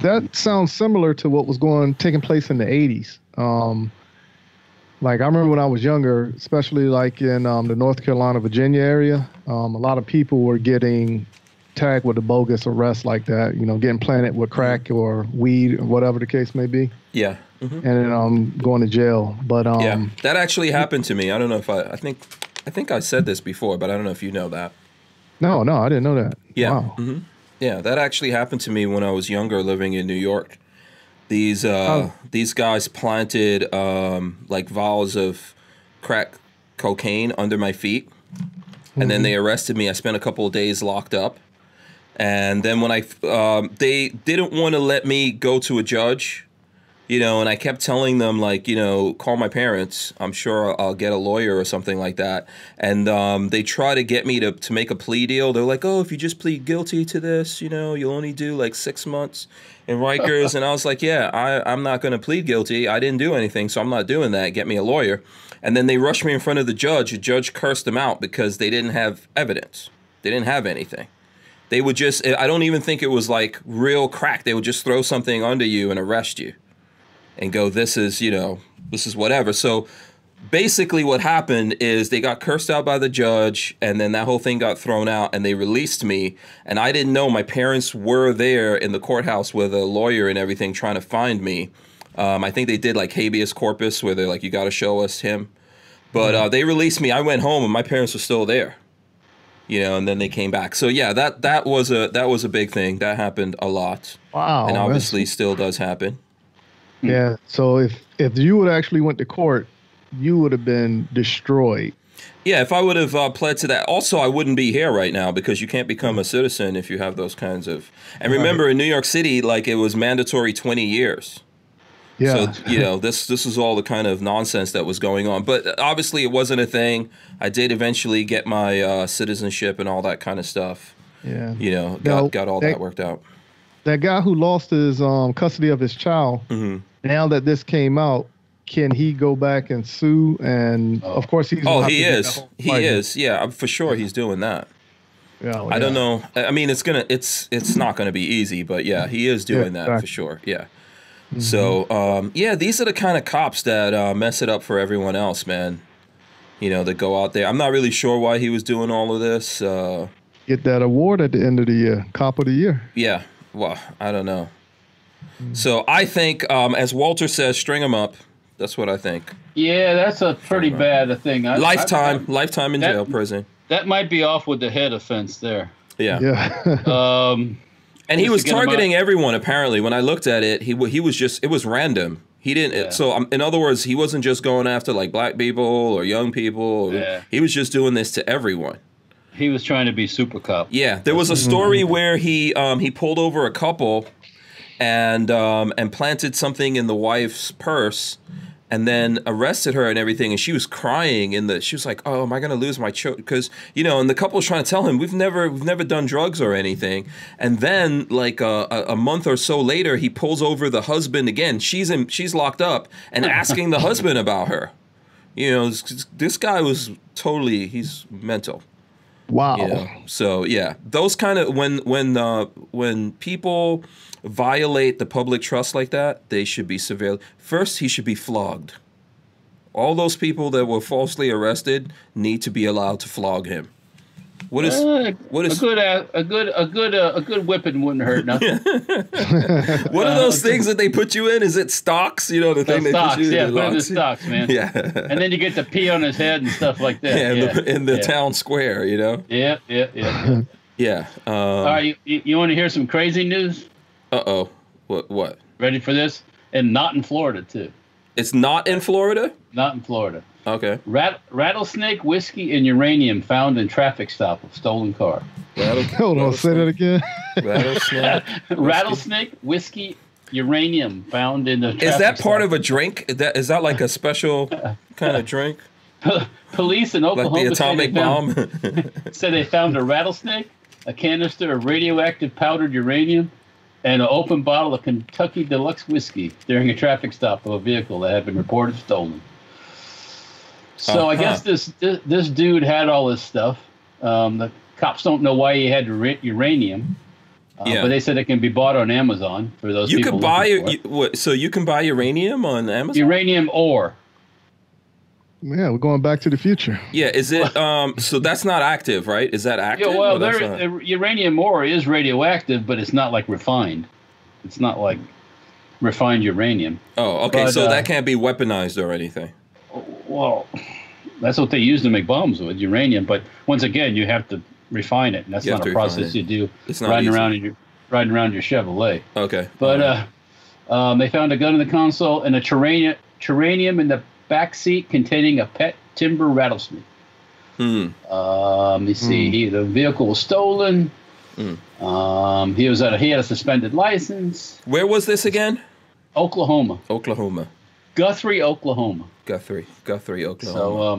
That sounds similar to what was taking place in the 80s. Like I remember when I was younger, especially like in the North Carolina, Virginia area, a lot of people were getting tagged with a bogus arrest like that, you know, getting planted with crack or weed or whatever the case may be. Yeah. Mm-hmm. And going to jail. But yeah, that actually happened to me. I don't know if I think I said this before, but I don't know if you know that. No, I didn't know that. Yeah. Wow. Mm-hmm. Yeah, that actually happened to me when I was younger, living in New York. These guys planted like vials of crack cocaine under my feet, mm-hmm. and then they arrested me. I spent a couple of days locked up. And then when they didn't want to let me go to a judge, you know, and I kept telling them, like, you know, call my parents. I'm sure I'll get a lawyer or something like that. And they try to get me to make a plea deal. They're like, oh, if you just plead guilty to this, you know, you'll only do like 6 months in Rikers. And I was like, yeah, I'm not going to plead guilty. I didn't do anything, so I'm not doing that. Get me a lawyer. And then they rushed me in front of the judge. The judge cursed them out because they didn't have evidence. They didn't have anything. They would just, I don't even think it was like real crack. They would just throw something under you and arrest you and go, this is, you know, this is whatever. So basically what happened is they got cursed out by the judge, and then that whole thing got thrown out, and they released me. And I didn't know my parents were there in the courthouse with a lawyer and everything trying to find me. I think they did like habeas corpus where they're like, you got to show us him. But they released me. I went home and my parents were still there, you know, and then they came back. So, yeah, that was a big thing. That happened a lot. Wow. And obviously still does happen. Yeah. So if you would actually went to court, you would have been destroyed. Yeah, if I would have pled to that. Also, I wouldn't be here right now because you can't become a citizen if you have those kinds of. And remember, in New York City, like it was mandatory 20 years. Yeah. So, you know, this is all the kind of nonsense that was going on. But obviously, it wasn't a thing. I did eventually get my citizenship and all that kind of stuff. Yeah. You know, got all that worked out. That guy who lost his custody of his child, now that this came out, can he go back and sue? And, of course, he's... Oh, he is. He is. Yeah, for sure he's doing that. Yeah, well, I don't know. I mean, it's not going to be easy, but, yeah, he is doing that for sure. Yeah. So, yeah, these are the kind of cops that mess it up for everyone else, man. You know, that go out there. I'm not really sure why he was doing all of this. Get that award at the end of the year, Cop of the Year. Yeah. Well, I don't know. So I think, as Walter says, string them up. That's what I think. Yeah, that's a pretty bad thing. Lifetime in jail, prison. That might be off with the head offense there. Yeah. Yeah. And he was targeting everyone, apparently. When I looked at it, he was just, it was random. He didn't, so in other words, he wasn't just going after like black people or young people. Or, he was just doing this to everyone. He was trying to be super cop. Yeah, there was a story where he pulled over a couple and planted something in the wife's purse and then arrested her and everything. And she was crying she was like, oh, am I going to lose my children? Because, you know, and the couple was trying to tell him, we've never done drugs or anything. And then like a month or so later, he pulls over the husband again. She's locked up and asking the husband about her. You know, this guy was totally, he's mental. Wow. You know, so, yeah, those kind of when people violate the public trust like that, they should be severely. First, he should be flogged. All those people that were falsely arrested need to be allowed to flog him. A good whipping wouldn't hurt nothing. What are those things that they put you in? Is it stocks? You know, the stocks, man. Yeah, and then you get to pee on his head and stuff like that. Yeah, in the town square, you know. Yeah, yeah, yeah. Yeah. All right, you want to hear some crazy news? Uh-oh. What? Ready for this? And not in Florida too. It's not in Florida? Not in Florida. Okay. Rattlesnake, whiskey, and uranium found in traffic stop of stolen car. Hold on, say that again. Rattlesnake, whiskey, uranium found in the traffic stop. Is that part of a drink? Is that like a special kind of drink? Police in Oklahoma like the atomic bomb. Said they found a rattlesnake, a canister of radioactive powdered uranium, and an open bottle of Kentucky Deluxe whiskey during a traffic stop of a vehicle that had been reported stolen. So I guess this dude had all this stuff. The cops don't know why he had uranium, but they said it can be bought on Amazon for those people. You can buy uranium on Amazon? Uranium ore. Yeah, we're going back to the future. Yeah, is it so that's not active, right? Is that active? Yeah, well, uranium ore is radioactive, but it's not like refined. It's not like refined uranium. Oh, okay, but, so that can't be weaponized or anything. Well, that's what they use to make bombs with, uranium. But once again, you have to refine it, and that's not a process you do riding around your Chevrolet. Okay. But they found a gun in the console and a terranium in the backseat containing a pet timber rattlesnake. Let me see. The vehicle was stolen. He had a suspended license. Where was this again? Oklahoma. Oklahoma. Guthrie, Oklahoma. Guthrie, Oklahoma. So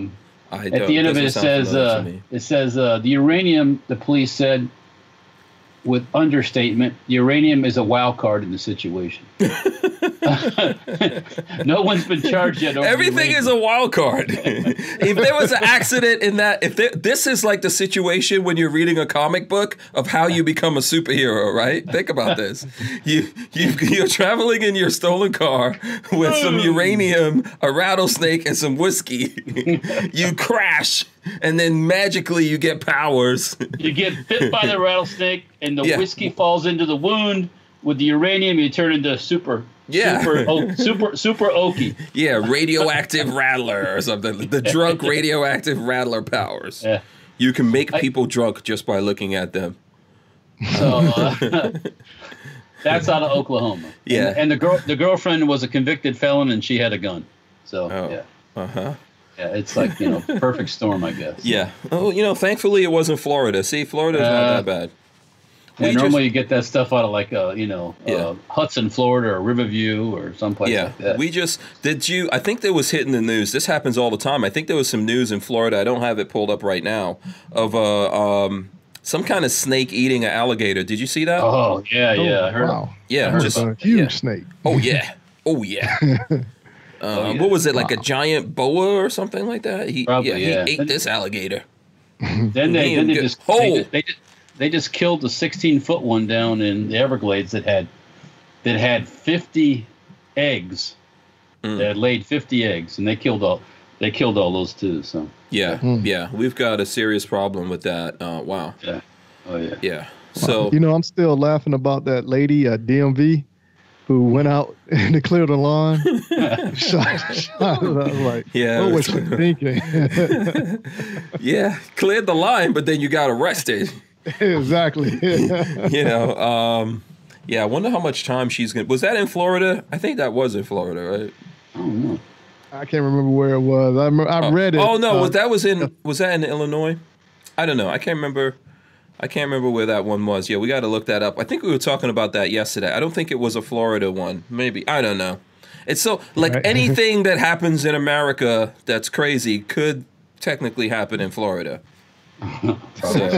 at the end of it, it says the uranium, the police said, with understatement, uranium is a wild card in the situation. No one's been charged yet. Everything uranium is a wild card. If there was an accident in that, this is like the situation when you're reading a comic book of how you become a superhero, right? Think about this. You're traveling in your stolen car with some uranium, a rattlesnake, and some whiskey. You crash. And then magically you get powers. You get bit by the rattlesnake, and the whiskey falls into the wound. With the uranium, you turn into a super oaky. Yeah, radioactive rattler or something. The drunk radioactive rattler powers. Yeah. You can make people drunk just by looking at them. So that's out of Oklahoma. Yeah, and the girlfriend was a convicted felon, and she had a gun. So yeah, it's like, you know, perfect storm, I guess. Yeah. Well, you know, thankfully it wasn't Florida. See, Florida's not that bad. Yeah, normally you get that stuff out of like, Hudson, Florida, or Riverview, or someplace like that. We just I think there was hitting the news. This happens all the time. I think there was some news in Florida. I don't have it pulled up right now of some kind of snake eating an alligator. Did you see that? Oh, yeah. I heard. Wow. Yeah. I heard just about a huge snake. Oh, yeah. Oh, yeah. What was it, like a giant boa or something like that? He ate this alligator. Then they just killed the 16-foot one down in the Everglades that had 50 eggs. That had laid 50 eggs, and they killed all those too. So we've got a serious problem with that. Wow. Yeah. Oh yeah. Yeah. So you know, I'm still laughing about that lady at DMV who went out and cleared the lawn. Shot it up, like, what was she thinking? Cleared the line, but then you got arrested. Exactly. You know, I wonder how much time she's going to... Was that in Florida? I think that was in Florida, right? I don't know. I can't remember where it was. I read it. Oh, no, was that in Illinois? I don't know. I can't remember where that one was. Yeah, we got to look that up. I think we were talking about that yesterday. I don't think it was a Florida one. Maybe. I don't know. It's so, like, anything that happens in America that's crazy could technically happen in Florida. Probably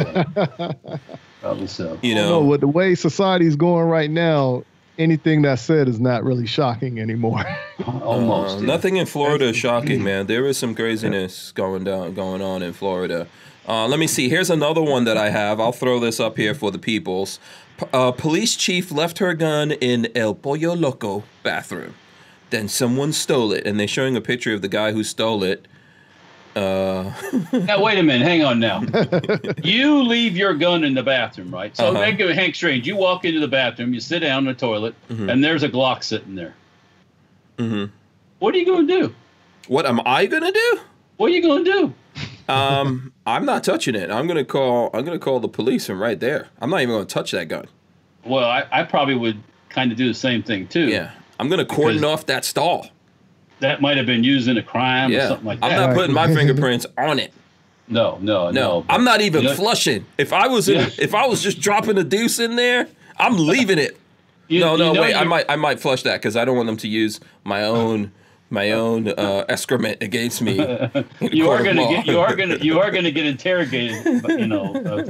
so. You know, with the way society's going right now, anything that's said is not really shocking anymore. Almost. Nothing in Florida is shocking, man. There is some craziness going on in Florida. Let me see. Here's another one that I have. I'll throw this up here for the peoples. Police chief left her gun in El Pollo Loco bathroom. Then someone stole it, and they're showing a picture of the guy who stole it. Now, wait a minute. Hang on now. You leave your gun in the bathroom, right? So make it Hank Strange. You walk into the bathroom, you sit down in the toilet, and there's a Glock sitting there. Mm-hmm. What are you going to do? What am I going to do? What are you going to do? I'm not touching it. I'm gonna call the police from right there. I'm not even gonna touch that gun. Well, I probably would kind of do the same thing too. Yeah, I'm gonna cordon off that stall. That might have been used in a crime or something like that. I'm not putting my fingerprints on it. No. I'm not even flushing. If I was just dropping a deuce in there, I'm leaving it. Wait. I might flush that because I don't want them to use my own. My own excrement against me. You are gonna get interrogated,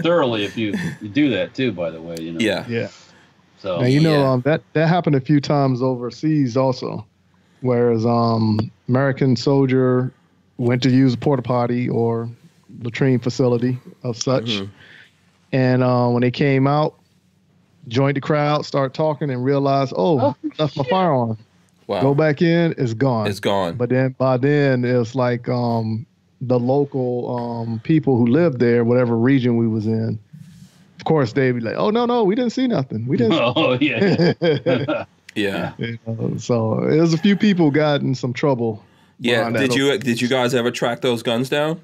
thoroughly if you do that too. By the way, you know. Yeah. So now, that happened a few times overseas also, whereas American soldier went to use a porta potty or latrine facility of such, and when they came out, joined the crowd, started talking, and realized, left my firearm. Wow. Go back in, it's gone. It's gone. But then by then, it's like the local people who lived there, whatever region we was in. Of course, they'd be like, "Oh no, we didn't see nothing. So there's a few people got in some trouble. Yeah. Did you guys ever track those guns down?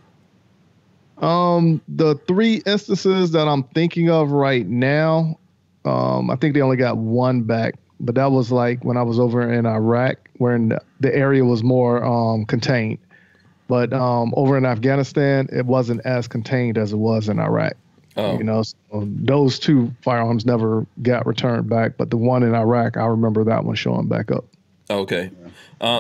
The three instances that I'm thinking of right now, I think they only got one back. But that was like when I was over in Iraq, where the area was more contained. But over in Afghanistan, it wasn't as contained as it was in Iraq. Oh. You know, so those two firearms never got returned back. But the one in Iraq, I remember that one showing back up. Okay.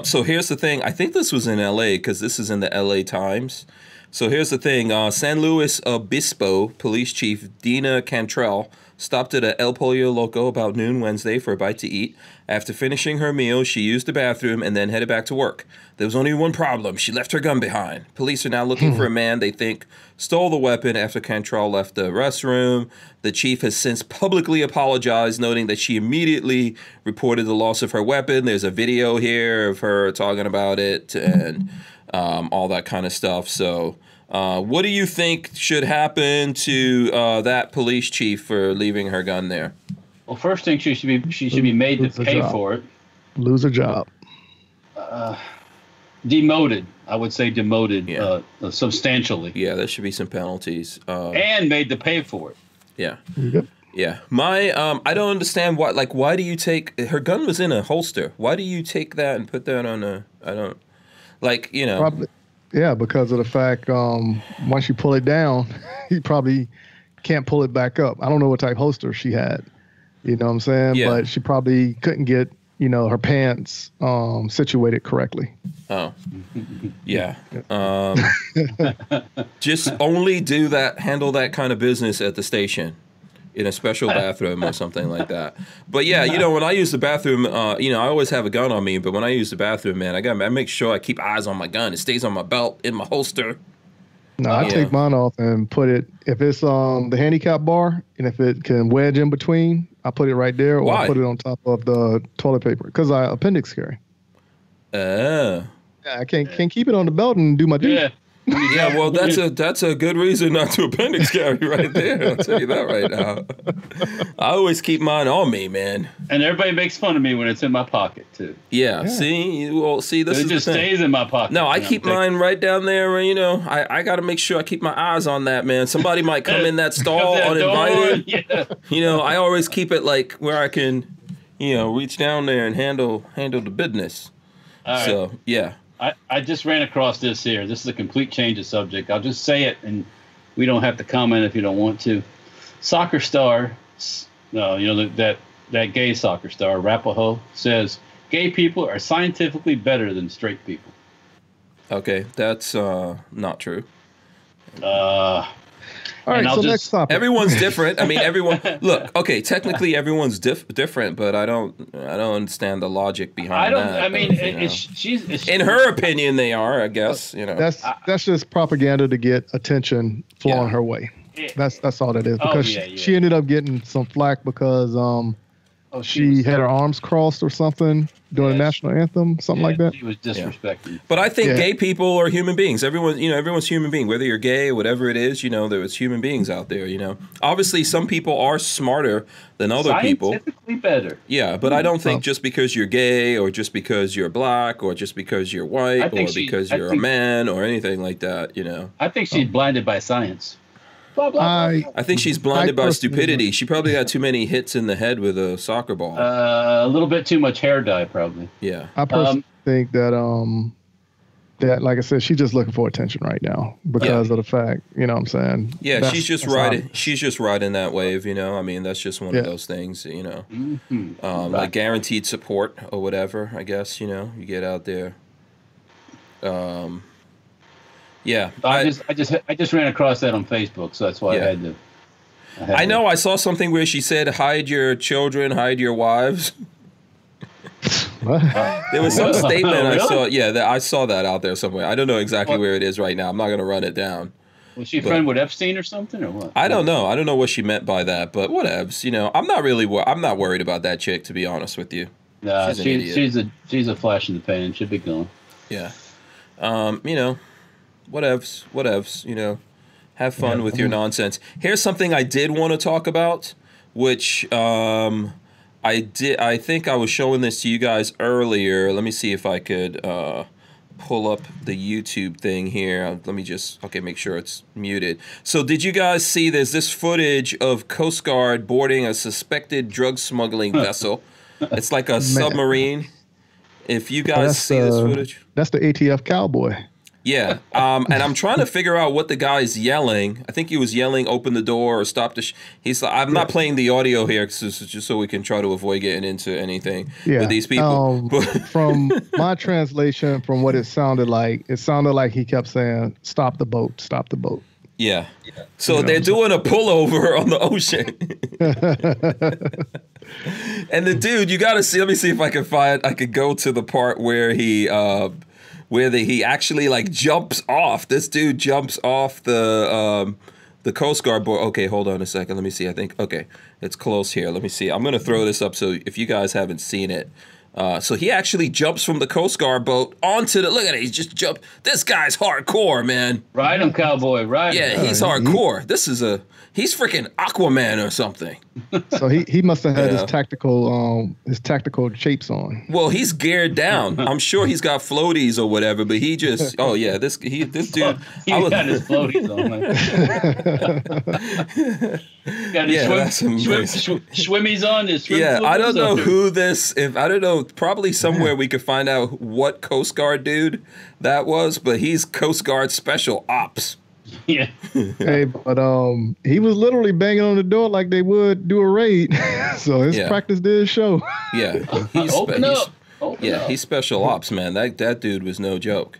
So here's the thing. I think this was in L.A. because this is in the L.A. Times. So here's the thing. San Luis Obispo Police Chief Dina Cantrell Stopped at a El Pollo Loco about noon Wednesday for a bite to eat. After finishing her meal, she used the bathroom and then headed back to work. There was only one problem. She left her gun behind. Police are now looking for a man they think stole the weapon after Cantrell left the restroom. The chief has since publicly apologized, noting that she immediately reported the loss of her weapon. There's a video here of her talking about it and all that kind of stuff. So what do you think should happen to that police chief for leaving her gun there? Well, first thing, she should be made to pay for it. Lose a job. Demoted. I would say demoted substantially. Yeah, there should be some penalties. And made to pay for it. Yeah. Yep. Yeah. My I don't understand why. Like, why do you take her gun was in a holster? Why do you take that and put that on a? I don't. Like, you know. Probably, yeah, because of the fact once you pull it down, you probably can't pull it back up. I don't know what type holster she had. You know what I'm saying? Yeah. But she probably couldn't get, you know, her pants situated correctly. Oh, yeah. Just only do that, handle that kind of business at the station in a special bathroom or something like that. But yeah, you know, when I use the bathroom, you know, I always have a gun on me. But when I use the bathroom, man, I make sure I keep eyes on my gun. It stays on my belt, in my holster. No, I take mine off and put it, if it's the handicap bar, and if it can wedge in between, I put it right there, or I put it on top of the toilet paper because I appendix carry. Yeah, I can't keep it on the belt and do my duty. Yeah. Yeah, well, that's a good reason not to appendix carry right there. I'll tell you that right now. I always keep mine on me, man. And everybody makes fun of me when it's in my pocket too. Yeah, yeah. See, well, see, this is just the thing. Stays in my pocket. No, I keep mine right down there. You know, I got to make sure I keep my eyes on that, man. Somebody might come in that stall uninvited. Yeah. You know, I always keep it like where I can, you know, reach down there and handle the business. All right. So yeah. I just ran across this here. This is a complete change of subject. I'll just say it, and we don't have to comment if you don't want to. Soccer star, you know, that gay soccer star, Rapaho, says, gay people are scientifically better than straight people. Okay, that's not true. All right, so next topic. Everyone's different. I mean, everyone. Look, okay, technically everyone's different, but I don't understand the logic behind that. I mean, she's in her opinion they are. I guess you know that's just propaganda to get attention flowing her way. That's all that is. Because she ended up getting some flack because she had her arms crossed or something during the national anthem, something like that. She was disrespected. Yeah. But I think gay people are human beings. Everyone, you know, everyone's human being. Whether you're gay or whatever it is, you know, there's human beings out there. You know, obviously some people are smarter than other people. Scientifically better. Yeah, but I don't think just because you're gay or just because you're black or just because you're white or because you're a man or anything like that. You know, I think she's blinded by science. Blah, blah, blah, blah. I think she's blinded by stupidity. She probably got too many hits in the head with a soccer ball. A little bit too much hair dye, probably. Yeah. I personally think that, like I said, she's just looking for attention right now because of the fact, you know what I'm saying? Yeah, she's just riding that wave, you know? I mean, that's just one of those things, you know? Mm-hmm. Like guaranteed support or whatever, I guess, you know? You get out there. Yeah, I just ran across that on Facebook, so that's why I had to. I know I saw something where she said, "Hide your children, hide your wives." There was some statement I saw. Yeah, I saw that out there somewhere. I don't know exactly where it is right now. I'm not going to run it down. Was she a friend with Epstein or something, or what? I don't know. I don't know what she meant by that, but whatevs. You know, I'm not worried about that chick, to be honest with you. Nah, she's a flash in the pan. Should be gone. Yeah, you know. Whatevs, you know, have fun with your nonsense. Here's something I did want to talk about, which I think I was showing this to you guys earlier. Let me see if I could pull up the YouTube thing here. Let me just, make sure it's muted. So did you guys see there's this footage of Coast Guard boarding a suspected drug smuggling vessel? It's like a submarine. If you guys see this footage. That's the ATF cowboy. Yeah, and I'm trying to figure out what the guy's yelling. I think he was yelling, "Open the door" or "Stop the." He's like, I'm not playing the audio here, just so we can try to avoid getting into anything with these people. From my translation, from what it sounded like he kept saying, "Stop the boat, stop the boat." Yeah. So they're doing a pullover on the ocean. And the dude, you got to see, let me see if I can find, I could go to the part where he actually like jumps off. This dude jumps off the Coast Guard board. Okay, hold on a second. Let me see. I think, okay, it's close here. Let me see. I'm going to throw this up so if you guys haven't seen it. So he actually jumps from the Coast Guard boat onto the, look at it, he just jumped. This guy's hardcore, man. Ride him, cowboy, ride him. Yeah, he's hardcore. This is he's freaking Aquaman or something. So he must have had his tactical shapes on. Well, he's geared down. I'm sure he's got floaties or whatever, but he just, this dude. Got his floaties on, man. Got his swimmies on. I don't know who this, probably somewhere we could find out what Coast Guard dude that was, but he's Coast Guard Special Ops. Yeah. Hey, but he was literally banging on the door like they would do a raid. So his practice did show. Yeah. He's Special Ops, man. That dude was no joke.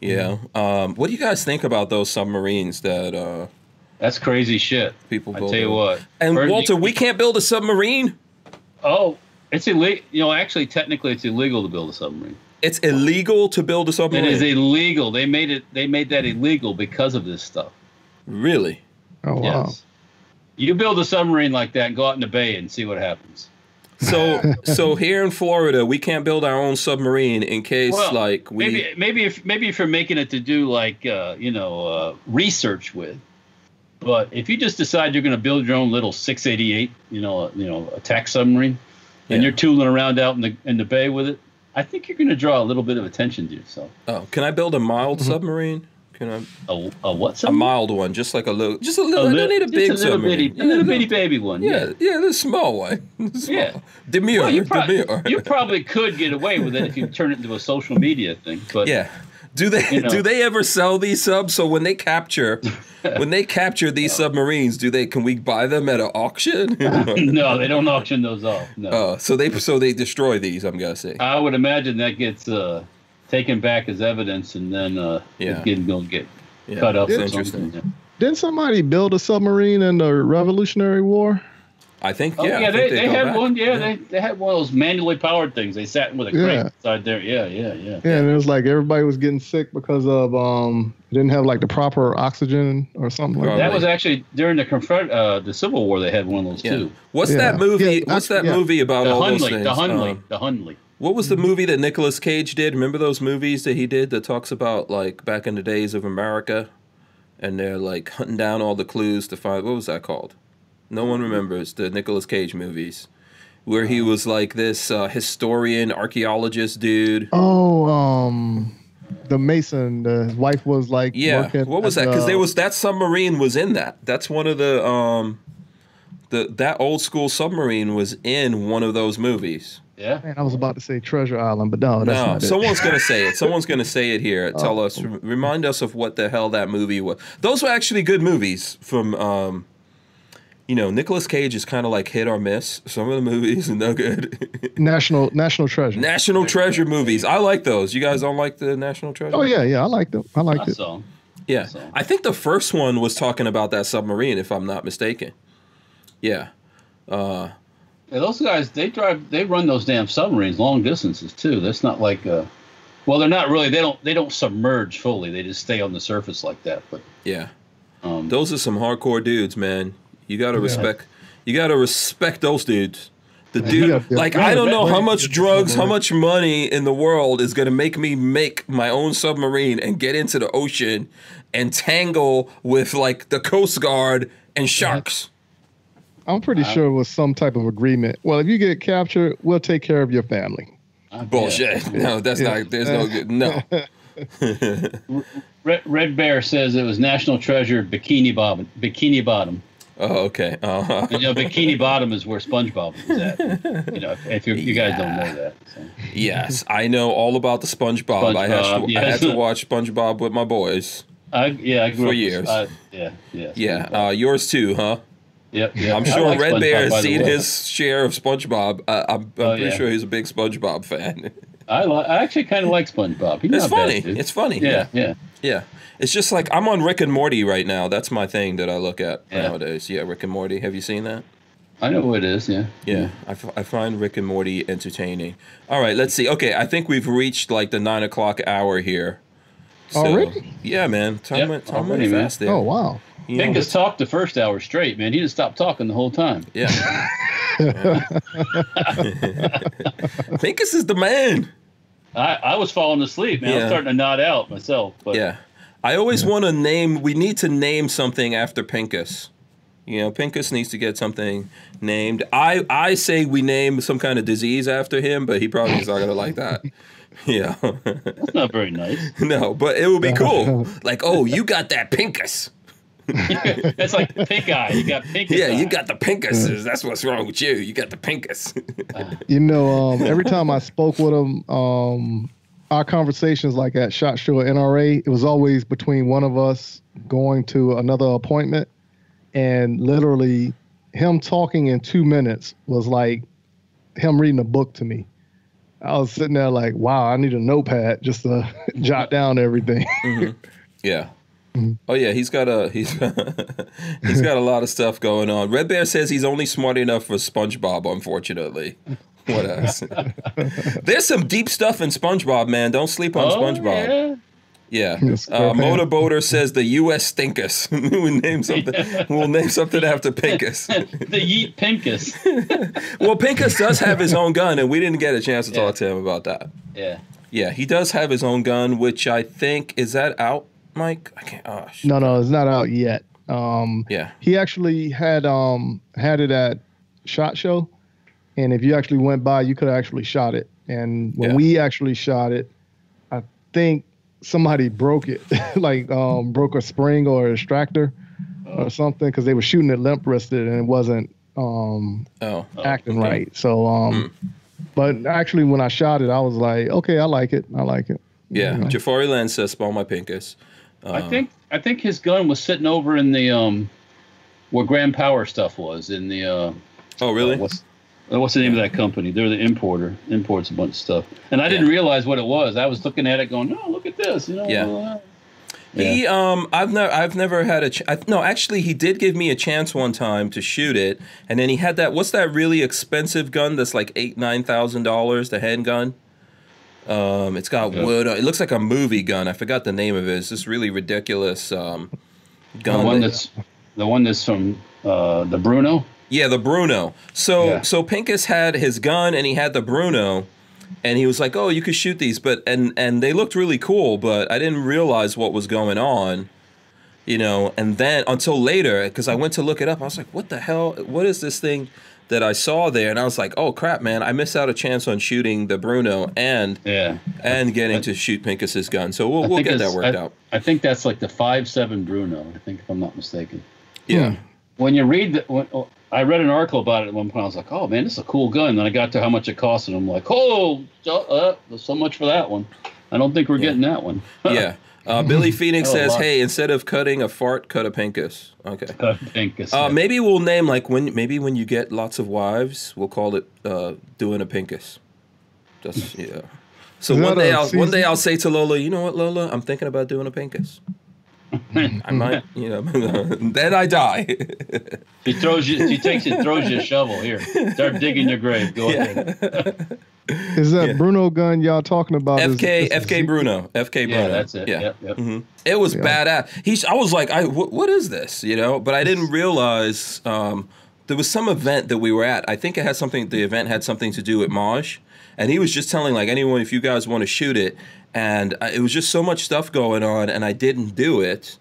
Yeah. What do you guys think about those submarines that that's crazy shit. People build. I tell you what. And Walter, we can't build a submarine? Oh, it's illegal. You know, actually, technically, it's illegal to build a submarine. It's illegal to build a submarine. It is illegal. They made that illegal because of this stuff. Really? Oh, yes. Wow. You build a submarine like that and go out in the bay and see what happens. So here in Florida, we can't build our own submarine in case maybe if you're making it to do like research with. But if you just decide you're going to build your own little 688, attack submarine, and you're tooling around out in the bay with it, I think you're going to draw a little bit of attention to yourself. Oh, can I build a mild submarine? Can I a what submarine? A mild one, just like a little. I don't need a big submarine. A little bitty baby one. Yeah, the small one. Yeah, demure. Well, you probably could get away with it if you turn it into a social media thing. But yeah, do they ever sell these subs? So when they capture these submarines, can we buy them at an auction? No, they don't auction those off. No. So they destroy these, I'm guessing. I would imagine that gets taken back as evidence, and then it's going to get cut up. That's interesting. Yeah. Didn't somebody build a submarine in the Revolutionary War? I think, they had one. Yeah, they had one of those manually powered things. They sat with a crate inside there. Yeah. Yeah, and it was like everybody was getting sick because of they didn't have like the proper oxygen or something like that. That was actually during the Civil War. They had one of those too. What's that movie? Movie about the all Hunley, those things? The Hunley. What was the movie that Nicolas Cage did? Remember those movies that he did that talks about like back in the days of America, and they're like hunting down all the clues to find. What was that called? No one remembers the Nicolas Cage movies where he was like this historian, archaeologist dude. Oh, the Mason, the wife was like. Yeah. What was that? Because there was that submarine was in that. That's one of the that old school submarine was in one of those movies. Yeah. Man, I was about to say Treasure Island, but no, that's not it. Someone's going to say it. Someone's going to say it here. Tell us, remind us of what the hell that movie was. Those were actually good movies from. Nicolas Cage is kind of like hit or miss. Some of the movies are no good. National Treasure. National Treasure movies. I like those. You guys don't like the National Treasure? Oh, yeah. I like them. I liked it. So. Yeah. So. I think the first one was talking about that submarine, if I'm not mistaken. Yeah. Those guys, they run those damn submarines long distances, too. That's not like they're not really. They don't submerge fully. They just stay on the surface like that. But yeah. Those are some hardcore dudes, man. You gotta respect. You gotta respect those dudes. The dude, I don't know how much drugs, how much money in the world is gonna make me make my own submarine and get into the ocean and tangle with like the Coast Guard and sharks. I'm pretty sure it was some type of agreement. Well, if you get captured, we'll take care of your family. Bullshit. Yeah. No, that's not. There's no good. No. Red Bear says it was National Treasure Bikini Bottom. Oh, okay. Uh-huh. Bikini Bottom is where SpongeBob is at. If you guys don't know that. So. Yes, I know all about the SpongeBob. I had to watch SpongeBob with my boys. I grew up for years. Yours too, huh? Yep. I'm sure like Red Bear has seen his share of SpongeBob. I'm pretty sure he's a big SpongeBob fan. I actually kind of like SpongeBob. It's funny. Yeah. Yeah. It's just like I'm on Rick and Morty right now. That's my thing that I look at nowadays. Yeah, Rick and Morty. Have you seen that? I know what it is, yeah. Yeah, I find Rick and Morty entertaining. All right, let's see. Okay, I think we've reached like the 9 o'clock hour here. So, already? Yeah, man. Time went fast there. Oh, wow. Pincus talked the first hour straight, man. He didn't stop talking the whole time. Yeah. Pincus is the man. I was falling asleep, man. I was starting to nod out myself. But. Yeah. I always want to name, we need to name something after Pincus. You know, Pincus needs to get something named. I say we name some kind of disease after him, but he probably is not going to like that. Yeah. That's not very nice. No, but it would be cool. Like, oh, you got that Pincus. That's like the pink eye. You got Pincus. Yeah, you got the Pincuses. That's what's wrong with you. You got the Pincus. You know, every time I spoke with him, our conversations like at SHOT Show or NRA, it was always between one of us going to another appointment. And literally him talking in 2 minutes was like him reading a book to me. I was sitting there like, wow, I need a notepad just to jot down everything. Mm-hmm. Yeah. Mm-hmm. Oh, yeah, he's got a lot of stuff going on. Red Bear says he's only smart enough for SpongeBob, unfortunately. What else? There's some deep stuff in SpongeBob, man. Don't sleep on SpongeBob. Yeah. Yeah. Yes, Motorboater says the U.S. Stinkus. We'll name something. Yeah. We'll name something after Pincus. The Yeet Pincus. Well, Pincus does have his own gun, and we didn't get a chance to talk to him about that. Yeah. Yeah, he does have his own gun, which I think is that out, Mike? I can't. Oh, shit. No, it's not out yet. Yeah. He actually had it at SHOT Show, and if you actually went by, you could have actually shot it. And when we actually shot it, I think somebody broke it, like broke a spring or a extractor or something, because they were shooting it limp-wristed and it wasn't acting right. So, but actually when I shot it, I was like, okay, I like it. Yeah, you know? Jafari Land says, "Spawn my Pincus." I think his gun was sitting over in the where Grand Power stuff was in the. Oh really? What's the name of that company? They're the importer. Imports a bunch of stuff. And I didn't realize what it was. I was looking at it going, no, look at this. You know, He, I've never had a chance. No, actually, he did give me a chance one time to shoot it. And then he had that, what's that really expensive gun that's like $8,000, $9,000, the handgun? It's got wood. It looks like a movie gun. I forgot the name of it. It's this really ridiculous gun. The one that's from the Bruno? Yeah, the Bruno. So Pincus had his gun and he had the Bruno, and he was like, "Oh, you could shoot these," and they looked really cool, but I didn't realize what was going on, you know. And then until later, because I went to look it up, I was like, "What the hell? What is this thing that I saw there?" And I was like, "Oh crap, man! I missed out a chance on shooting the Bruno and getting to shoot Pincus's gun." So we'll get that worked out. I think that's like the 5.7 Bruno. I think, if I'm not mistaken. Yeah. When you read I read an article about it at one point. I was like, "Oh man, this is a cool gun." Then I got to how much it cost, and I'm like, "Oh, so much for that one." I don't think we're getting that one. Yeah. Billy Phoenix says, "Hey, instead of cutting a fart, cut a Pincus." Okay. Cut a Pincus. Maybe we'll name like when you get lots of wives, we'll call it doing a Pincus. Just So one day I'll say to Lola, "You know what, Lola? I'm thinking about doing a Pincus." I might, you know. Then I die. She throws you a shovel. Here, start digging your grave. Go ahead. Is that Bruno gun y'all talking about? FK Bruno. FK Bruno. Yeah, that's it. Yeah. Yep. Mm-hmm. It was badass. I was like, what is this? You know, but I didn't realize there was some event that we were at. I think it had something. The event had something to do with Maj, and he was just telling like anyone, if you guys want to shoot it. And it was just so much stuff going on, and I didn't do it.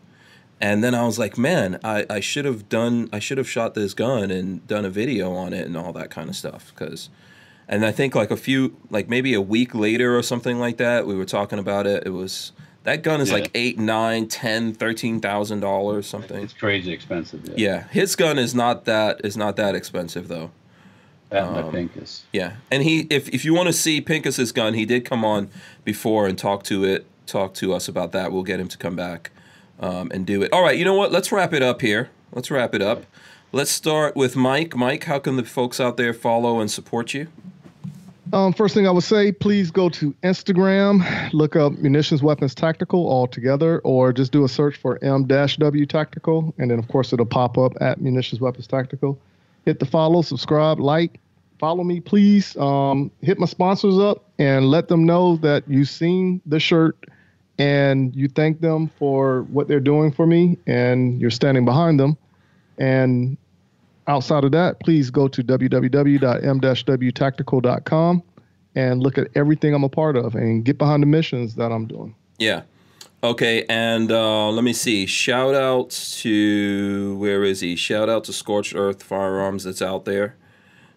And then I was like, man, I should have shot this gun and done a video on it and all that kind of stuff. And I think like maybe a week later or something like that, we were talking about it. It was, that gun is like $8,000, $9,000, $10,000, $13,000, something. It's crazy expensive. Yeah. His gun is not that expensive though. By Pincus. Yeah, and if you want to see Pincus's gun, he did come on before and talk to us about that. We'll get him to come back and do it. All right, you know what? Let's wrap it up here. Let's wrap it up. Let's start with Mike. Mike, how can the folks out there follow and support you? First thing I would say, please go to Instagram, look up Munitions Weapons Tactical all together, or just do a search for MW Tactical. And then, of course, it'll pop up at Munitions Weapons Tactical. Hit the follow, subscribe, like, follow me, please. Hit my sponsors up and let them know that you've seen the shirt and you thank them for what they're doing for me and you're standing behind them. And outside of that, please go to www.m-wtactical.com and look at everything I'm a part of and get behind the missions that I'm doing. Yeah. Okay. And let me see. Shout out to, where is he? Shout out to Scorched Earth Firearms that's out there.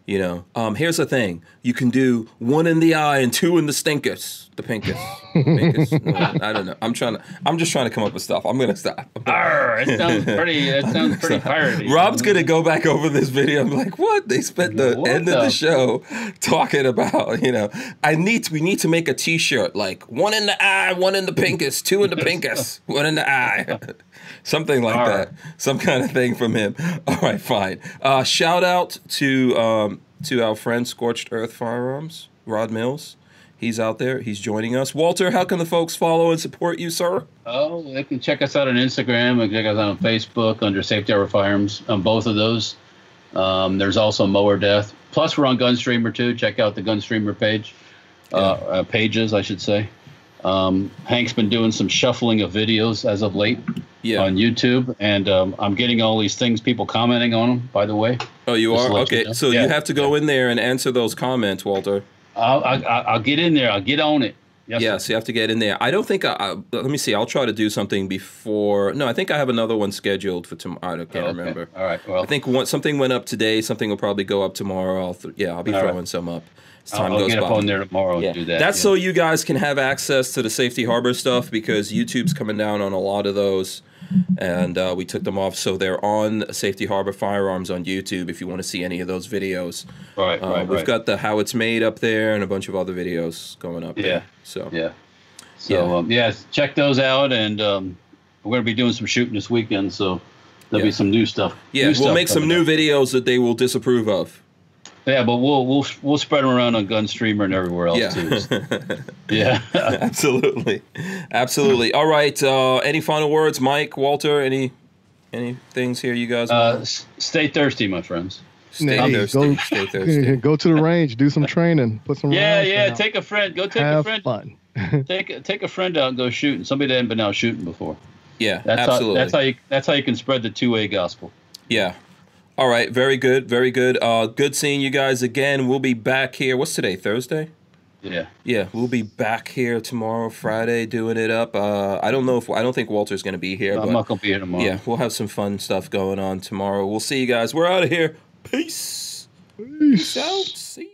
You know, here's the thing. You can do one in the eye and two in the stinkers. The pinkus. No, I don't know. I'm just trying to come up with stuff. I'm going to stop. Arr, it sounds pretty piratey. Rob's going to go back over this video. I'm like, what? They spent the end of the show talking about, you know, we need to make a t-shirt like one in the eye, one in the pinkus, two in the pinkus, one in the eye. Something like that. Some kind of thing from him. All right, fine. Shout out to our friend Scorched Earth Firearms, Rod Mills. He's out there. He's joining us. Walter, how can the folks follow and support you, sir? Oh, they can check us out on Instagram and check us out on Facebook under Safety Harbor Firearms on both of those. There's also Mower Death. Plus, we're on Gunstreamer, too. Check out the Gunstreamer page. Pages, I should say. Hank's been doing some shuffling of videos as of late on YouTube, and I'm getting all these things, people commenting on them, by the way. Oh, you are? Okay, you know. So you have to go in there and answer those comments, Walter. I'll get in there. I'll get on it. Yes, yeah, so you have to get in there. I don't think let me see. I'll try to do something before. No, I think I have another one scheduled for tomorrow. I can't remember. All right. Well, I think something went up today. Something will probably go up tomorrow. I'll be throwing some up. I'll get up on there tomorrow and do that. That's so you guys can have access to the Safety Harbor stuff because YouTube's coming down on a lot of those, and we took them off. So they're on Safety Harbor Firearms on YouTube if you want to see any of those videos. Right, We've got the How It's Made up there and a bunch of other videos going up there. So check those out, and we're going to be doing some shooting this weekend, so there'll be some new stuff. Yeah, we'll make some new videos that they will disapprove of. Yeah, but we'll spread them around on Gunstreamer and everywhere else too. Yeah, absolutely. All right. Any final words, Mike, Walter? Any things here you guys? Stay thirsty, my friends. Stay thirsty. Go to the range, do some training, put some. Yeah. Take a friend. Go take a friend. Have fun. take a friend out and go shooting. Somebody that hadn't been out shooting before. Yeah, absolutely. That's how you can spread the two-way gospel. Yeah. All right, very good, very good. Good seeing you guys again. We'll be back here. What's today, Thursday? Yeah. Yeah, we'll be back here tomorrow, Friday, doing it up. I don't think Walter's going to be here. I'm not going to be here tomorrow. Yeah, we'll have some fun stuff going on tomorrow. We'll see you guys. We're out of here. Peace. Peace out. See you.